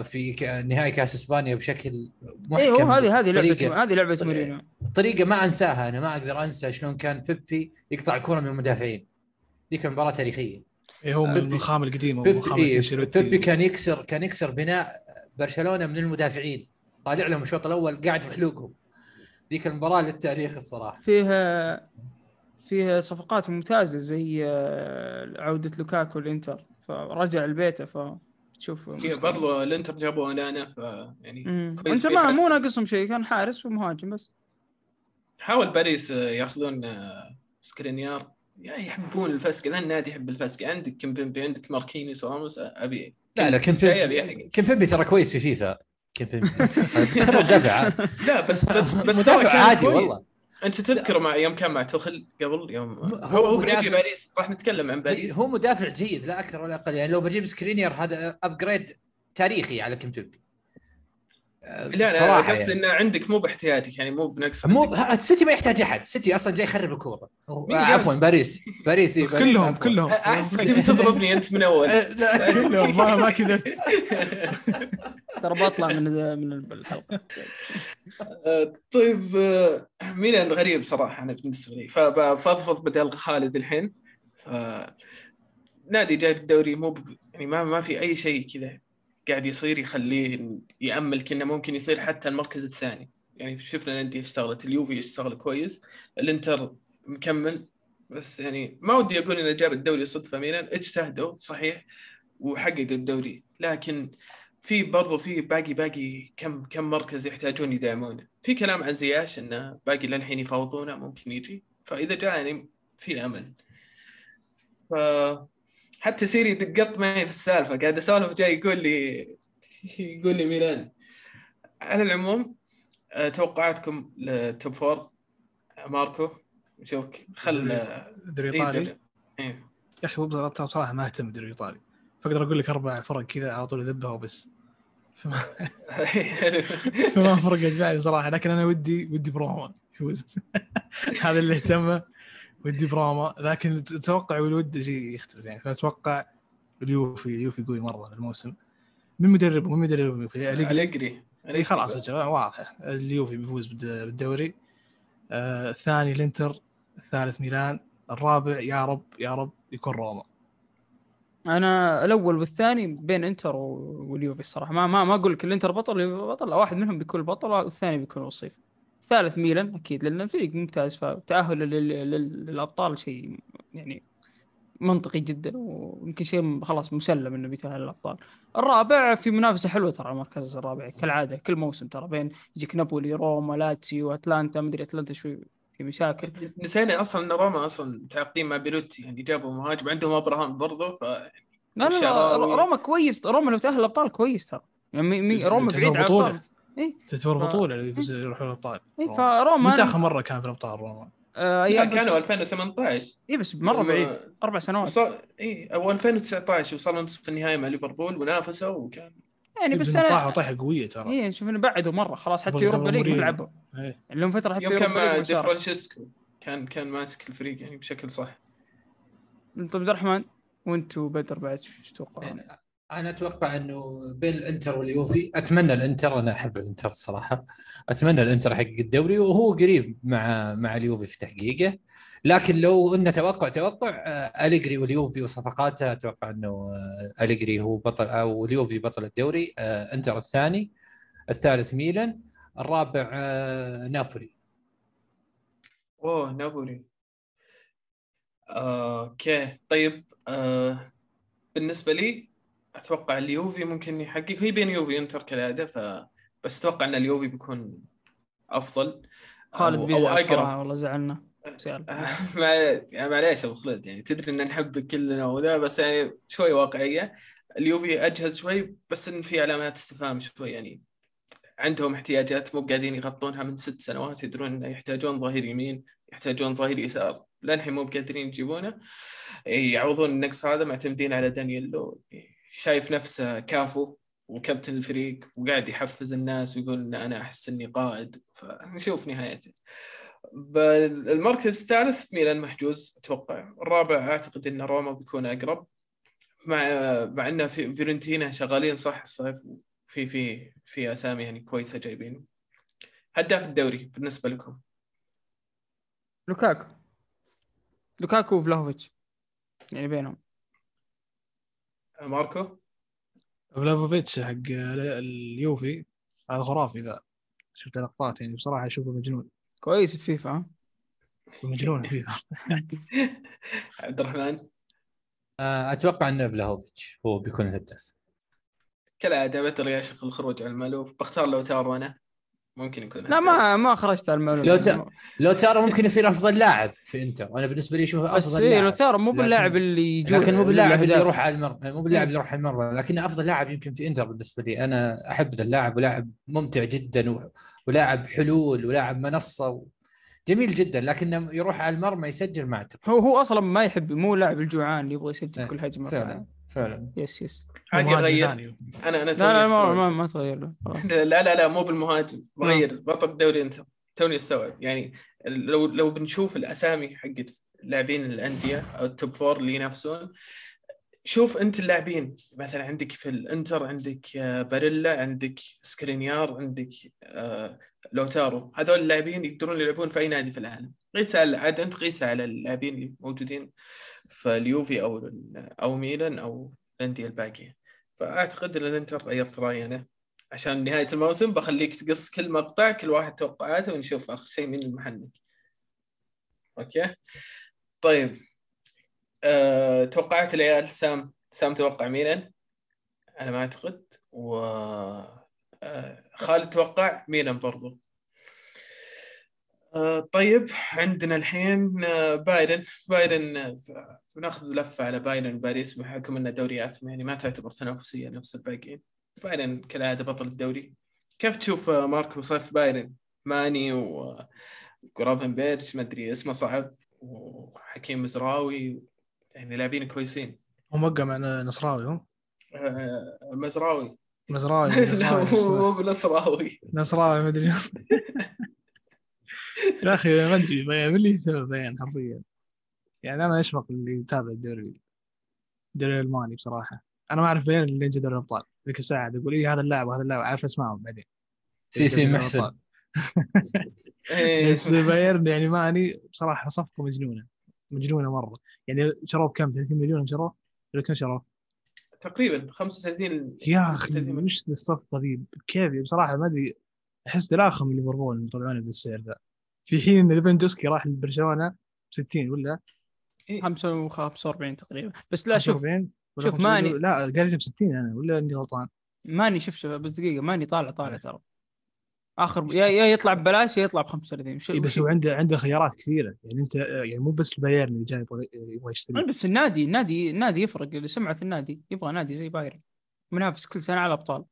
في نهائي كاس اسبانيا بشكل محكم. ايوه هذه هذه لعبه، هذه لعبه مورينيو طريقه ما انساها، انا ما اقدر انسى شلون كان بيبي يقطع كرة من المدافعين، ذيك مباراه تاريخيه. ايه هو من الخام القديم، من خام انشيلوتي. بيبي كان يكسر كان يكسر بناء برشلونه من المدافعين، طالع لهم الشوط الاول قاعد في حلوقهم. ذيك المباراه للتاريخ الصراحه، فيها فيها صفقات ممتازه زي عوده لوكاكو الانتر، فرجع البيته. ف شوف برضو الانتر جابوا انا ف يعني كويس، انت ما مو ناقصهم شيء، كان حارس ومهاجم بس. حاول باريس ياخذون سكرينيار، يعني يحبون الفسق، هذا النادي يحب الفسق. عندك كيمبيمبي، عندك ماركينيوس، راموس، ابي لا لا كيمبيمبي كيمبيمبي ترى كويس في فيفا كيمبيمبي ترى دفع لا بس بس بس عادي والله. أنت تذكر مع يوم كان مع توخل قبل يوم هو هو بيجي باريس، راح نتكلم عن باريس. هو مدافع جيد لا أكثر ولا أقل، يعني لو بجيب سكرينير هذا أبجريد تاريخي على كيمبيمبي. لا أنا قصدي يعني. إنه عندك مو باحتياجك يعني، مو بنقص. مو السيتي ما يحتاج أحد، سيتي أصلاً جاي يخرب الكورة. عفواً باريس باريس كلهم كلهم. أحسن تضربني أنت من أول. لا كلهم ما ما كذبت. ترى بطلع من من الحلقة. طيب ميلان غريب صراحة أنا بالنسبة لي، فبفضفض بدل خالد الحين. نادي جاي بالدوري مو يعني ما ما في أي شيء كذا قاعد يصير يخليه يأمل كنا ممكن يصير حتى المركز الثاني. يعني شفنا الأندية اشتغلت، اليوفي اشتغل كويس، الانتر مكمل، بس يعني ما ودي أقول إنه جاب الدوري صدفة. ميلان اجتهدوا صحيح وحقق الدوري، لكن في برضو في باقي باقي كم كم مركز يحتاجون يدعمونه. في كلام عن زياش إنه باقي للحين يفاوضونه ممكن يجي، فإذا جاء يعني في أمل. ف... حتى سيري دقت معي في السالفة، قاعد أسولف جاي يقول لي يقول لي ميلان. على العموم توقعاتكم للتوب فور ماركو؟ نشوفك خل دري إيطالي يا أخي. مو بصراحة صراحة ما أهتم دري إيطالي، فأقدر أقول لك أربع فرق كذا على طول ذبها وبس، فما فما فرقت معي صراحة. لكن أنا ودي ودي بروما يفوز هذا اللي اهتمه، ودي بروما. لكن التوقع والود شيء يختلف يعني، فأتوقع اليوفي اليوفي قوي مره هذا الموسم. من مدرب ومن مدرب أليجري اي خلاص الجماعه واضحه اليوفي بيفوز بالدوري. آه الثاني الانتر، الثالث ميلان، الرابع يا رب يا رب يكون روما. انا الاول والثاني بين انتر واليوفي الصراحه. ما ما ما اقول لك الانتر بطل بطل، واحد منهم بيكون بطل والثاني بيكون وصيف. الثالث ميلان اكيد لان فريق ممتاز، فتاهل للابطال شيء يعني منطقي جدا ويمكن شيء خلاص مسلم انه بيتاهل للابطال. الرابع في منافسه حلوه ترى المركز الرابع كالعاده كل موسم ترى، بين يجيك نابولي روما لاتسيو واتلانتا. مدري اتلانتا شوي في مشاكل، نسينا اصلا ان روما اصلا متعاقدين مع بيلوتي يعني جابوا مهاجم عندهم ابراهام برضه. ف لا لا روما كويس، روما لو تاهل الابطال كويس ترى يعني. روما بعيد عن الابطال ايه تعتبر بطوله اللي يفوز يروحون الابطال. اي فروما متى اخر مره كان في الابطال روما؟ آه ايام كانوا ألفين وثمانية عشر. اي بس مره بعيد اربع سنوات وصل... اي او ألفين وتسعة عشر وصلوا نصف النهائي مع ليفربول ونافسوا وكان يعني بس انا طاحوا طيحه قويه ترى. اي شفنا بعده مره خلاص حتى يوروبا ليج يلعبوا لهم فتره حتى يوروبا ليج. كان دي فرانشيسكو كان كان ماسك الفريق يعني بشكل صح. طيب عبد الرحمن وانتوا بدر بعد ايش تتوقعون؟ انا اتوقع انه بين الانتر واليوفي. اتمنى الانتر، انا احب الانتر الصراحه، اتمنى الانتر يحقق الدوري وهو قريب مع مع اليوفي في تحقيقه. لكن لو ان توقع توقع أليجري واليوفي وصفقاته، اتوقع انه أليجري هو بطل او اليوفي بطل الدوري، انتر الثاني، الثالث ميلان، الرابع نابولي. اوه نابولي اوكي. طيب بالنسبه لي اتوقع اليوفي ممكن يحقق، هي بين يوفي انتر كالعاده، ف بس اتوقع ان اليوفي بيكون افضل. خالد بيزعل صراحه والله زعلنا سؤال ما معليش ابو خالد يعني تدري ان نحبك كلنا وذا، بس يعني شوي واقعيه. اليوفي اجهز شوي بس ان في علامات استفهام شوي يعني، عندهم احتياجات مو قاعدين يغطونها من ست سنوات. يدرون يحتاجون ظهير يمين، يحتاجون ظهير يسار، لانهم مو قادرين يجيبونه يعوضون النقص هذا. معتمدين على دانييلو، شايف نفسه كافو وكابتن الفريق وقاعد يحفز الناس ويقول إن أنا أحس إني قائد. فنشوف نهايته. بالمركز الثالث ميلان محجوز أتوقع. الرابع أعتقد إن روما بيكون أقرب، مع مع إن في فيورنتينا شغالين صح الصيف، في في في أسامي يعني كويسة جايبين. هداف الدوري بالنسبة لكم؟ لوكاكو لوكاكو وفلاهوفيتش يعني بينهم. ماركو فلافوفيتش حق اليوفي هذا خرافي، ذا شفت لقطات يعني بصراحة أشوفه مجنون كويس فيفا مجنون فيفا. عبد الرحمن أتوقع أن فلافوفيتش هو بيكون الهداف كالعادة. بدر يعشق الخروج على المألوف، بختار لو تار وأنا ممكن يكون. لا ما ما خرجت على المألوف. لو ت... لو تار ممكن يصير أفضل لاعب في إنتر. أنا بالنسبة لي شوف أفضل لاعب. لو تار مو باللاعب اللي يجوه، لكن مو باللاعب اللي يروح على المرمى، مو باللاعب اللي يروح على المرمى، لكن أفضل لاعب يمكن في إنتر بالنسبة لي. أنا أحب ذا اللاعب، ولاعب ممتع جدا و... ولاعب حلول ولاعب منصة و... جميل جدا، لكنه يروح على المرمى يسجل مع تر. هو هو أصلا ما يحب، مو لاعب الجوعان اللي يبغى يسجل اه. كل هجمة. فعلا. فعلا يس يس عادي غير. انا انا لا لا ما ما تغير له. لا لا لا مو بالمهاجم بغير بطل الدوري انت توني السواد يعني. لو لو بنشوف الاسامي حقت لاعبين الانديه او التوب فور اللي ينافسون، شوف انت اللاعبين مثلا عندك في الانتر عندك باريلا، عندك سكرينيار، عندك لوتارو، هذول اللاعبين يقدرون يلعبون في اي نادي في العالم. قيس على عاد انت قيس على اللاعبين اللي موجودين فاليوفي أو أو ميلان أو الأندية الباقية. فأعتقد أن الإنتر غيرت رأيي أنا عشان نهاية الموسم. بخليك تقص كل مقطع كل واحد توقعاته ونشوف آخر شيء من المحنك. أوكي طيب أه، توقعات العيال سام سام توقع ميلان، أنا ما أعتقد، و أه، خالد توقع ميلان برضو. طيب عندنا الحين بايرن بايرن بناخذ لفه على بايرن باريس بحكم ان دورياتهم يعني ما تعتبر تنافسيه نفس الباقيين. بايرن كالعاده بطل الدوري. كيف تشوف ماركو صيف بايرن؟ ماني وغرافنبيرش ما ادري اسمه صعب، وحكيم مزراوي يعني لاعبين كويسين. هم وقع مع نصراوي هم آه مزراوي مزراوي مو بنصراوي نصراوي ما ادري يا أخي ما أدري ما يعمل لي ثلاثين حرفيا يعني. أنا أشمق اللي يتابع الدوري الدوري الالماني بصراحه انا ما اعرف بين اللي ينجدر الابطال ذيك الساعه اقول ايه هذا اللاعب وهذا اللاعب عارف اسمائهم بعدين سي سي محسن بس بايرن يعني ما اني بصراحه صفقه مجنونه مجنونه مره يعني شروه كم ثلاثين مليون شروه ولا كم شروه تقريبا خمسة وثلاثين يا اخي مش الصفقه دي كيف بصراحه ما ادري احس دراهم اللي ليفربول طلعونا بالسعر ذا في حين ان ليفاندوسكي راح لبرشلونه ستين ولا خمسة وأربعين تقريبا بس لا شوف شوف ماني لا قال ستين انا ولا اني غلطان ماني شفت بس دقيقه ماني طالع طالع ترى اخر يا يا يطلع ببلاش يا يطلع ب خمسة وثلاثين مش بس هو عنده عنده خيارات كثيره يعني انت يعني مو بس البايرن اللي جايب يبغى يشتري بس النادي النادي النادي يفرق سمعه النادي يبغى نادي زي بايرن منافس كل سنه على ابطال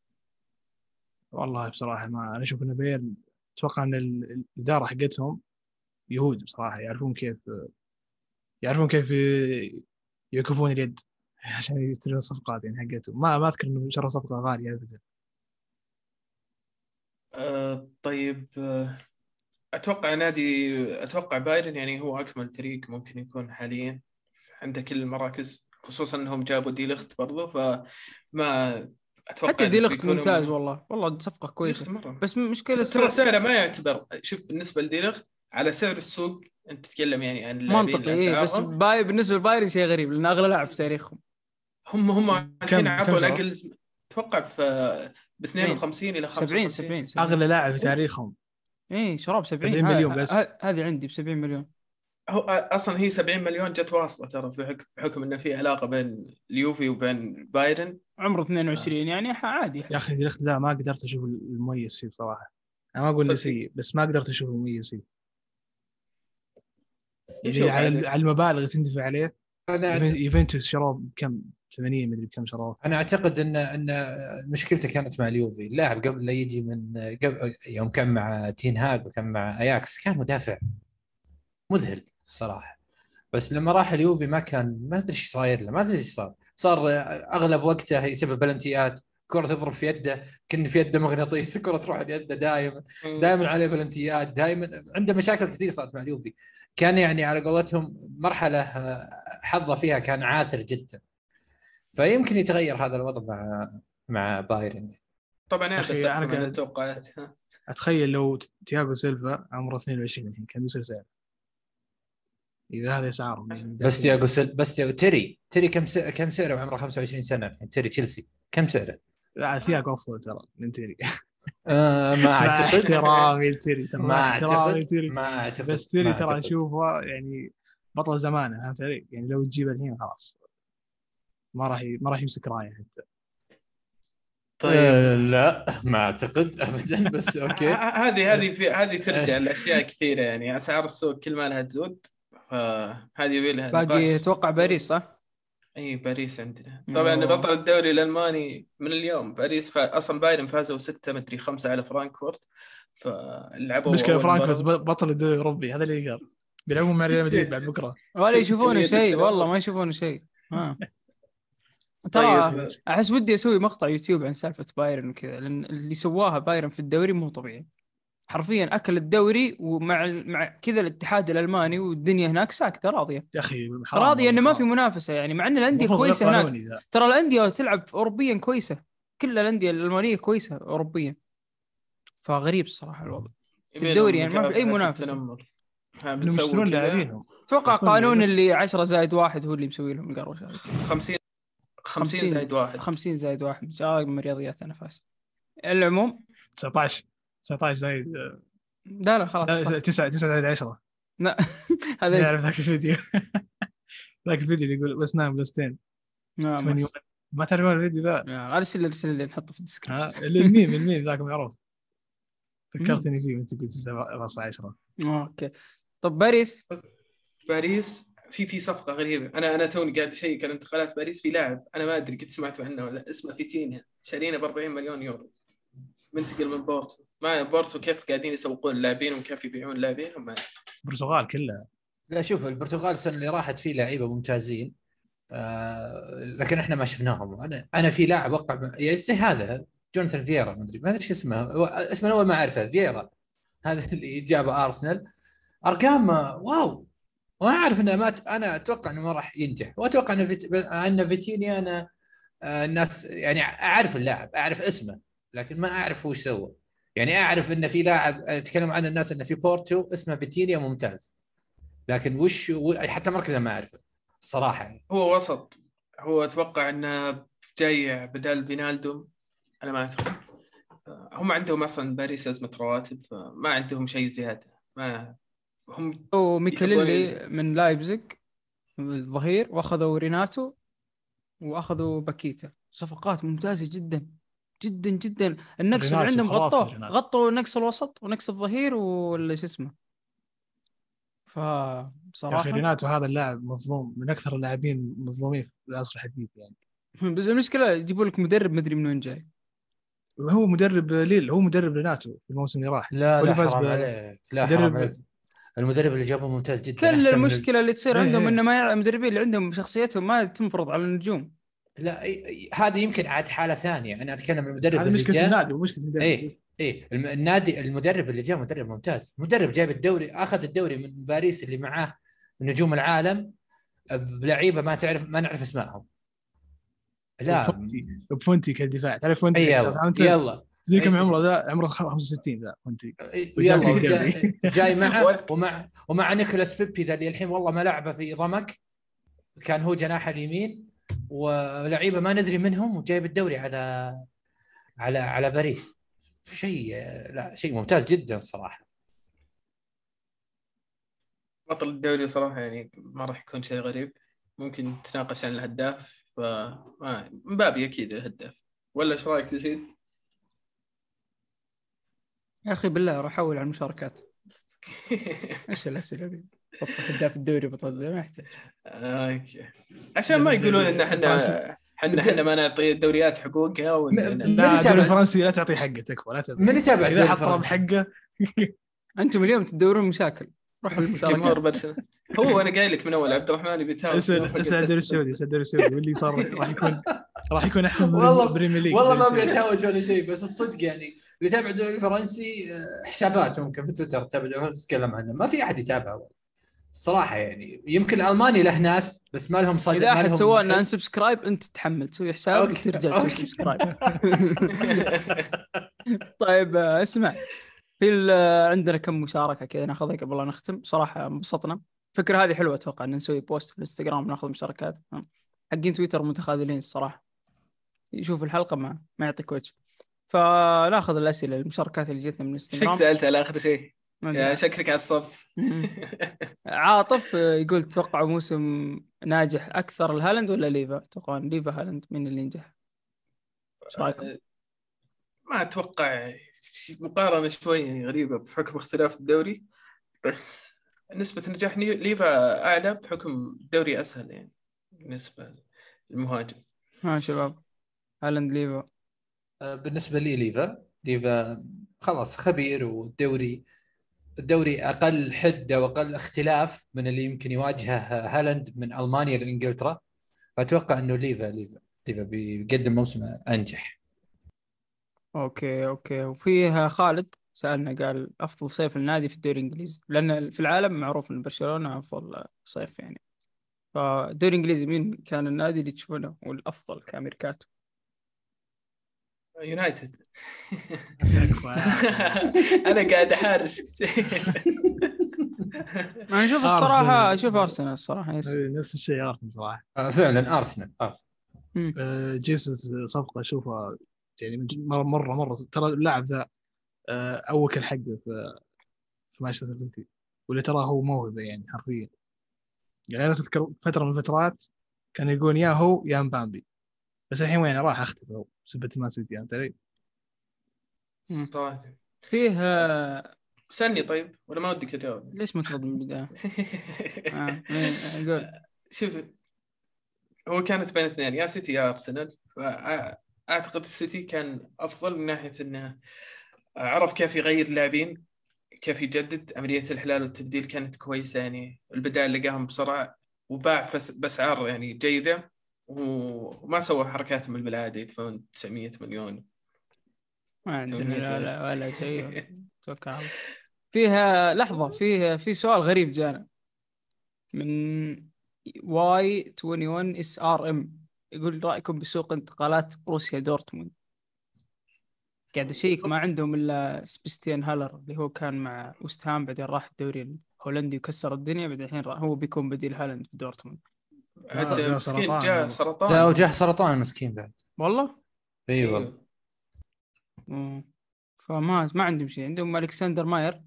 والله بصراحه ما انا اشوف ان بايرن اتوقع ان الاداره حقتهم يهود بصراحه يعرفون كيف يعرفون كيف يكفون اليد عشان يشترون صفقات يعني حقتهم ما ما اذكر انه شرى صفقه غاليه ابدا أه طيب أه اتوقع نادي اتوقع بايرن يعني هو اكمل فريق ممكن يكون حاليا عنده كل المراكز خصوصا انهم جابوا دي ليخت برضه فما اتوقع حتى دي ليخت ممتاز من... والله والله صفقه كويسه بس مشكله ترى سعره ما يعتبر شوف بالنسبه لدي ليخت على سعر السوق انت تتكلم يعني عن منطقي إيه بس باي بالنسبه لبايرن شيء غريب لان اغلى لاعب في تاريخهم هم هم الحين عطوا الاقل اتوقع في ب اثنين وخمسين إلى خمسة وسبعين أغلى لاعب في تاريخهم إيه شراب سبعين مليون بس هذه عندي بسبعين مليون هو أصلا هي سبعين مليون جت واسطة ترى في حكم إنه في علاقة بين اليوفي وبين بايرن عمره اثنين وعشرين آه. يعني عادي يا أخي دي لا ما قدرت أشوف المميز فيه بصراحة أنا ما أقول سيء بس ما قدرت أشوف المميز فيه يعني على, على المبالغ تندفع عليه يوفنتوس شراب كم ثمانين مدري كم شراء انا اعتقد ان ان مشكلته كانت مع اليوفي اللاعب قبل لا يجي من قبل يوم كان مع تين هاج وكان مع اياكس كان مدافع مذهل الصراحه بس لما راح اليوفي ما كان ما ادري ايش صاير له ما ادري ايش صار صار اغلب وقته يسبب بلنتيات كره تضرب في يده كان في يده مغناطيس كره تروح ليده دائما دائما عليه بلنتيات دائما عنده مشاكل كثير صارت مع اليوفي كان يعني على قولتهم مرحله حظه فيها كان عاثر جدا فيمكن يتغير هذا الوضع مع مع بايرن طبعا انا كنت اتوقعت اتخيل لو تياغو سيلفا عمره اثنين وعشرين الحين كان بيصير سعر اذا هذا سعره بس تياغو سيلفا بس تياغو تيري تيري كم سعره كم سعره عمره خمسة وعشرين سنة الحين تيري تشيلسي كم سعره لا تياغو افضل ترى من تيري آه ما اعتقد ترى تيري ما اعتقد ما اعتقد بس تيري ترى اشوفه يعني بطل زمانه فهمت علي يعني لو تجيبه الحين خلاص ما راح ما راح يمسك رايه حتى طيب أه لا ما اعتقد ابدا بس اوكي هذه هذه هذه ترجع لاشياء كثيره يعني اسعار السوق كل ما لها تزود فهذه يبيلها باقي اتوقع باريس صح اي باريس عندنا طبعا بطل الدوري الالماني من اليوم باريس فا... اصلا بايرن فازوا ستة مدري خمسة على فرانكفورت فلعبوا مشكله فرانكفورت بطل الدوري الاوروبي هذا اللي قال بيلعبوا مع ريال مدريد بعد بكره ولا يشوفون شيء والله ما يشوفون شيء ها طيب احس ودي اسوي مقطع يوتيوب عن سالفه بايرن وكذا لان اللي سواها بايرن في الدوري مو طبيعي حرفيا اكل الدوري ومع مع كذا الاتحاد الالماني والدنيا هناك ساكته راضيه يا اخي راضيه انه ما في منافسه يعني مع ان الانديه كويسه هناك ترى الانديه تلعب اوروبيا كويسه كل الانديه الالمانيه كويسه اوروبيا فغريب الصراحه الوضع في الدوري يعني ما في اي منافسه بنسوي لاعبينهم اتوقع قانون اللي عشرة زائد واحد هو اللي مسوي لهم القروش هذه خمسين زائد واحد خمسين زائد واحد جاء من رياضيات نفاس العموم تسعة عشر تسعة عشر زائد لا لا خلاص تسعة تسعة زائد عشرة لا هذا نعرف ذاك الفيديو ذاك الفيديو اللي يقول بس نعم بلستين ما تعرفون الفيديو ذا ارسل ارسل اللي نحطه في الديسكريبشن الميم الميم ذاك معروف فكرتني فيه وانت قلت تسعة عشرة اوكي طب باريس باريس في في صفقه غريبه انا انا توني قاعد اشيك على انتقالات باريس في لاعب انا ما ادري كنت سمعتوا عنه ولا اسمه فيتينيا شارينه ب أربعين مليون يورو منتقل من بورتو ما بورتو كيف قاعدين يسوقون اللاعبين وكيف يبيعون اللاعبين وما البرتغال كلها لا شوف البرتغال السنه اللي راحت فيه لعيبه ممتازين آه لكن احنا ما شفناهم انا انا في لاعب وقع زي هذا جوناثان فييرا ما ادري ما ادري ايش اسمه اسمه اول ما اعرفه فييرا هذا اللي جابه ارسنال ارقام واو وانا عارف انه ما انا اتوقع انه ما راح ينجح، واتوقع انه فيت... ان فيتيني انا آه الناس يعني اعرف اللاعب، اعرف اسمه، لكن ما اعرف وش سوى. يعني اعرف انه في لاعب اتكلم عنه الناس انه في بورتو اسمه فيتينيا ممتاز، لكن وش حتى مركزه ما اعرفه الصراحه. يعني هو وسط، هو اتوقع انه جاي بدال فينالدوم، انا ما اعتقد هم عندهم اصلا باريس ازمه رواتب، فما عندهم شيء زياده. ما هم وميكيليلي من لايبزيغ الظهير، واخذوا ريناتو واخذوا باكيتا، صفقات ممتازه جدا جدا جدا. النقص اللي عندهم غطوه، غطوا نقص الوسط ونقص الظهير وش اسمه. فصراحه ريناتو هذا اللاعب مظلوم، من اكثر اللاعبين مظلومين في العصر الحديث يعني. بس المشكله يجيبوا لك مدرب مدري من وين جاي. هو مدرب ليل، هو مدرب ريناتو الموسم اللي راح. لا لا حرام عليك، لا حرام عليك، المدرب اللي جابه ممتاز جدا. كل المشكله اللي تصير عندهم انه ما المدربين اللي عندهم شخصيتهم ما تنفرض على النجوم. لا هذا يمكن عاد حاله ثانيه، انا اتكلم عن المدرب اللي مشكله جاء. النادي ومشكله المدرب. اي اي النادي، المدرب اللي جاء مدرب ممتاز، مدرب جاب الدوري، اخذ الدوري من باريس اللي معاه نجوم العالم بلعيبه ما تعرف، ما نعرف اسمائهم. لا فونتي، فونتي كالدفاع، تعرف فونتي يلا زي كم عمره ذا؟ عمره خمسة وستين ذا فونتي، يلا جاي, جاي معه ومع ومع نيكولاس بيبي ذا اللي الحين والله ما لعبه في ضمك، كان هو جناح اليمين ولعيبه ما ندري منهم، وجايب الدوري على على على باريس. شيء لا شيء ممتاز جدا صراحه. بطل الدوري صراحه يعني ما راح يكون شيء غريب. ممكن تناقش عن الهداف، فما مبابي اكيد الهداف، ولا ايش رايك يزيد؟ يا اخي بالله راح احول على المشاركات. ايش الاسئله دي؟ بطل هداف الدوري، بطل ما يحتاج. اوكي عشان ما يقولون ان احنا احنا احنا ما نعطي الدوريات حقوقها. لا الدوري الفرنسي لا تعطي حقتك، ولا من يتابع الدوري الفرنسي حقه. انتم اليوم تدورون مشاكل، روح الجمهور برشلونة. هو انا قايل لك من اول عبد الرحمن بيتاوي اسال الدوري السعودي، اسال الدوري السعودي واللي صار راح يكون راح يكون احسن من البريمير ليج. والله ما بيتاوج ولا شيء، بس الصدق يعني اللي تابع الدوري الفرنسي حساباتهم كان في تويتر تابع تتكلم عنه، ما في احد يتابعه الصراحه. يعني يمكن الالماني له ناس بس ما لهم صدق، ما لهم سووا لنا سبسكرايب، انت تحمل تسوي حساب وترجع تسوي سبسكرايب. طيب اسمع، في عندنا كم مشاركه كذا ناخذها قبل لا نختم. صراحه انبسطنا، فكرة هذه حلوه، اتوقع ان نسوي بوست في الانستغرام وناخذ مشاركات. حقين تويتر متخاذلين الصراحه، يشوف الحلقه ما ما يعطيك وجه. فناخذ الاسئله المشاركات اللي جتنا من الانستغرام. سالت على اخر شيء يا شكلك عصبت. عاطف يقول توقعوا موسم ناجح اكثر الهالند ولا ليفا؟ توقع ليفا هالند مين اللي ينجح؟ ايش رايكم؟ ما اتوقع مقارنة شوي غريبة بحكم اختلاف الدوري، بس نسبة نجاح ليفا أعلى بحكم الدوري أسهل يعني بالنسبة للمهاجم. ها شباب، هالند ليفا؟ بالنسبة لي ليفا، ليفا خلاص خبير، والدوري الدوري أقل حدة وأقل اختلاف من اللي يمكن يواجهه هالند من ألمانيا لإنجلترا، فأتوقع أنه ليفا ليفا ليفا بيقدم موسم أنجح. اوكي اوكي وفيها خالد سألنا قال افضل صيف للنادي في الدوري الانجليزي، لان في العالم معروف ان برشلونة افضل صيف يعني. فالدوري الانجليزي مين كان النادي اللي تشوفونه والافضل كاميركاتو؟ يونايتد. انا قاعد احارس. ما نشوف الصراحه، اشوف ارسنال الصراحه نفس الشيء. ارسنال صراحه فعلا، ارسنال ارسنال جيسون صفقه اشوفها يعني مرة مرة مرة ترى اللاعب ذا أول كان حقه في في مانشستر سيتي، واللي ترى هو موهبة يعني حرفيا. يعني أنا أذكر فترة من الفترات كان يقول يا هو يا مبامبي، بس الحين وين راح أختفي هو سبة مان سيتي يعني ترى. طيب فيها سني طيب ولا ما ودك تجاوب؟ ليش ما ترد من البداية؟ آه يقول شوف هو كانت بين اثنين يا سيتي يا أرسنال، أعتقد السيتي كان أفضل من ناحية أنه عرف كيف يغير اللاعبين، كيف يجدد. عملية الحلال والتبديل كانت كويسة يعني، البدائل لقاهم بسرعة وباع بأسعار يعني جيدة، وما سوى حركات من العادة يدفعون تسعمية مليون. ما عندنا ولا, ولا شيء. فيها لحظة، فيها في سؤال غريب جانا من واي واحد وعشرين اس ار ام يقول رايكم بسوق انتقالات بروسيا دورتموند؟ قاعد اشيك ما عندهم الا سبستيان هالر اللي هو كان مع وست هام بعدين راح الدوري الهولندي وكسر الدنيا، بعدين الحين هو بيكون بديل هالاند في دورتموند. جاء سرطان جاء سرطان لا وجاء سرطان مسكين بعد والله. اي والله فما ما عندهم شيء. عندهم الكسندر ماير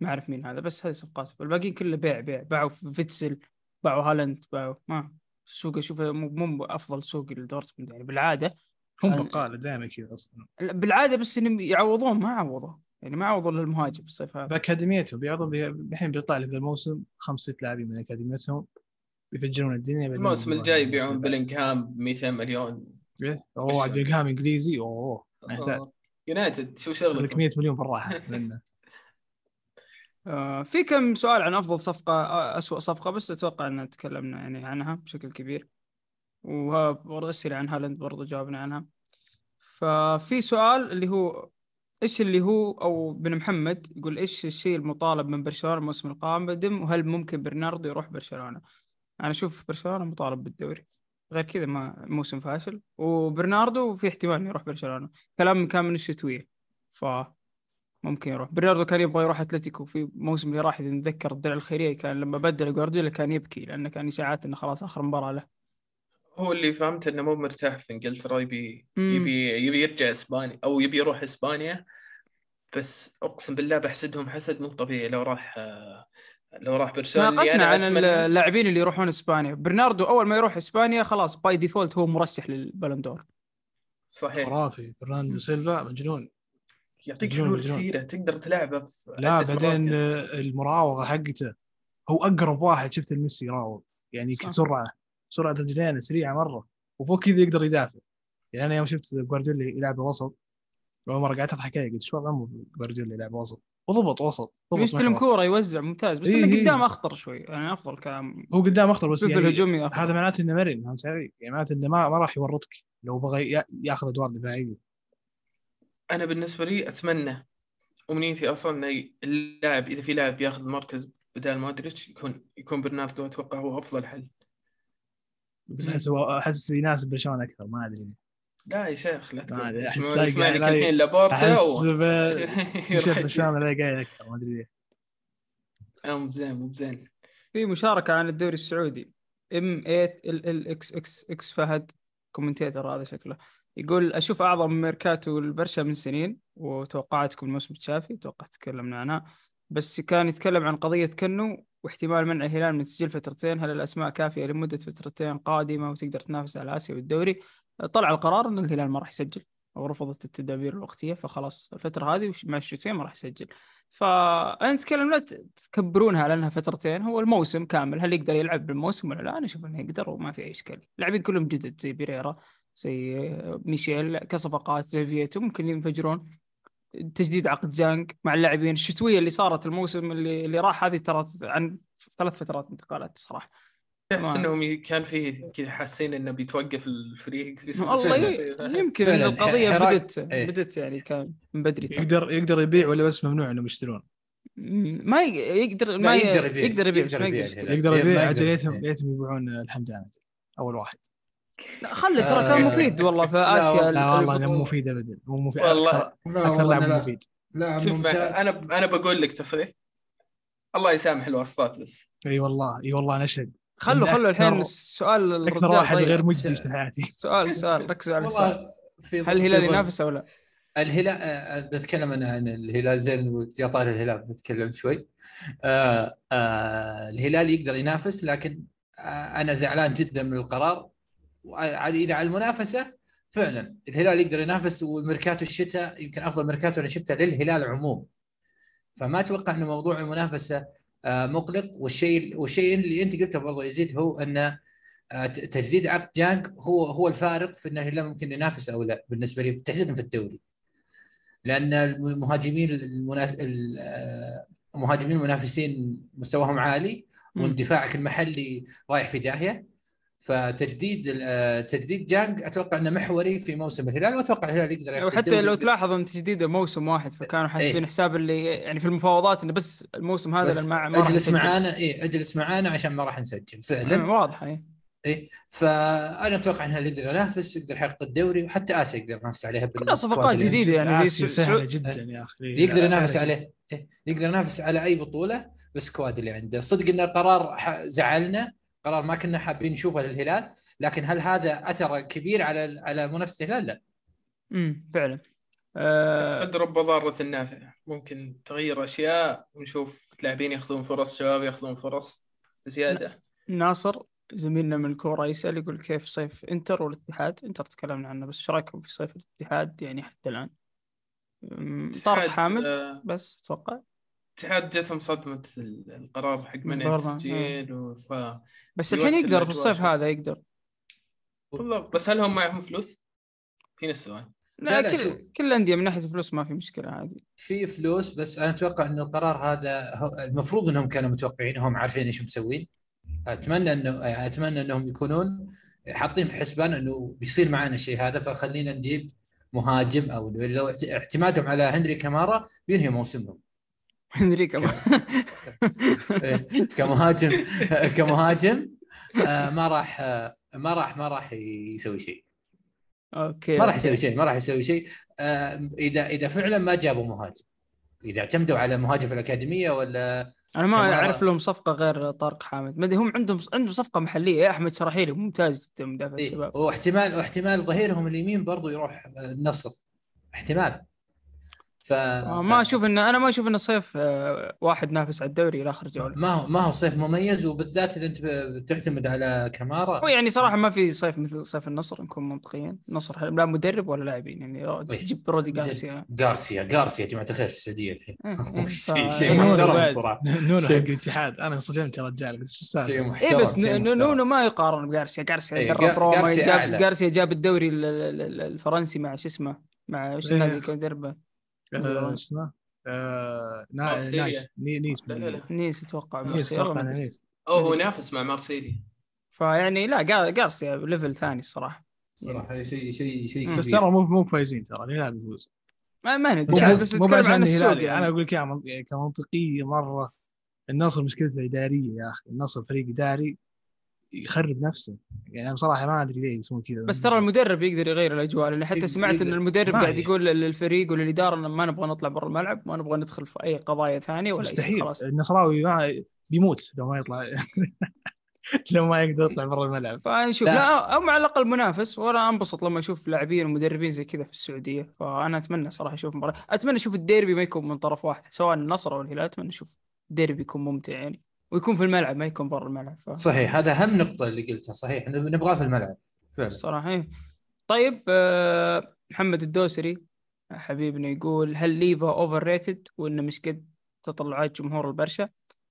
ما اعرف مين هذا، بس هذه صفقاته، والباقيين كله بيع بيع باعوا في فيتسل، باعوا هالاند، باعوا ما السوق اشوفه مو افضل سوق لدورتموند يعني بالعاده. هم بقاله دائما كذا اصلا بالعاده، بس انهم يعوضون ما عوضوا يعني ما عوضوا للمهاجم بالصيف هذا باكاديميته بيعوض الحين بيطلع لهذا الموسم خمسه لاعبين من اكاديميتهم بيفجرون الدنيا. الموسم الجاي يبيعون بلينغهام مئتين مليون. اوه بلينغهام انجليزي. اوه محتاج يونايتد شو شغلك مئة مليون بالراحه. في كم سؤال عن أفضل صفقة أسوأ صفقة، بس أتوقع أن تكلمنا يعني عنها بشكل كبير، ورسل عن هالند برضو جاوبنا عنها. ففي سؤال اللي هو إيش اللي هو أو بن محمد يقول إيش الشيء المطالب من برشلونة الموسم القادم، وهل ممكن برناردو يروح برشلونة؟ أنا أشوف برشلونة مطالب بالدوري، غير كذا ما موسم فاشل، وبرناردو في احتمال يروح برشلونة، كلام كان من الشتوية ف. ممكن يروح. برناردو كان يبغى يروح أتلتيكو في موسم اللي راح، إذا نتذكر الدرع الخيرية كان لما بدل جوارديولا كان يبكي لأنه كان يشاعات إنه خلاص آخر مباراة له. هو اللي فهمت إنه مو مرتاح في إنجلترا، يبي يبي يبي يرجع إسبانيا أو يبي يروح إسبانيا، بس أقسم بالله بحسدهم حسد مو طبيعي لو راح لو راح برشلونة. ناقشنا عن اللاعبين اللي يروحون إسبانيا. برناردو أول ما يروح إسبانيا خلاص باي ديفولت هو مرشح للبالندور. صحيح. خرافي برناردو سيلفا مجنون. يعطيك حلول كثيرة تقدر تلعبه. لا بعدين المراوغة حقته هو أقرب واحد شفت الميسي يراوغ يعني سرعة سرعة رجلينه سريعة مرة، وفوق كذا يقدر يدافع. يعني أنا يوم شفت جوارديولا يلعب وسط أول مرة قعدت أضحك عليه، قلت شو عمو جوارديولا يلعب وسط وضبط وسط يستلم كورة يوزع ممتاز، بس إنه إيه قدام أخطر شوي. يعني أفضل كلام هو قدام أخطر، بس يعني هذا معناته إنه مرن، هم تعرف يعني معناته إنه ما ما راح يورطك لو بغى يأخذ أدوار دفاعية. أنا بالنسبة لي أتمنى أمنيتي أصلاً اللاعب إذا في لاعب يأخذ مركز بدال مودريتش يكون يكون برناردو، أتوقع هو أفضل حل. بس أحس أحس يناسب برشلونة أكثر ما أدري. لا يا شيخ لا تقول. اسمع لك الحين لابورتا. أحس برشلونة لا جاي أكثر ما أدري. أنا مو بزين مو بزين. في مشاركة عن الدوري السعودي إم إيت ال ال إكس إكس إكس فهد كومنتيتر هذا شكله. يقول أشوف أعظم ميركاتو البرشا من سنين، وتوقعتكم الموسم الشافي توقعت تكلمنا عنها، بس كان يتكلم عن قضية كنو واحتمال منع الهلال من تسجيل فترتين، هل الأسماء كافية لمدة فترتين قادمة وتقدر تنافس على آسيا والدوري؟ طلع القرار أن الهلال ما راح يسجل أو رفضت التدابير الوقتية، فخلاص الفترة هذه مع الشتوية ما راح يسجل. فأنت تكلم لا تكبرونها على أنها فترتين، هو الموسم كامل، هل يقدر يلعب بالموسم ولا لا؟ أنا أشوف أنه يقدر وما في أي إشكال. لاعبين كلهم جدد زي بيريرا زي ميشيل كصفقات زي فيتو ممكن ينفجرون. تجديد عقد جانك مع اللاعبين. الشتوية اللي صارت الموسم اللي, اللي راح هذه ترى عن ثلاث فترات انتقالات صراحة. أحس إنهم كان فيه كذا حاسين إنه بيتوقف الفريق. والله يمكن القضية بدت بدت يعني كان من بدري. يقدر يقدر يبيع ولا بس ممنوع إنهم يشترون؟ ما يقدر ما يقدر يبيع يقدر يبيع يقدر يبيع عجلتهم ليتهم يبيعون الحمد لله أول واحد. خلت ترى كان مفيد والله في آسيا. لا والله لا مفيد أبدا مو مفيد والله أكثر لاعب مفيد. أنا أنا بقول لك تصريح الله يسامح الواسطات بس. أي والله أي والله نشهد. خلوا خلوا الحين السؤال أكثر واحد غير مجدي في حياتي. سؤال سؤال ركزوا على السؤال. هل الهلال ينافس أو لا؟ الهلال بتكلم أنا عن الهلال زين يا طاري الهلال بتكلم شوي. آه آه الهلال يقدر ينافس، لكن آه أنا زعلان جدا من القرار. وإذا على المنافسة فعلا الهلال يقدر ينافس، وميركاتو الشتاء يمكن أفضل ميركاتو أنا شفته للهلال عموم، فما أتوقع أن موضوع المنافسة مقلق. والشيء والشيء اللي أنت قلته برضه يزيد هو أن تجديد عقد جانك هو هو الفارق في أن الهلال ممكن ينافس أو لا بالنسبة لي، تحديدا في الدوري، لأن المهاجمين المناف... المهاجمين المنافسين مستواهم عالي، واندفاعك المحلي رايح في داهية، فتجديد تجديد جانج اتوقع انه محوري في موسم الهلال، واتوقع الهلال يقدر ياخذ. وحتى لو تلاحظ ان تجديده موسم واحد، فكانوا حاسبين ايه حساب اللي يعني في المفاوضات انه بس الموسم هذا بس ما اجلس معانا اي اجلس معانا عشان ما راح نسجل فعلا. واضح اي ايه. فانا اتوقع انها اللي يقدر ينافس يقدر يحقق الدوري، وحتى اسيا يقدر ينافس عليها كلها صفقات جديده يعني زي سهله جدا يا اخي يقدر ينافس عليه إيه؟ يقدر ينافس على اي بطوله بالسكواد اللي عنده. صدق انه قرار زعلنا، قرار ما كنا حابين نشوفه للهلال، لكن هل هذا اثر كبير على على منافسه الهلال؟ لا امم فعلا اتقدر رب ضاره النافعه، ممكن تغير اشياء ونشوف لاعبين ياخذون فرص، شباب ياخذون فرص زياده. ناصر زميلنا من الكورة يسأل يقول كيف صيف انتر والاتحاد؟ انتر تكلمنا عنه، بس شو رايكم في صيف الاتحاد يعني حتى الآن؟ طارق حامد آه بس أتوقع الاتحاد جتهم صدمة القرار حق منع التسجيل آه. وف... بس الحين يقدر في الصيف هذا يقدر والله، بس هل هم معهم فلوس؟ هنا السؤال. لا, لا كل كل أندية من ناحية فلوس ما في مشكلة، عادي في فلوس. بس أنا أتوقع أن القرار هذا المفروض أنهم كانوا متوقعين، هم عارفين إيش مسوين. اتمنى انه اتمنى انهم يكونون حاطين في حسبان انه بيصير معنا شيء هذا، فخلينا نجيب مهاجم او لو اعتمادهم على هنري كامارا بينهي موسمهم. هنري كامارا كمهاجم كمهاجم ما راح ما راح ما راح يسوي شيء. اوكي ما راح يسوي شيء ما راح يسوي شيء اذا اذا فعلا ما جابوا مهاجم، اذا اعتمدوا على مهاجم في الأكاديمية ولا انا ما اعرف لهم صفقه غير طارق حامد. ما ادري هم عندهم عندهم صفقه محليه. يا احمد شرحيلي ممتاز جدا مدافع إيه. الشباب، واحتمال واحتمال ظهيرهم اليمين برضو يروح النصر احتمال. ف ما اشوف ان انا ما اشوف ان صيف واحد نافس على الدوري لاخر جوله. ما هو ما هو صيف مميز، وبالذات اذا انت بتعتمد على كامارا. ويعني صراحه ما في صيف مثل صيف النصر، نكون منطقيين. النصر لا مدرب ولا لاعبين، يعني تجيب برودي غارسيا غارسيا غارسيا جماعه الخير في السعوديه الحين شيء شيء محترم صراحه. نونو حق الاتحاد انا صدمت يا رجال، بس السالفه اي بس نونو ما يقارن بغارسيا. غارسيا جاب غارسيا جاب الدوري الفرنسي مع شو اسمه مع شو النادي اللي كان يدربه ااا اسمه ااا نايس نيس نيس اتوقع مارسيليا او هو نافس مع مارسيليا. فيعني لا قا قارسيا ليفل ثاني الصراحه صراحه شيء شيء شيء بس ترى مو مو فايزين ترى الهلال بيفوز ما ما ندري. بس تتكلم عن السوق يعني. انا اقول لك يا كمنطقي مره النصر مشكلته اداريه يا اخي. النصر فريق اداري يخرب نفسه يعني. أنا بصراحة ما أدري ليه يسمون كذا. بس ترى المدرب يقدر يغير الأجواء، لأن حتى سمعت إن المدرب قاعد يقول للفريق وللإدارة إن ما نبغى نطلع برا الملعب، ما نبغى ندخل في أي قضايا ثانية ولا مستحيل. خلاص النصراوي ما بيموت لو ما يطلع لو ما يقدر يطلع برا الملعب. فنشوف لا. لا أو على الأقل منافس. وأنا أنبسط لما أشوف لاعبين ومدربين زي كذا في السعودية. فأنا أتمنى صراحة أشوف مباراة، أتمنى أشوف الديربي ما يكون من طرف واحد سواء النصر أو الهلال. أتمنى أشوف الديربي يكون ممتع يعني، ويكون في الملعب ما يكون برا الملعب. ف... صحيح هذا أهم نقطة اللي قلتها. صحيح نبغاه في الملعب صراحة. طيب أه محمد الدوسري حبيبنا يقول هل ليفا أوفر ريتد وإنه مش قد تطلعات جمهور البرشا؟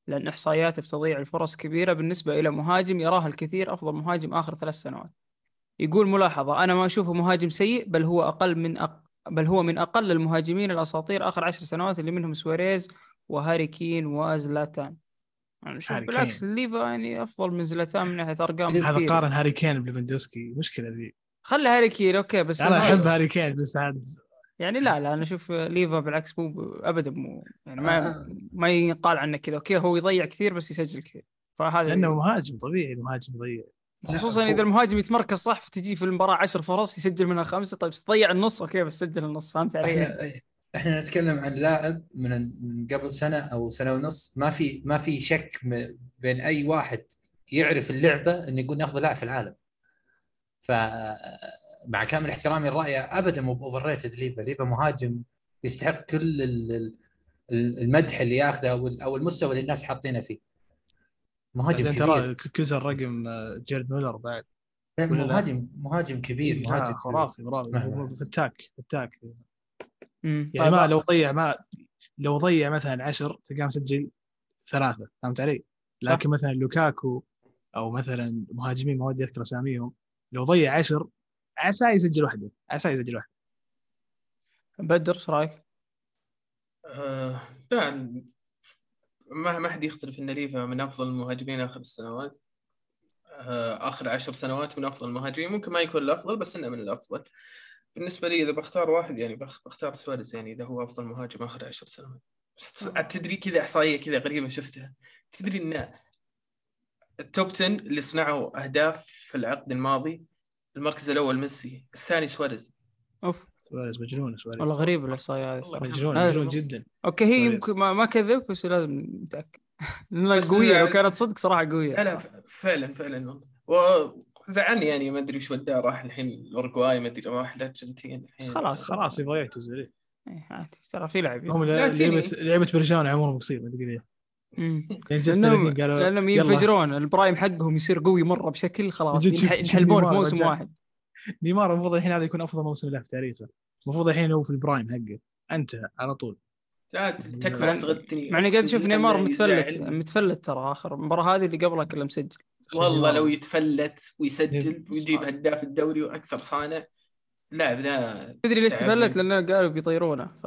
لأن إحصائياته في تضييع الفرص كبيرة بالنسبة إلى مهاجم يراها الكثير أفضل مهاجم آخر ثلاث سنوات. يقول ملاحظة أنا ما أشوفه مهاجم سيء، بل هو أقل من أق... بل هو من أقل المهاجمين الأساطير آخر عشر سنوات اللي منهم سواريز وهاري كين وزلاتان. يعني شوف بالعكس ليفا يعني أفضل من زلاتان من ناحية أرقام كثير. هذا قارن هاري كين بليفاندوسكي مشكلة ذي. خلي هاري كين أوكي بس أنا أحب هاري كين بس عاد يعني لا لا أنا أشوف ليفا بالعكس مو أبدا مو يعني ما آه. ما يقال عنه كذا. أوكي هو يضيع كثير بس يسجل كثير، فهذا لأنه مهاجم طبيعي. المهاجم يضيع خصوصا إذا المهاجم يتمركز صح، فتجي في المباراة عشر فرص يسجل منها خمسة. طيب تضيع النص أوكي بس سجل النص. فهمت علي؟ احنا نتكلم عن لاعب من قبل سنه او سنه ونص ما في ما في شك بين اي واحد يعرف اللعبه انه يقول ناخذ لاعب في العالم. فمع كامل احترامي الراي ابدا مو اوفر ريتد. ليفا ليفا مهاجم يستحق كل المدح اللي ياخذه او المستوى اللي الناس حاطينه فيه. مهاجم كبير كسر رقم جيرد مولر بعد. مهاجم مهاجم كبير مهاجم خرافي خرافي فتاك فتاك يعني. طيب ما لو ضيع ما لو ضيع مثلا عشر تلقاه مسجل ثلاثة. فهمت علي؟ لكن مثلا لوكاكو أو مثلا مهاجمين ما ودي أذكر أساميهم لو ضيع عشر عسى يسجل واحدة عسى يسجل واحدة. بدر شو رأيك؟ آه يعني ما ما حد يختلف إن ليفا من أفضل المهاجمين آخر السنوات. آخر عشر سنوات من أفضل المهاجمين، ممكن ما يكون الأفضل بس إنه من الأفضل بالنسبة لي. إذا بختار واحد يعني بختار سواريز، يعني إذا هو أفضل مهاجم آخر عشر سنوات. تدري كذا إحصائية كذا غريبة شفتها، تدري إن التوب عشرة اللي صنعوا أهداف في العقد الماضي المركز الأول ميسي، الثاني سواريز. أوف سواريز مجنون، سواريز والله غريب الإحصائية هذه، مجنون مجنون جدا. أوكي هي يمكن ما كذب بس لازم نتأكد إنها قوية، وكانت صدق صراحة قوية. لا فعلا فعلا، وزعلني يعني ما أدري وش وده، راح الحين الأورجواي ما أدري، راح الأرجنتين بس خلاص خلاص يبغى يعتزل. إيه عادي ترى في لاعبين هم لعبة لعبة برشلونة عمرهم قصير ما أدري ليه، لأنهم ينفجرون البرايم حقهم يصير قوي مرة بشكل خلاص ينحلبون في موسم واحد. نيمار المفروض الحين هذا يكون أفضل موسم له في تاريخه، المفروض الحين هو في البرايم حقه انتهى على طول. تكفى لا تغثني، معني قاعد اشوف نيمار متفلت متفلت ترى اخر المباراه هذه اللي قبلها كله مسجل. والله لو يتفلت ويسجل ويجيب هداف الدوري واكثر صانع لاعب ذا. تدري ليش تفلت؟ لانه قالوا بيطيرونه ف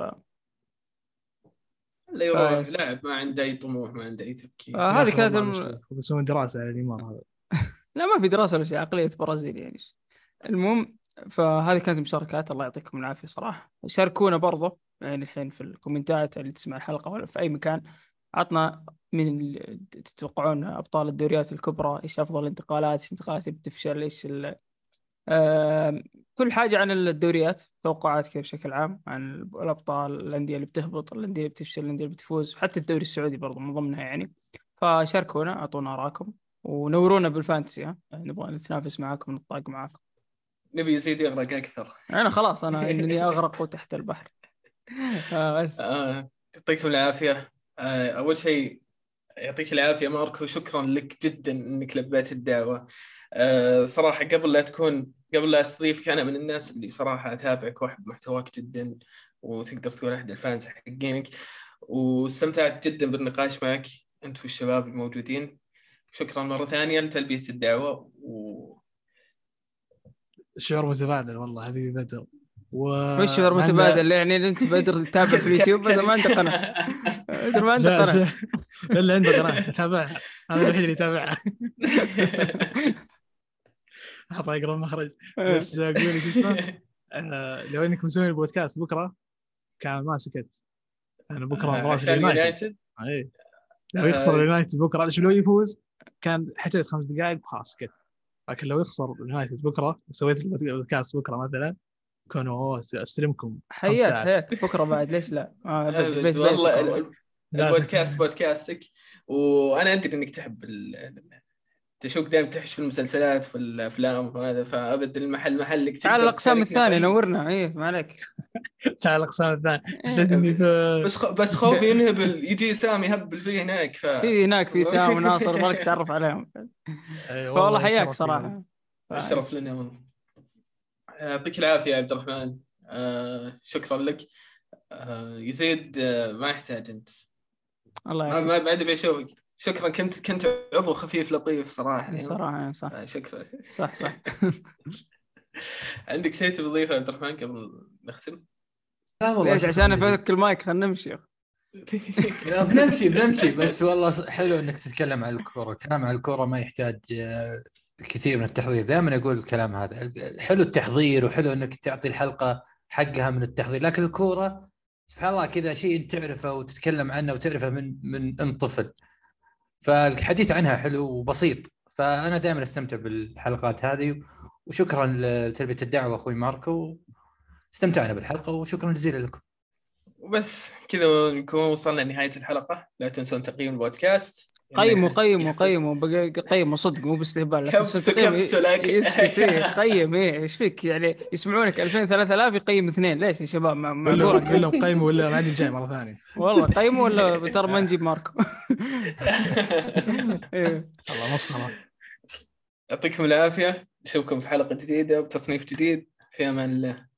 لا يروح لاعب ما عنده اي طموح ما عنده اي تفكير. هذه كانت يسوون دراسه على نيمار هذا. لا ما في دراسه ولا شيء، عقليه برازيل يعني. المهم فهذه كانت مشاركات، الله يعطيكم العافية صراحة. شاركونا برضه يعني الحين في الكومنتات اللي تسمع الحلقة ولا في أي مكان، عطنا من تتوقعون أبطال الدوريات الكبرى، إيش أفضل انتقالات، إيش انتقالات بتفشل، إيش ال... آه... كل حاجة عن الدوريات، توقعات كذا بشكل عام عن الأبطال، الأندية اللي بتهبط، الأندية اللي بتفشل، الأندية اللي بتفوز، حتى الدوري السعودي برضه من ضمنها يعني. فشاركونا أعطونا آراءكم ونورونا بالفانتسي، ها نبغى نتنافس معاكم ونطاق معاكم، نبي يزيد يغرق أكثر. أنا خلاص أنا إني أغرق تحت البحر. آه بس. آه يعطيكم العافية. آه أول شيء يعطيك العافية ماركو، شكرا لك جدا إنك لبيت الدعوة. آه صراحة قبل لا تكون قبل لا أستضيفك أنا من الناس اللي صراحة أتابعك وأحب محتواك جدا، وتقدر تقول أحد الفانز حقينك، واستمتعت جدا بالنقاش معك أنت والشباب الموجودين. شكرا مرة ثانية لتلبية الدعوة، و شعور متبادل والله حبيبي بدر. وش شعور متبادل يعني؟ انت بدر تتابع في اليوتيوب بس ما عندك قناه، بدر ما عندك قناه الا عندك قناه تتابعها، انا الوحيد اللي يتابعها حطها يقرب مخرج بس. قولي شو اسمه لو انك مسوي البودكاست بكره كان ما سكت انا بكره براس اليونايتد، اي لو يخسر اليونايتد بكره شو لو يفوز كان حتى خمس دقائق خلاص سكت، لكن لو يخسر اليونايتد بكرة سويت البودكاست بكرة مثلا كانوا استلمكم. حياك حياك بكرة بعد ليش لا. آه بيت والله بيت البودكاست بودكاستك، وأنا أدري إنك تحب ال... تشوك دائم تحش في المسلسلات في الأفلام وهذا، فأبد المحل محلك. تعال الأقسام الثاني نورنا، إيه ما عليك. تعال الأقسام الثاني بس خ... بس خوفي ينهبل، يجي سامي يهبل فيه هناك ف... في هناك في سامي وناصر مالك تعرف عليهم. والله حياك صراحة، الشرف لنا والله. يعطيك العافية عبد الرحمن، آه شكرا لك. آه يزيد آه ما يحتاج أنت، الله يعافيك ما بعد بيشوفك. شكرا كنت كنت عضو خفيف لطيف صراحه صراحه صح شكرا صح صح عندك شيء تضيفه عبد الرحمن قبل نختم؟ لا والله ليش عشان افك المايك خلينا نمشي. بنمشي بنمشي بس والله حلو انك تتكلم عن الكوره، كلام عن الكوره ما يحتاج كثير من التحضير، دائما اقول الكلام هذا حلو التحضير، وحلو انك تعطي الحلقه حقها من التحضير، لكن الكوره سبحان الله كذا شيء تعرفه وتتكلم عنه وتعرفه من من ان طفل، فالحديث عنها حلو وبسيط، فأنا دائما أستمتع بالحلقات هذه. وشكرا لتلبية الدعوة أخوي ماركو، استمتعنا بالحلقة وشكرا جزيلا لكم. وبس كذا نكون وصلنا لنهاية الحلقة، لا تنسون تقييم البودكاست، قيموا قيموا قيموا قيموا صدق مو باستهبال، لا تنسوا تقييم قيم. إيه إيش فيك يعني يسمعونك ألفين ثلاثة آلاف يقيم اثنين ليش يا شباب؟ ما كلهم قيموا ولا ما عاد جاي مرة ثانية والله قيموا ولا ترى ما نجيب ماركو. الله مسخرة، يعطيكم العافية، نشوفكم في حلقة جديدة وبتصنيف جديد، في أمان الله.